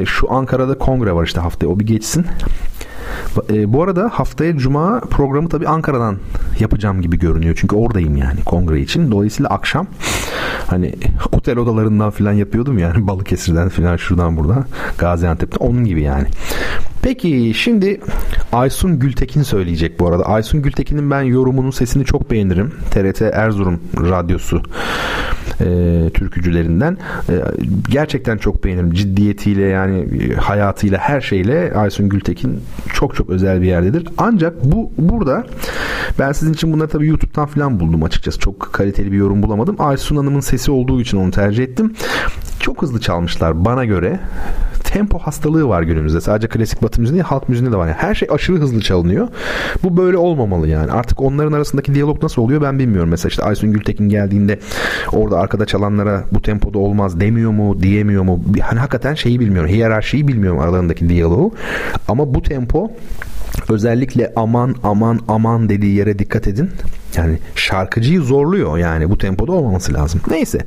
Şu Ankara'da kongre var işte haftaya. O bir geçsin. Bu arada haftaya Cuma programı tabii Ankara'dan yapacağım gibi görünüyor. Çünkü oradayım yani kongre için. Dolayısıyla akşam hani otel odalarından falan yapıyordum yani. Balıkesir'den falan, şuradan buradan. Gaziantep'ten. Onun gibi yani. Peki şimdi Aysun Gültekin söyleyecek bu arada. Aysun Gültekin'in ben yorumunun sesini çok beğenirim. T R T Erzurum Radyosu e, türkücülerinden. E, gerçekten çok beğenirim. Ciddiyetiyle yani hayatıyla, her şeyle Aysun Gültekin çok çok özel bir yerdedir. Ancak bu burada ben sizin için bunları tabii YouTube'dan falan buldum açıkçası. Çok kaliteli bir yorum bulamadım. Aysun Hanım'ın sesi olduğu için onu tercih ettim. Çok hızlı çalmışlar bana göre. Tempo hastalığı var günümüzde. Sadece klasik batı müziği, halk müziğinde de var. Yani her şey aşırı hızlı çalınıyor. Bu böyle olmamalı yani. Artık onların arasındaki diyalog nasıl oluyor ben bilmiyorum. Mesela işte Aysun Gültekin geldiğinde orada arkada çalanlara bu tempoda olmaz demiyor mu, diyemiyor mu? Hani hakikaten şeyi bilmiyorum. Hiyerarşiyi bilmiyorum aralarındaki diyaloğu. Ama bu tempo özellikle aman aman aman dediği yere dikkat edin. yani şarkıcıyı zorluyor yani, bu tempoda olmaması lazım. Neyse,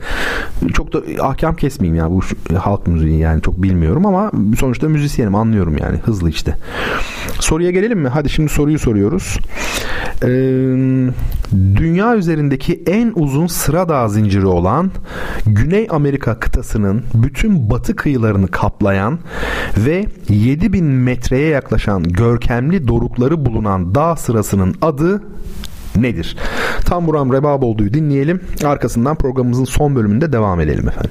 çok da ahkam kesmeyeyim yani, bu halk müziği yani çok bilmiyorum ama sonuçta müzisyenim, anlıyorum yani, hızlı işte. Soruya gelelim mi? Hadi şimdi soruyu soruyoruz. Ee, dünya üzerindeki en uzun sıra dağ zinciri olan, Güney Amerika kıtasının bütün batı kıyılarını kaplayan ve yedi bin metreye yaklaşan görkemli dorukları bulunan dağ sırasının adı nedir? Tamburam Rebaboğlu'yu dinleyelim. Arkasından programımızın son bölümünde devam edelim efendim.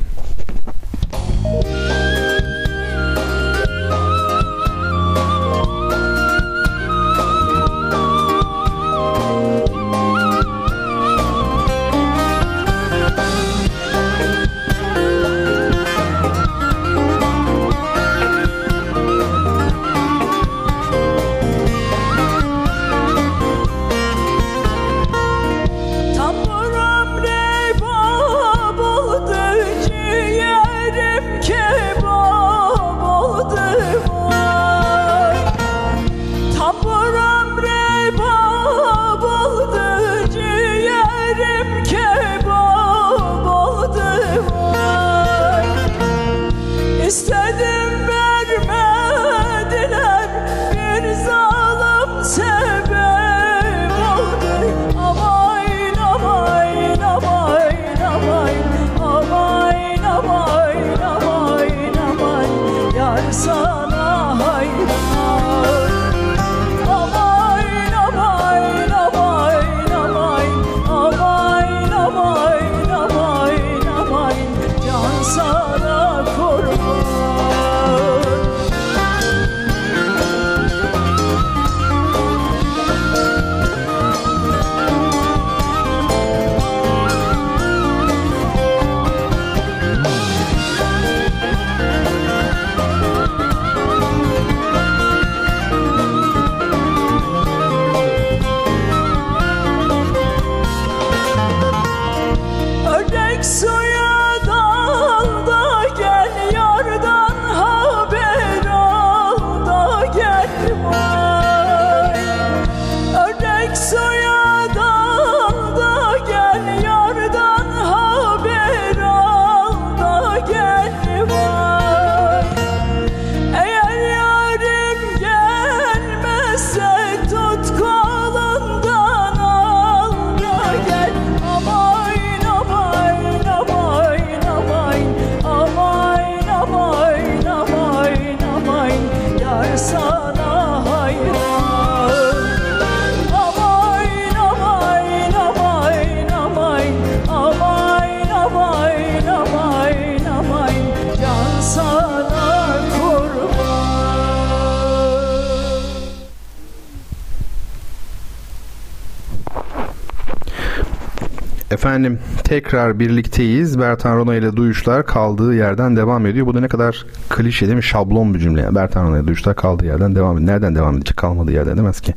Efendim tekrar birlikteyiz. Bertan Rona ile Duyuşlar kaldığı yerden devam ediyor. Bu da ne kadar klişe değil mi? Şablon bir cümle. Yani. Bertan Rona ile Duyuşlar kaldığı yerden devam ediyor. Nereden devam edecek? Kalmadığı yerden demez ki.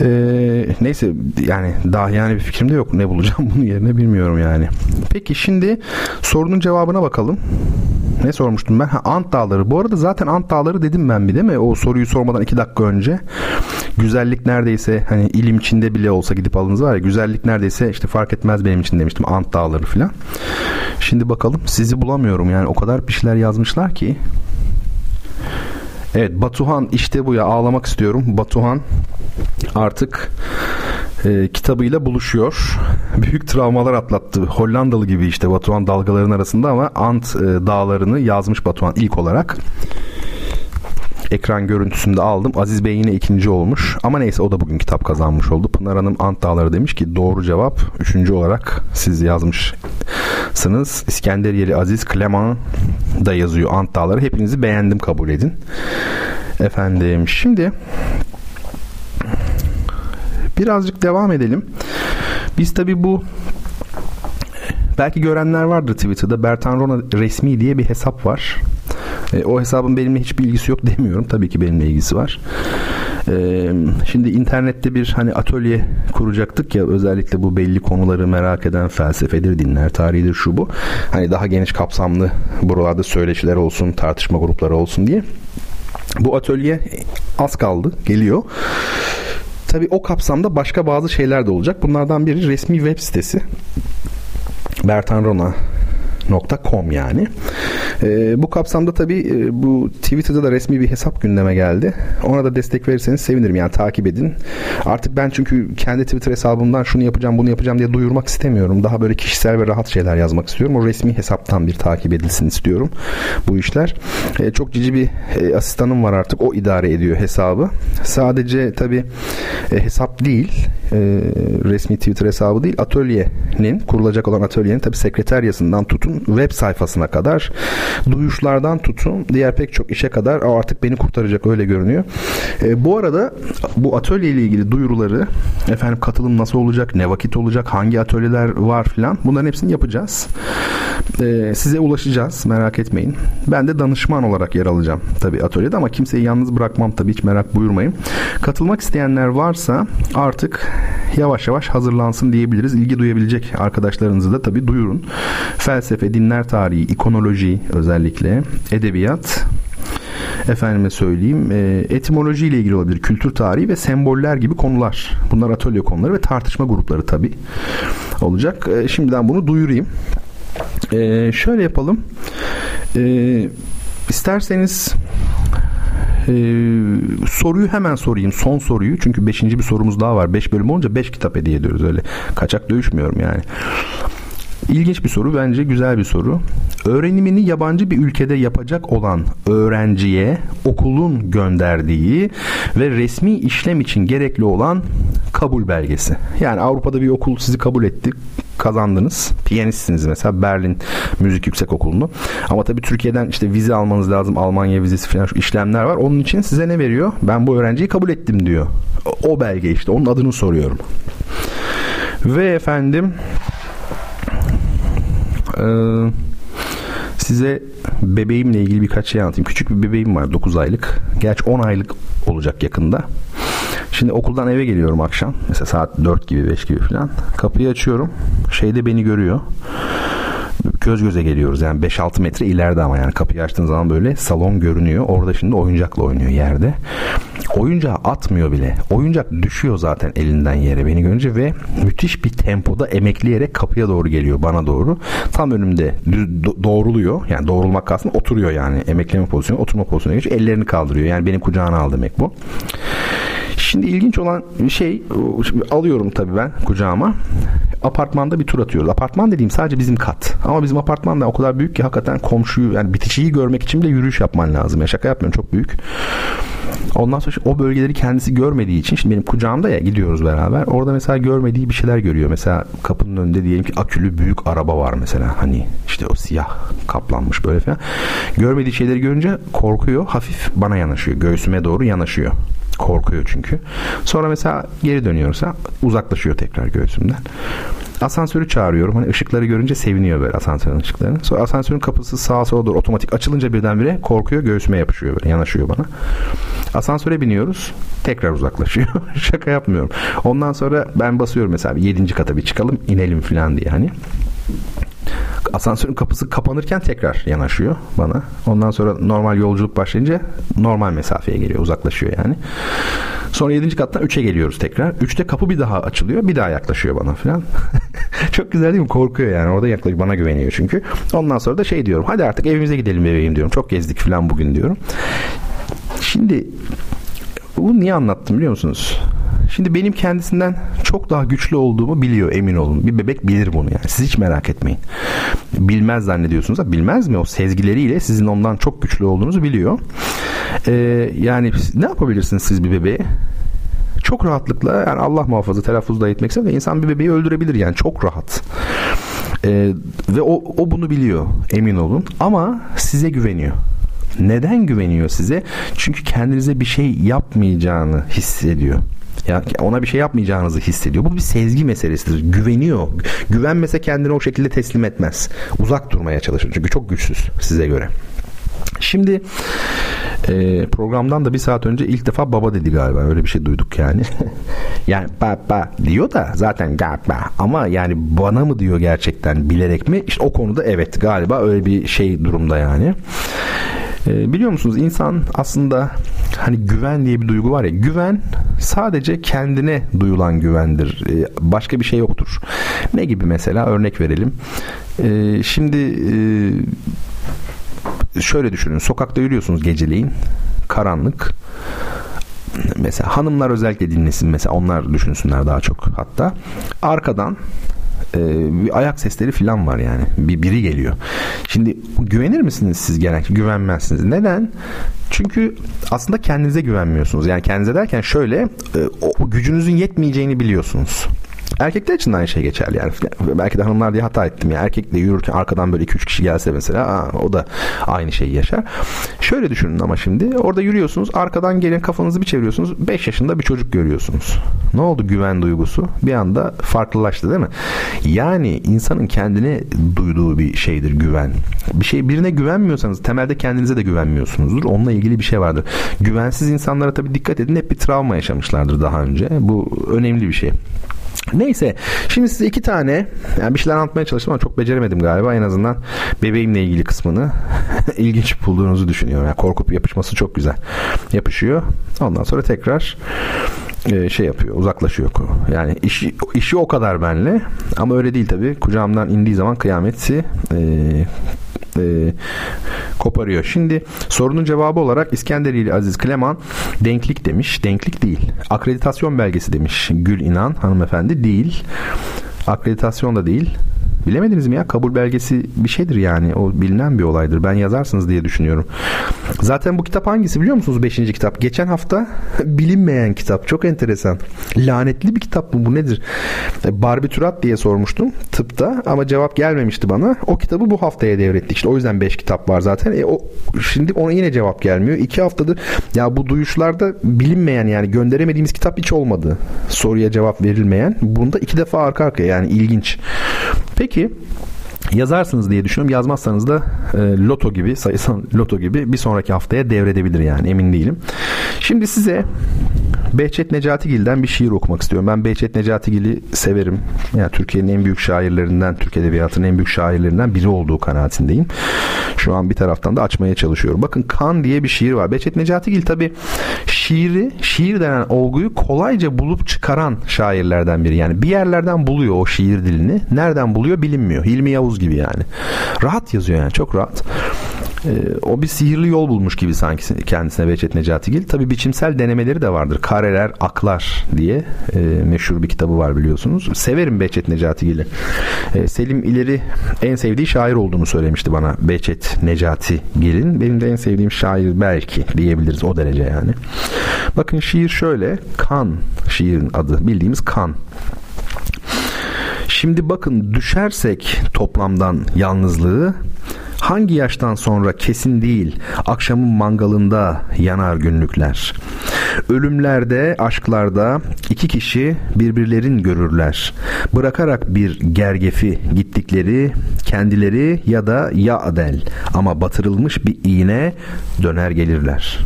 Ee, neyse yani daha yani bir fikrim de yok. Ne bulacağım bunun yerine bilmiyorum yani. Peki şimdi sorunun cevabına bakalım. Ne sormuştum ben? Ha, Ant Dağları. Bu arada zaten Ant Dağları dedim ben bir değil mi? O soruyu sormadan iki dakika önce. Güzellik neredeyse hani ilim Çin'de bile olsa gidip alınız var ya. Güzellik neredeyse işte fark etmez benim için demiştim. Ant Dağları falan. Şimdi bakalım, sizi bulamıyorum yani, o kadar bir şeyler yazmışlar ki. Evet, Batuhan işte bu ya, ağlamak istiyorum. Batuhan artık e, kitabıyla buluşuyor. Büyük travmalar atlattı. Hollandalı gibi işte Batuhan dalgaların arasında, ama Ant e, dağlarını yazmış Batuhan ilk olarak. Ekran görüntüsünü de aldım. Aziz Bey yine ikinci olmuş. Ama neyse, o da bugün kitap kazanmış oldu. Pınar Hanım Ant Dağları demiş ki doğru cevap. Üçüncü olarak siz yazmışsınız. İskenderiyeli Aziz Kleman da yazıyor Ant Dağları. Hepinizi beğendim, kabul edin. Efendim şimdi birazcık devam edelim. Biz tabii bu, belki görenler vardır Twitter'da, Bertan Rona resmi diye bir hesap var. E, o hesabın benimle hiçbir ilgisi yok demiyorum. Tabii ki benimle ilgisi var. E, şimdi internette bir hani atölye kuracaktık ya, özellikle bu belli konuları merak eden, felsefedir, dinler tarihidir, şu bu. Hani daha geniş kapsamlı buralarda söyleşiler olsun, tartışma grupları olsun diye. Bu atölye az kaldı, geliyor. tabii o kapsamda başka bazı şeyler de olacak. Bunlardan biri resmi web sitesi. bertanrona nokta com yani. E, bu kapsamda tabii e, bu Twitter'da da resmi bir hesap gündeme geldi. Ona da destek verirseniz sevinirim. Yani takip edin. Artık ben çünkü kendi Twitter hesabımdan şunu yapacağım, bunu yapacağım diye duyurmak istemiyorum. Daha böyle kişisel ve rahat şeyler yazmak istiyorum. O resmi hesaptan bir takip edilsin istiyorum bu işler. E, çok cici bir e, asistanım var artık. O idare ediyor hesabı. Sadece tabii e, hesap değil, e, resmi Twitter hesabı değil. Atölyenin, kurulacak olan atölyenin tabii sekreteryasından tutun web sayfasına kadar, duyuşlardan tutun diğer pek çok işe kadar o artık beni kurtaracak, öyle görünüyor. E, bu arada bu atölye ile ilgili duyuruları, efendim katılım nasıl olacak, ne vakit olacak, hangi atölyeler var filan, bunların hepsini yapacağız. E, size ulaşacağız, merak etmeyin. Ben de danışman olarak yer alacağım tabii atölyede ama kimseyi yalnız bırakmam tabii, hiç merak buyurmayın. Katılmak isteyenler varsa artık yavaş yavaş hazırlansın diyebiliriz. İlgi duyabilecek arkadaşlarınızı da tabii duyurun. Felsefe, dinler tarihi, ikonoloji özellikle, edebiyat, efendime söyleyeyim etimoloji ile ilgili olabilir, kültür tarihi ve semboller gibi konular. Bunlar atölye konuları ve tartışma grupları tabii olacak. Şimdiden bunu duyurayım. Ee, şöyle yapalım. Ee, isterseniz Ee, soruyu hemen sorayım. Son soruyu. Çünkü beşinci bir sorumuz daha var. beş bölüm olunca beş kitap hediye ediyoruz. Öyle kaçak dövüşmüyorum yani. İlginç bir soru. Bence güzel bir soru. Öğrenimini yabancı bir ülkede yapacak olan öğrenciye okulun gönderdiği ve resmi işlem için gerekli olan kabul belgesi. Yani Avrupa'da bir okul sizi kabul etti, kazandınız. Piyanistsiniz mesela, Berlin Müzik Yüksekokulu'nu. Ama tabii Türkiye'den işte vize almanız lazım. Almanya vizesi falan, şu işlemler var. Onun için size ne veriyor? Ben bu öğrenciyi kabul ettim diyor. O belge işte. Onun adını soruyorum. Ve efendim Ee, size bebeğimle ilgili birkaç şey anlatayım. Küçük bir bebeğim var, dokuz aylık. Gerçi on aylık olacak yakında. Şimdi okuldan eve geliyorum akşam. Mesela saat dört gibi beş gibi falan. Kapıyı açıyorum. Şeyde beni görüyor. Göz göze geliyoruz yani beş altı metre ileride ama yani kapıyı açtığın zaman böyle salon görünüyor. Orada şimdi oyuncakla oynuyor yerde. Oyuncağı atmıyor bile. Oyuncak düşüyor zaten elinden yere beni görünce ve müthiş bir tempoda emekleyerek kapıya doğru geliyor, bana doğru. Tam önümde doğruluyor. Yani doğrulmak aslında oturuyor yani. Emekleme pozisyonu, oturma pozisyonuna geçiyor. Ellerini kaldırıyor. Yani benim kucağına al demek bu. Şimdi ilginç olan şey, alıyorum tabii ben kucağıma. Apartmanda bir tur atıyoruz. Apartman dediğim sadece bizim kat. Ama bizim apartman da o kadar büyük ki hakikaten komşuyu, yani bitişiyi görmek için bile yürüyüş yapman lazım. Ya şaka yapmıyorum, çok büyük. Ondan sonra o bölgeleri kendisi görmediği için, şimdi benim kucağımda ya, gidiyoruz beraber. Orada mesela görmediği bir şeyler görüyor. Mesela kapının önünde diyelim ki akülü büyük araba var mesela. Hani işte o siyah kaplanmış böyle falan. Görmediği şeyleri görünce korkuyor. Hafif bana yanaşıyor. Göğsüme doğru yanaşıyor. Korkuyor çünkü. Sonra mesela geri dönüyorsa uzaklaşıyor tekrar göğsümden. Asansörü çağırıyorum. Hani ışıkları görünce seviniyor böyle, asansörün ışıklarını. Sonra asansörün kapısı sağa sola doğru otomatik açılınca birdenbire korkuyor. Göğsüme yapışıyor böyle. Yanaşıyor bana. Asansöre biniyoruz. Tekrar uzaklaşıyor. Şaka yapmıyorum. Ondan sonra ben basıyorum mesela yedinci kata bir çıkalım, inelim falan diye hani. Asansörün kapısı kapanırken tekrar yanaşıyor bana. Ondan sonra normal yolculuk başlayınca normal mesafeye geliyor. Uzaklaşıyor yani. Sonra yedinci kattan üçe geliyoruz tekrar. üçte kapı bir daha açılıyor. Bir daha yaklaşıyor bana falan. Çok güzel değil mi? Korkuyor yani. Orada yaklaşıyor. Bana güveniyor çünkü. Ondan sonra da şey diyorum. Hadi artık evimize gidelim bebeğim diyorum. Çok gezdik falan bugün diyorum. Şimdi bunu niye anlattım biliyor musunuz? Şimdi benim kendisinden çok daha güçlü olduğumu biliyor, emin olun. Bir bebek bilir bunu yani. Siz hiç merak etmeyin. Bilmez zannediyorsunuz da bilmez mi? O sezgileriyle sizin ondan çok güçlü olduğunuzu biliyor. Ee, yani ne yapabilirsiniz siz bir bebeğe? Çok rahatlıkla, yani Allah muhafaza telaffuzda etmek istemem de, insan bir bebeği öldürebilir yani, çok rahat. Ee, ve o, o bunu biliyor, emin olun. Ama size güveniyor. Neden güveniyor size? Çünkü kendinize bir şey yapmayacağını hissediyor. Ya ona bir şey yapmayacağınızı hissediyor. Bu bir sezgi meselesidir. Güveniyor. Güvenmese kendini o şekilde teslim etmez. Uzak durmaya çalışır. Çünkü çok güçsüz size göre. Şimdi e, programdan da bir saat önce ilk defa baba dedi galiba. Öyle bir şey duyduk yani. Yani baba diyor da zaten galiba. Ama yani bana mı diyor gerçekten, bilerek mi? İşte o konuda evet galiba öyle bir şey durumda yani. E, biliyor musunuz, insan aslında hani güven diye bir duygu var ya, güven sadece kendine duyulan güvendir. Ee, başka bir şey yoktur. Ne gibi mesela? Örnek verelim. Ee, şimdi e, şöyle düşünün. Sokakta yürüyorsunuz geceleyin. Karanlık. Mesela hanımlar özellikle dinlesin. Mesela onlar düşünsünler daha çok hatta. Arkadan Ee, ayak sesleri falan var yani. Bir, biri geliyor. Şimdi güvenir misiniz siz genellikle? Güvenmezsiniz. Neden? Çünkü aslında kendinize güvenmiyorsunuz. Yani kendinize derken şöyle, e, o gücünüzün yetmeyeceğini biliyorsunuz. Erkekler için de aynı şey geçerli yani. Belki de hanımlar diye hata ettim ya. Yani erkekle yürürken arkadan böyle iki üç kişi gelse mesela, aa, o da aynı şeyi yaşar. Şöyle düşünün ama şimdi. Orada yürüyorsunuz. Arkadan gelen, kafanızı bir çeviriyorsunuz. beş yaşında bir çocuk görüyorsunuz. Ne oldu güven duygusu? Bir anda farklılaştı değil mi? Yani insanın kendine duyduğu bir şeydir güven. Bir şey, birine güvenmiyorsanız temelde kendinize de güvenmiyorsunuzdur. Onunla ilgili bir şey vardır. Güvensiz insanlara tabii dikkat edin. Hep bir travma yaşamışlardır daha önce. Bu önemli bir şey. Neyse, şimdi size iki tane, yani bir şeyler anlatmaya çalıştım ama çok beceremedim galiba. En azından bebeğimle ilgili kısmını ilginç bulduğunuzu düşünüyorum. Yani korkup yapışması çok güzel. Yapışıyor. Ondan sonra tekrar e, şey yapıyor, uzaklaşıyor. Yani işi, işi o kadar benle. Ama öyle değil tabii. Kucağımdan indiği zaman kıyameti e, e, koparıyor. Şimdi sorunun cevabı olarak İskenderiyeli Aziz Kleman denklik demiş. Denklik değil. Akreditasyon belgesi demiş Gül İnan hanımefendi. Değil. Akreditasyon da değil. Bilemediniz mi ya? Kabul belgesi bir şeydir yani. O bilinen bir olaydır. Ben yazarsınız diye düşünüyorum. Zaten bu kitap hangisi biliyor musunuz? Beşinci kitap. Geçen hafta bilinmeyen kitap. Çok enteresan. Lanetli bir kitap mı? Bu nedir? Barbiturat diye sormuştum tıpta ama cevap gelmemişti bana. O kitabı bu haftaya devrettik. İşte o yüzden beş kitap var zaten. E o, şimdi ona yine cevap gelmiyor. İki haftadır ya bu duyuşlarda bilinmeyen, yani gönderemediğimiz kitap hiç olmadı. Soruya cevap verilmeyen. Bunda iki defa arka arkaya, yani ilginç. Peki yazarsınız diye düşünüyorum. Yazmazsanız da e, loto gibi, sayısal loto gibi bir sonraki haftaya devredebilir yani, emin değilim. Şimdi size Behçet Necatigil'den bir şiir okumak istiyorum. Ben Behçet Necatigil'i severim. Yani Türkiye'nin en büyük şairlerinden, Türk edebiyatının en büyük şairlerinden biri olduğu kanaatindeyim. Şu an bir taraftan da açmaya çalışıyorum. Bakın, Kan diye bir şiir var. Behçet Necatigil tabii şiiri, şiir denen olguyu kolayca bulup çıkaran şairlerden biri. Yani bir yerlerden buluyor o şiir dilini. Nereden buluyor bilinmiyor. Hilmi Yavuz gibi yani. Rahat yazıyor yani, çok rahat. O bir sihirli yol bulmuş gibi sanki kendisine Behçet Necatigil. Tabii biçimsel denemeleri de vardır. Kareler, Aklar diye e, meşhur bir kitabı var biliyorsunuz. Severim Behçet Necatigil'i. E, Selim İleri en sevdiği şair olduğunu söylemişti bana Behçet Necatigil'in. Benim de en sevdiğim şair belki diyebiliriz, o derece yani. Bakın şiir şöyle. Kan, şiirin adı. Bildiğimiz kan. Şimdi bakın, düşersek toplamdan yalnızlığı, hangi yaştan sonra kesin değil, akşamın mangalında yanar günlükler. Ölümlerde, aşklarda iki kişi birbirlerin görürler. Bırakarak bir gergefi gittikleri, kendileri ya da ya adel ama batırılmış bir iğne döner gelirler.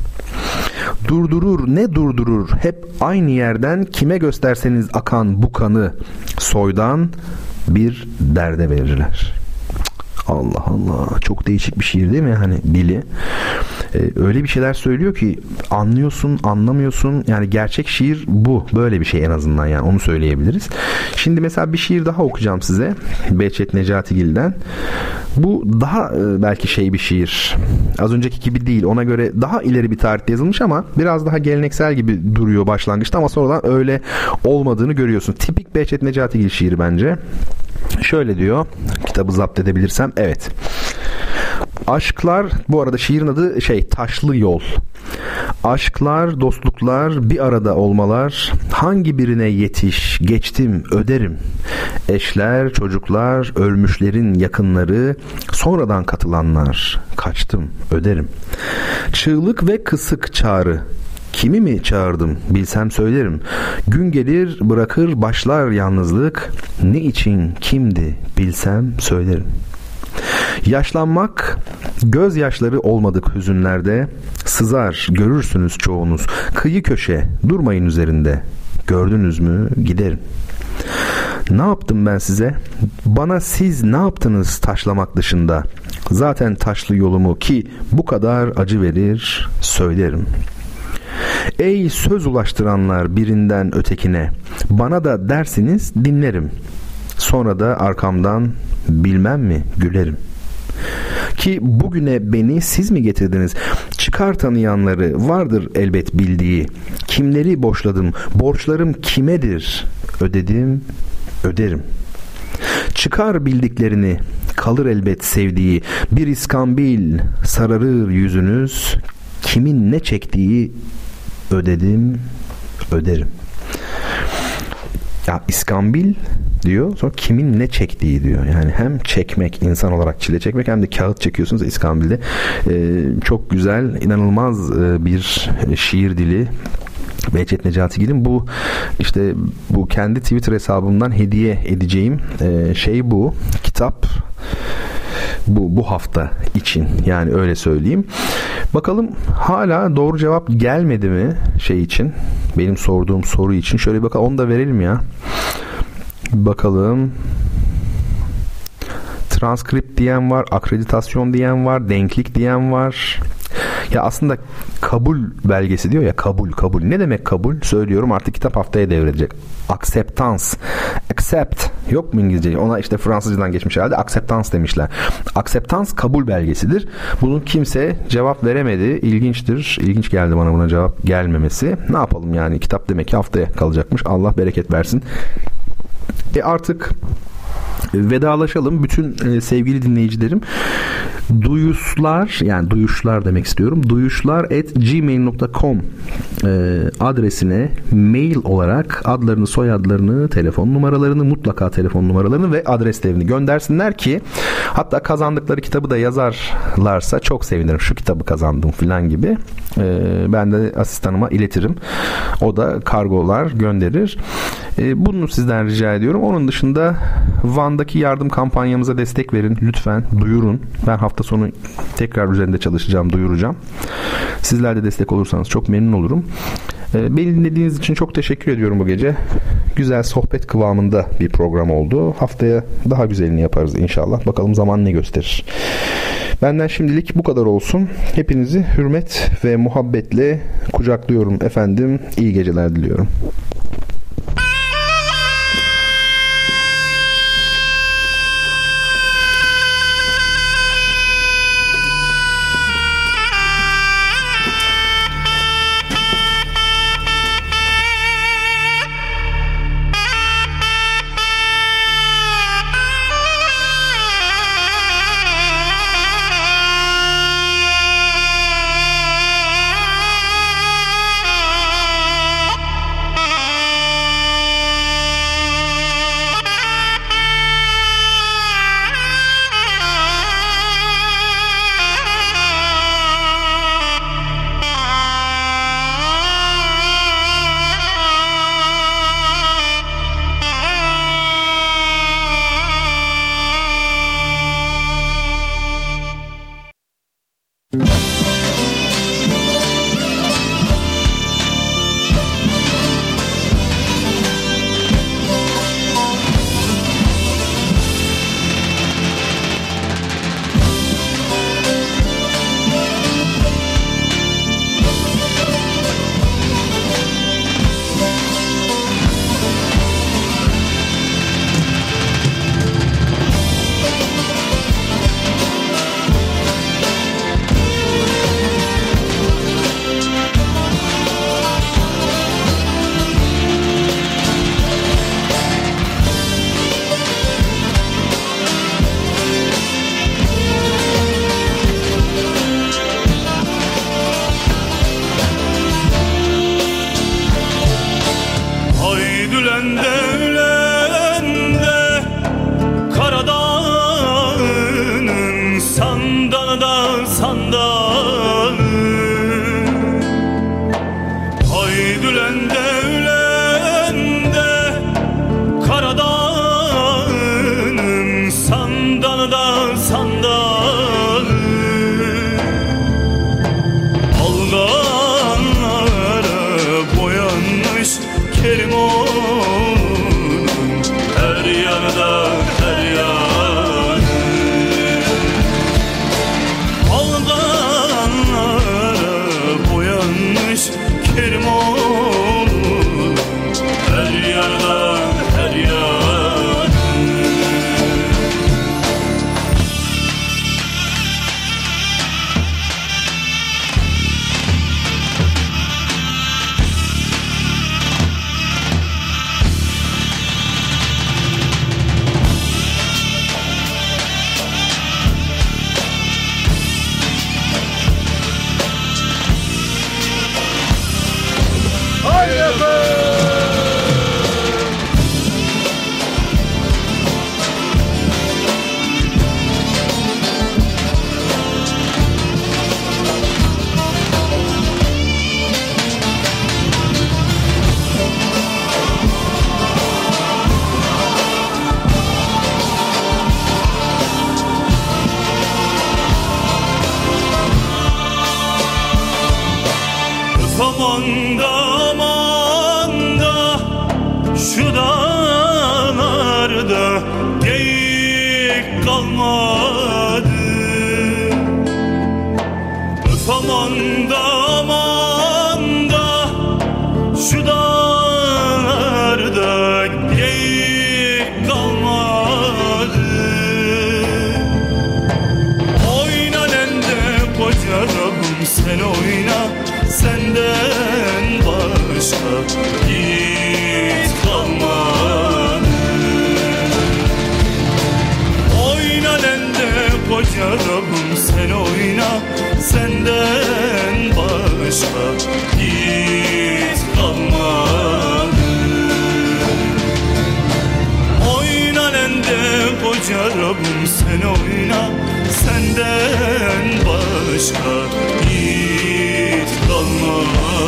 Durdurur ne durdurur hep aynı yerden, kime gösterseniz akan bu kanı soydan bir derde verirler. Allah Allah, çok değişik bir şiir değil mi hani dili? Ee, öyle bir şeyler söylüyor ki anlıyorsun, anlamıyorsun. Yani gerçek şiir bu. Böyle bir şey en azından, yani onu söyleyebiliriz. Şimdi mesela bir şiir daha okuyacağım size. Behçet Necatigil'den. Bu daha e, belki şey bir şiir. Az önceki gibi değil. Ona göre daha ileri bir tarihte yazılmış ama biraz daha geleneksel gibi duruyor başlangıçta ama sonradan öyle olmadığını görüyorsun. Tipik Behçet Necatigil şiiri bence. Şöyle diyor, kitabı zapt edebilirsem. Evet. Aşklar, bu arada şiirin adı şey Taşlı Yol. Aşklar, dostluklar, bir arada olmalar, hangi birine yetiş, geçtim, öderim. Eşler, çocuklar, ölmüşlerin yakınları, sonradan katılanlar, kaçtım, öderim. Çığlık ve kısık çağrı. Kimi mi çağırdım bilsem söylerim. Gün gelir bırakır başlar yalnızlık. Ne için kimdi bilsem söylerim. Yaşlanmak, gözyaşları olmadık hüzünlerde. Sızar görürsünüz çoğunuz. Kıyı köşe durmayın üzerinde. Gördünüz mü giderim. Ne yaptım ben size? Bana siz ne yaptınız taşlamak dışında? Zaten taşlı yolumu ki bu kadar acı verir söylerim. Ey söz ulaştıranlar birinden ötekine, bana da dersiniz dinlerim. Sonra da arkamdan bilmem mi gülerim. Ki bugüne beni siz mi getirdiniz? Çıkar tanıyanları, vardır elbet bildiği. Kimleri boşladım, borçlarım kimedir? Ödedim, öderim. Çıkar bildiklerini, kalır elbet sevdiği. Bir iskambil sararır yüzünüz. Kimin ne çektiği? Ödedim, öderim. Ya iskambil diyor, sonra kimin ne çektiği diyor. Yani hem çekmek, insan olarak çile çekmek, hem de kağıt çekiyorsunuz iskambilde. Ee, çok güzel, inanılmaz bir şiir dili. Behçet Necatigil'in bu işte bu kendi Twitter hesabımdan hediye edeceğim ee, şey bu kitap bu bu hafta için, yani öyle söyleyeyim. Bakalım hala doğru cevap gelmedi mi şey için, benim sorduğum soru için. Şöyle bir bakalım, onu da verelim ya. Bakalım. Transkript diyen var, akreditasyon diyen var, denklik diyen var. Ya aslında kabul belgesi diyor ya, kabul kabul. Ne demek kabul? Söylüyorum, artık kitap haftaya devredecek. Acceptance. Accept. Yok mu İngilizce? Ona işte Fransızcadan geçmiş herhalde. Acceptance demişler. Acceptance kabul belgesidir. Bunun kimse cevap veremedi. İlginçtir. İlginç geldi bana buna cevap gelmemesi. Ne yapalım yani? Kitap demek ki haftaya kalacakmış. Allah bereket versin. E artık vedalaşalım bütün e, sevgili dinleyicilerim. Duyuşlar, yani duyuşlar demek istiyorum. duyuşlar at gmail dot com e, adresine mail olarak adlarını, soyadlarını, telefon numaralarını, mutlaka telefon numaralarını ve adreslerini göndersinler ki hatta kazandıkları kitabı da yazarlarsa çok sevinirim. Şu kitabı kazandım falan gibi. E, ben de asistanıma iletirim. O da kargolar gönderir. E, bunu sizden rica ediyorum. Onun dışında Van'daki yardım kampanyamıza destek verin. Lütfen duyurun. Ben hafta sonu tekrar üzerinde çalışacağım, duyuracağım. Sizler de destek olursanız çok memnun olurum. Beni dinlediğiniz için çok teşekkür ediyorum bu gece. Güzel sohbet kıvamında bir program oldu. Haftaya daha güzelini yaparız inşallah. Bakalım zaman ne gösterir. Benden şimdilik bu kadar olsun. Hepinizi hürmet ve muhabbetle kucaklıyorum efendim. İyi geceler diliyorum. Get şu dağlarda geyik kalmadı. Öf aman da aman da şu dağlarda geyik kalmadı. Oyna nende kocarım sen oyna, senden başka yiğit kalmadı. Oyna nende kocarım sen oyna, senden başka yiğit kalmadı. Oyna nende kocarım sen oyna, senden başka yiğit kalmadı.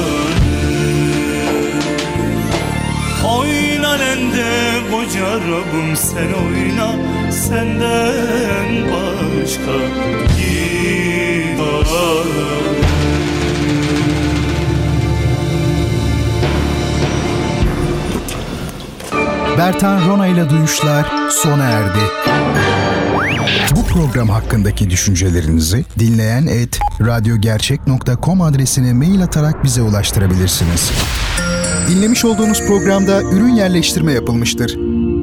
Oyna nende koca Rabbim sen oyna, senden başka yiğit kalmadı. Bertan Rona ile Duyuşlar sona erdi. Bu program hakkındaki düşüncelerinizi dinleyen et radyogercek nokta com adresine mail atarak bize ulaştırabilirsiniz. Dinlemiş olduğunuz programda ürün yerleştirme yapılmıştır.